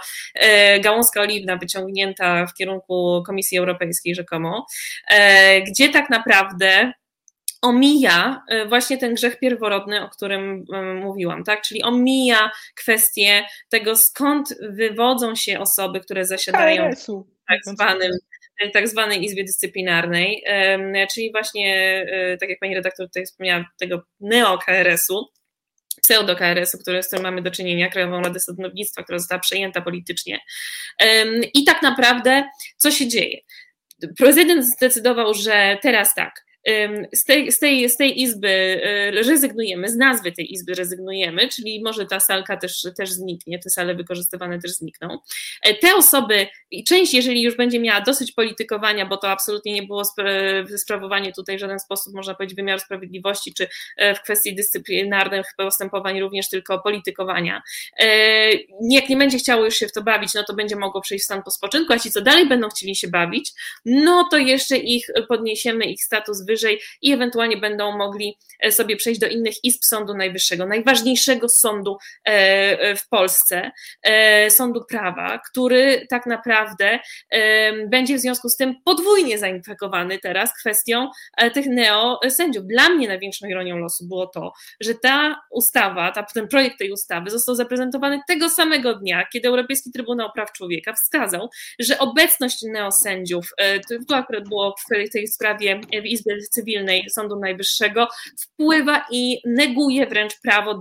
gałązka oliwna wyciągnięta w kierunku Komisji Europejskiej rzekomo, gdzie tak naprawdę omija właśnie ten grzech pierworodny, o którym mówiłam, tak? Czyli omija kwestię tego, skąd wywodzą się osoby, które zasiadają w tak zwanej Izbie Dyscyplinarnej, czyli właśnie, tak jak pani redaktor tutaj wspomniała, tego neo-KRS-u, pseudo-KRS-u, z którym mamy do czynienia, Krajową Radę Sądownictwa, która została przejęta politycznie. I tak naprawdę co się dzieje? Prezydent zdecydował, że teraz tak, z tej izby rezygnujemy, z nazwy tej izby rezygnujemy, czyli może ta salka też zniknie, te sale wykorzystywane też znikną. Te osoby, i część, jeżeli już będzie miała dosyć politykowania, bo to absolutnie nie było sprawowanie tutaj w żaden sposób, można powiedzieć, wymiaru sprawiedliwości, czy w kwestii dyscyplinarnych postępowań również tylko politykowania. Jak nie będzie chciało już się w to bawić, to będzie mogło przejść w stan pospoczynku, a ci, co dalej będą chcieli się bawić, to jeszcze ich podniesiemy, ich status wyżej i ewentualnie będą mogli sobie przejść do innych izb Sądu Najwyższego, najważniejszego sądu w Polsce, sądu prawa, który tak naprawdę będzie w związku z tym podwójnie zainfekowany teraz kwestią tych neosędziów. Dla mnie największą ironią losu było to, że ta ustawa, ten projekt tej ustawy został zaprezentowany tego samego dnia, kiedy Europejski Trybunał Praw Człowieka wskazał, że obecność neosędziów, to akurat było w tej sprawie w Izbie Cywilnej Sądu Najwyższego, wpływa i neguje wręcz prawo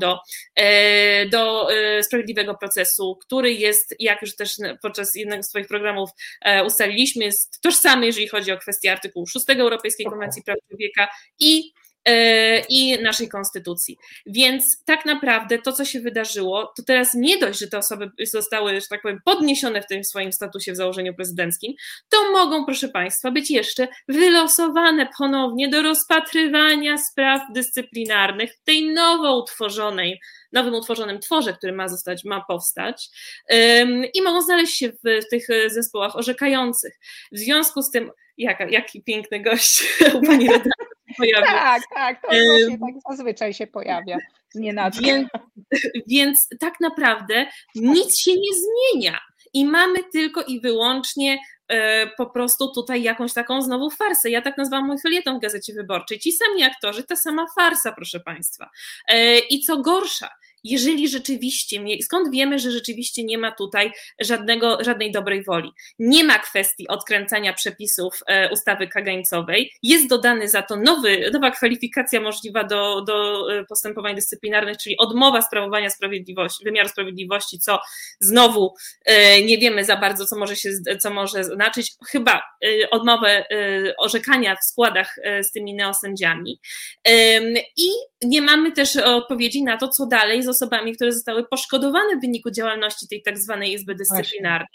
do sprawiedliwego procesu, który jest, jak już też podczas jednego z swoich programów ustaliliśmy, jest tożsamy, jeżeli chodzi o kwestię artykułu 6 Europejskiej Konwencji Praw Człowieka i naszej konstytucji. Więc tak naprawdę to, co się wydarzyło, to teraz nie dość, że te osoby zostały, że tak powiem, podniesione w tym swoim statusie w założeniu prezydenckim, to mogą, proszę Państwa, być jeszcze wylosowane ponownie do rozpatrywania spraw dyscyplinarnych w tej nowym utworzonym tworze, który ma powstać, i mogą znaleźć się w tych zespołach orzekających. W związku z tym, jaki piękny gość u pani redaktor pojawił. Tak, to właśnie tak zazwyczaj się pojawia z nienacka. Więc tak naprawdę nic się nie zmienia i mamy tylko i wyłącznie po prostu tutaj jakąś taką znowu farsę. Ja tak nazwałam mój felieton w Gazecie Wyborczej. Ci sami aktorzy, ta sama farsa, proszę Państwa. I co gorsza, jeżeli rzeczywiście, skąd wiemy, że rzeczywiście nie ma tutaj żadnej dobrej woli. Nie ma kwestii odkręcania przepisów ustawy kagańcowej, jest dodany za to nowa kwalifikacja możliwa do postępowań dyscyplinarnych, czyli odmowa sprawowania wymiaru sprawiedliwości, co znowu nie wiemy za bardzo, co może znaczyć, chyba odmowę orzekania w składach z tymi neosędziami. I nie mamy też odpowiedzi na to, co dalej z osobami, które zostały poszkodowane w wyniku działalności tej tak zwanej Izby Dyscyplinarnej.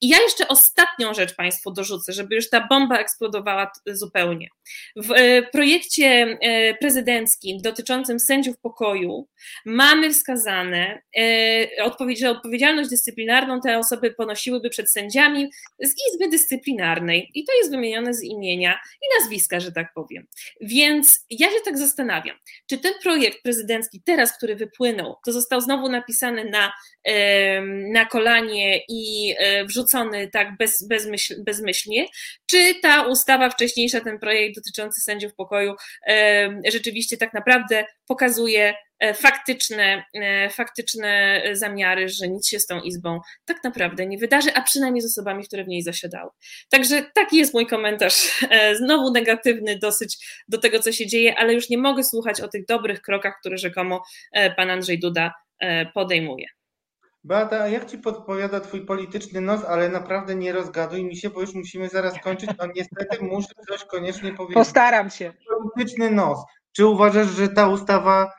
I ja jeszcze ostatnią rzecz Państwu dorzucę, żeby już ta bomba eksplodowała zupełnie. W projekcie prezydenckim dotyczącym sędziów pokoju mamy wskazane, że odpowiedzialność dyscyplinarną te osoby ponosiłyby przed sędziami z Izby Dyscyplinarnej i to jest wymienione z imienia i nazwiska, że tak powiem. Więc ja się tak zastanawiam, czy ten projekt prezydencki teraz, który wypłynął, to został znowu napisany na kolanie i wrzucony tak bezmyślnie, czy ta ustawa wcześniejsza, ten projekt dotyczący sędziów pokoju rzeczywiście tak naprawdę pokazuje faktyczne zamiary, że nic się z tą izbą tak naprawdę nie wydarzy, a przynajmniej z osobami, które w niej zasiadały. Także taki jest mój komentarz, znowu negatywny dosyć do tego, co się dzieje, ale już nie mogę słuchać o tych dobrych krokach, które rzekomo pan Andrzej Duda podejmuje. Beata, jak Ci podpowiada Twój polityczny nos, ale naprawdę nie rozgaduj mi się, bo już musimy zaraz kończyć, a niestety muszę coś koniecznie powiedzieć. Postaram się. Polityczny nos. Czy uważasz, że ta ustawa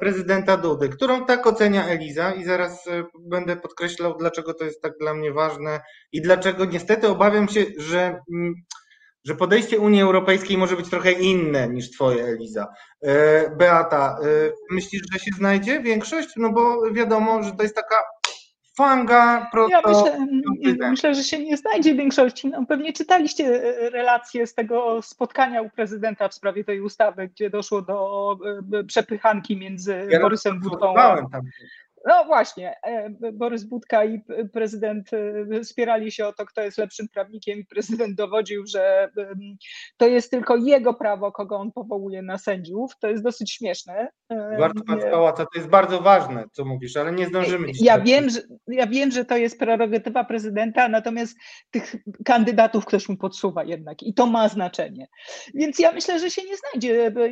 prezydenta Dudy, którą tak ocenia Eliza i zaraz będę podkreślał, dlaczego to jest tak dla mnie ważne i dlaczego niestety obawiam się, że podejście Unii Europejskiej może być trochę inne niż twoje, Eliza. Beata, myślisz, że się znajdzie większość? No bo wiadomo, że to jest taka fanga myślę, że się nie znajdzie większości. No, pewnie czytaliście relacje z tego spotkania u prezydenta w sprawie tej ustawy, gdzie doszło do przepychanki między Borysem Budką No właśnie, Borys Budka i prezydent spierali się o to, kto jest lepszym prawnikiem i prezydent dowodził, że to jest tylko jego prawo, kogo on powołuje na sędziów. To jest dosyć śmieszne. To jest bardzo ważne, co mówisz, ale nie zdążymy. Ja wiem, że to jest prerogatywa prezydenta, natomiast tych kandydatów ktoś mu podsuwa jednak i to ma znaczenie. Więc ja myślę, że się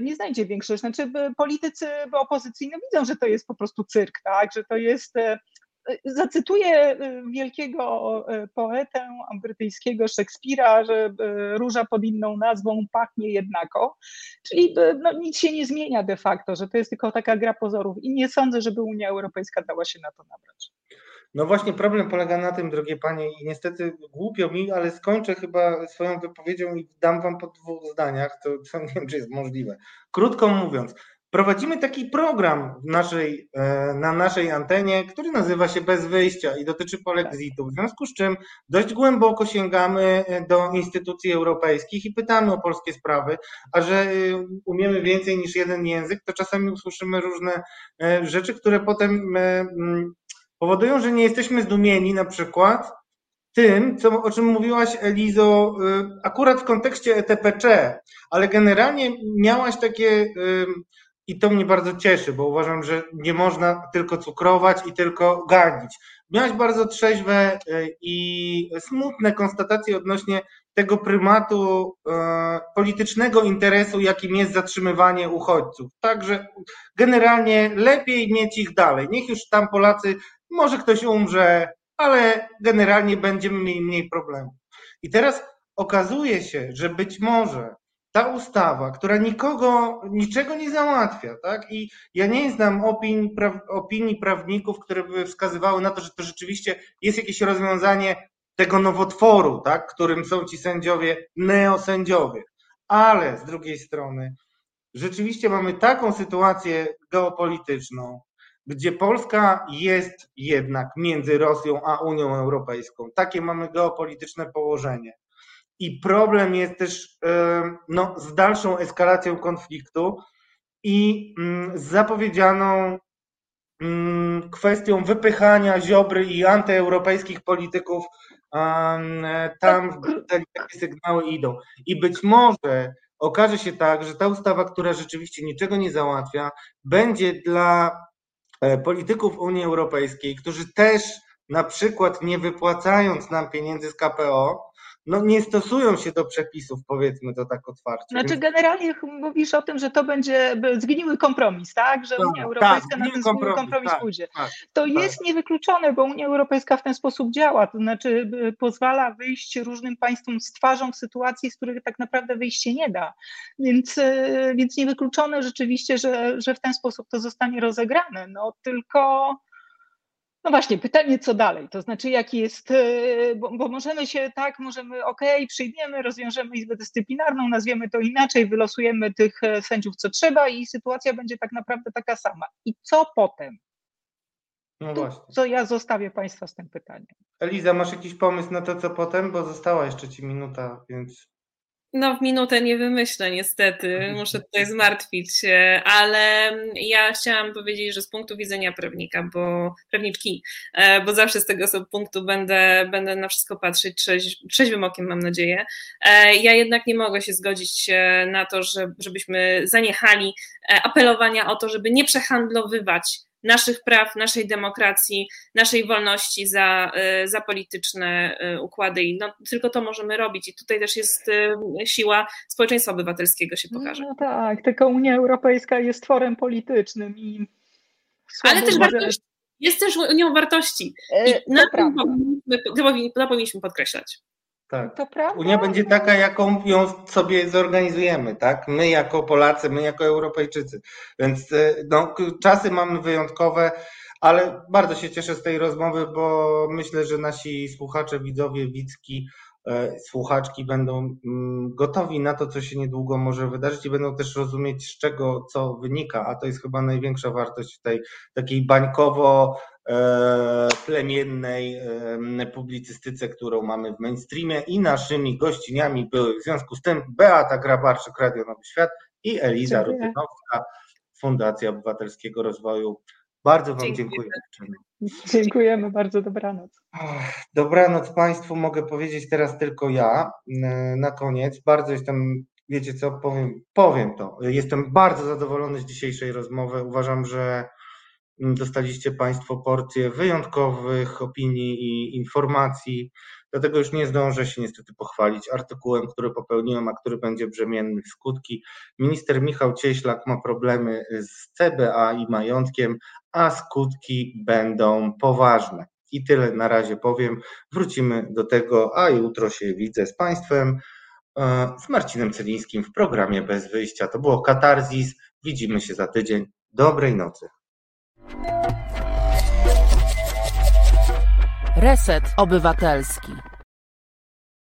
nie znajdzie większość. Znaczy politycy opozycyjni widzą, że to jest po prostu cyrk, tak? Że to jest, zacytuję wielkiego poetę brytyjskiego Szekspira, że róża pod inną nazwą pachnie jednako, czyli nic się nie zmienia de facto, że to jest tylko taka gra pozorów i nie sądzę, żeby Unia Europejska dała się na to nabrać. No właśnie problem polega na tym, drogie panie, i niestety głupio mi, ale skończę chyba swoją wypowiedzią i dam wam po dwóch zdaniach, to nie wiem, czy jest możliwe. Krótko mówiąc, prowadzimy taki program na naszej antenie, który nazywa się Bez Wyjścia i dotyczy polexitu, w związku z czym dość głęboko sięgamy do instytucji europejskich i pytamy o polskie sprawy, a że umiemy więcej niż jeden język, to czasami usłyszymy różne rzeczy, które potem powodują, że nie jesteśmy zdumieni na przykład tym, o czym mówiłaś, Elizo, akurat w kontekście ETPC, ale generalnie miałaś takie... I to mnie bardzo cieszy, bo uważam, że nie można tylko cukrować i tylko gardzić. Miałeś bardzo trzeźwe i smutne konstatacje odnośnie tego prymatu politycznego interesu, jakim jest zatrzymywanie uchodźców. Także generalnie lepiej mieć ich dalej. Niech już tam Polacy, może ktoś umrze, ale generalnie będziemy mieli mniej problemów. I teraz okazuje się, że być może ta ustawa, która niczego nie załatwia, tak? I ja nie znam opinii prawników, które by wskazywały na to, że to rzeczywiście jest jakieś rozwiązanie tego nowotworu, tak? Którym są ci sędziowie, neosędziowie. Ale z drugiej strony rzeczywiście mamy taką sytuację geopolityczną, gdzie Polska jest jednak między Rosją a Unią Europejską. Takie mamy geopolityczne położenie. I problem jest też z dalszą eskalacją konfliktu i z zapowiedzianą kwestią wypychania Ziobry i antyeuropejskich polityków tam w Brukseli takie sygnały idą. I być może okaże się tak, że ta ustawa, która rzeczywiście niczego nie załatwia, będzie dla polityków Unii Europejskiej, którzy też na przykład nie wypłacając nam pieniędzy z KPO, no nie stosują się do przepisów, powiedzmy to tak otwarcie. Znaczy generalnie mówisz o tym, że to będzie zgniły kompromis, tak? Że Unia Europejska na ten zgniły kompromis pójdzie. To jest niewykluczone, bo Unia Europejska w ten sposób działa, to znaczy pozwala wyjść różnym państwom z twarzą w sytuacji, z których tak naprawdę wyjście nie da. Więc niewykluczone rzeczywiście, że w ten sposób to zostanie rozegrane. No tylko... No właśnie, pytanie co dalej, to znaczy jaki jest, bo możemy się tak, przyjmiemy, rozwiążemy Izbę Dyscyplinarną, nazwiemy to inaczej, wylosujemy tych sędziów co trzeba i sytuacja będzie tak naprawdę taka sama. I co potem? No właśnie. Co ja zostawię Państwa z tym pytaniem. Eliza, masz jakiś pomysł na to co potem, bo została jeszcze Ci minuta, więc... No w minutę nie wymyślę niestety, muszę tutaj zmartwić się, ale ja chciałam powiedzieć, że z punktu widzenia prawnika, prawniczki, bo zawsze z tego punktu będę na wszystko patrzeć trzeźwym okiem, mam nadzieję. Ja jednak nie mogę się zgodzić na to, żebyśmy zaniechali apelowania o to, żeby nie przehandlowywać naszych praw, naszej demokracji, naszej wolności za polityczne układy i no, tylko to możemy robić i tutaj też jest siła społeczeństwa obywatelskiego się pokaże. No tak, tylko Unia Europejska jest tworem politycznym i... Ale też wartości, jest też Unią wartości i to powinniśmy podkreślać. Tak. Unia będzie taka, jaką ją sobie zorganizujemy, tak? My jako Polacy, my jako Europejczycy. Więc no, czasy mamy wyjątkowe, ale bardzo się cieszę z tej rozmowy, bo myślę, że nasi słuchacze, widzowie, widzki, słuchaczki będą gotowi na to, co się niedługo może wydarzyć i będą też rozumieć, z czego co wynika, a to jest chyba największa wartość tej takiej bańkowo-plemiennej publicystyce, którą mamy w mainstreamie i naszymi gościniami były w związku z tym Beata Grabarczyk, Radio Nowy Świat i Eliza Rutynowska, Fundacja Obywatelskiego Rozwoju. Bardzo Wam dziękuję. Dziękujemy bardzo, dobranoc. Dobranoc Państwu, mogę powiedzieć teraz tylko ja na koniec. Bardzo jestem, wiecie co, powiem to. Jestem bardzo zadowolony z dzisiejszej rozmowy. Uważam, że dostaliście Państwo porcję wyjątkowych opinii i informacji. Dlatego już nie zdążę się niestety pochwalić artykułem, który popełniłem, a który będzie brzemienny w skutki. Minister Michał Cieślak ma problemy z CBA i majątkiem, a skutki będą poważne. I tyle na razie powiem. Wrócimy do tego, a jutro się widzę z Państwem, z Marcinem Celińskim w programie Bez Wyjścia. To było Katarzis. Widzimy się za tydzień. Dobrej nocy. Reset Obywatelski.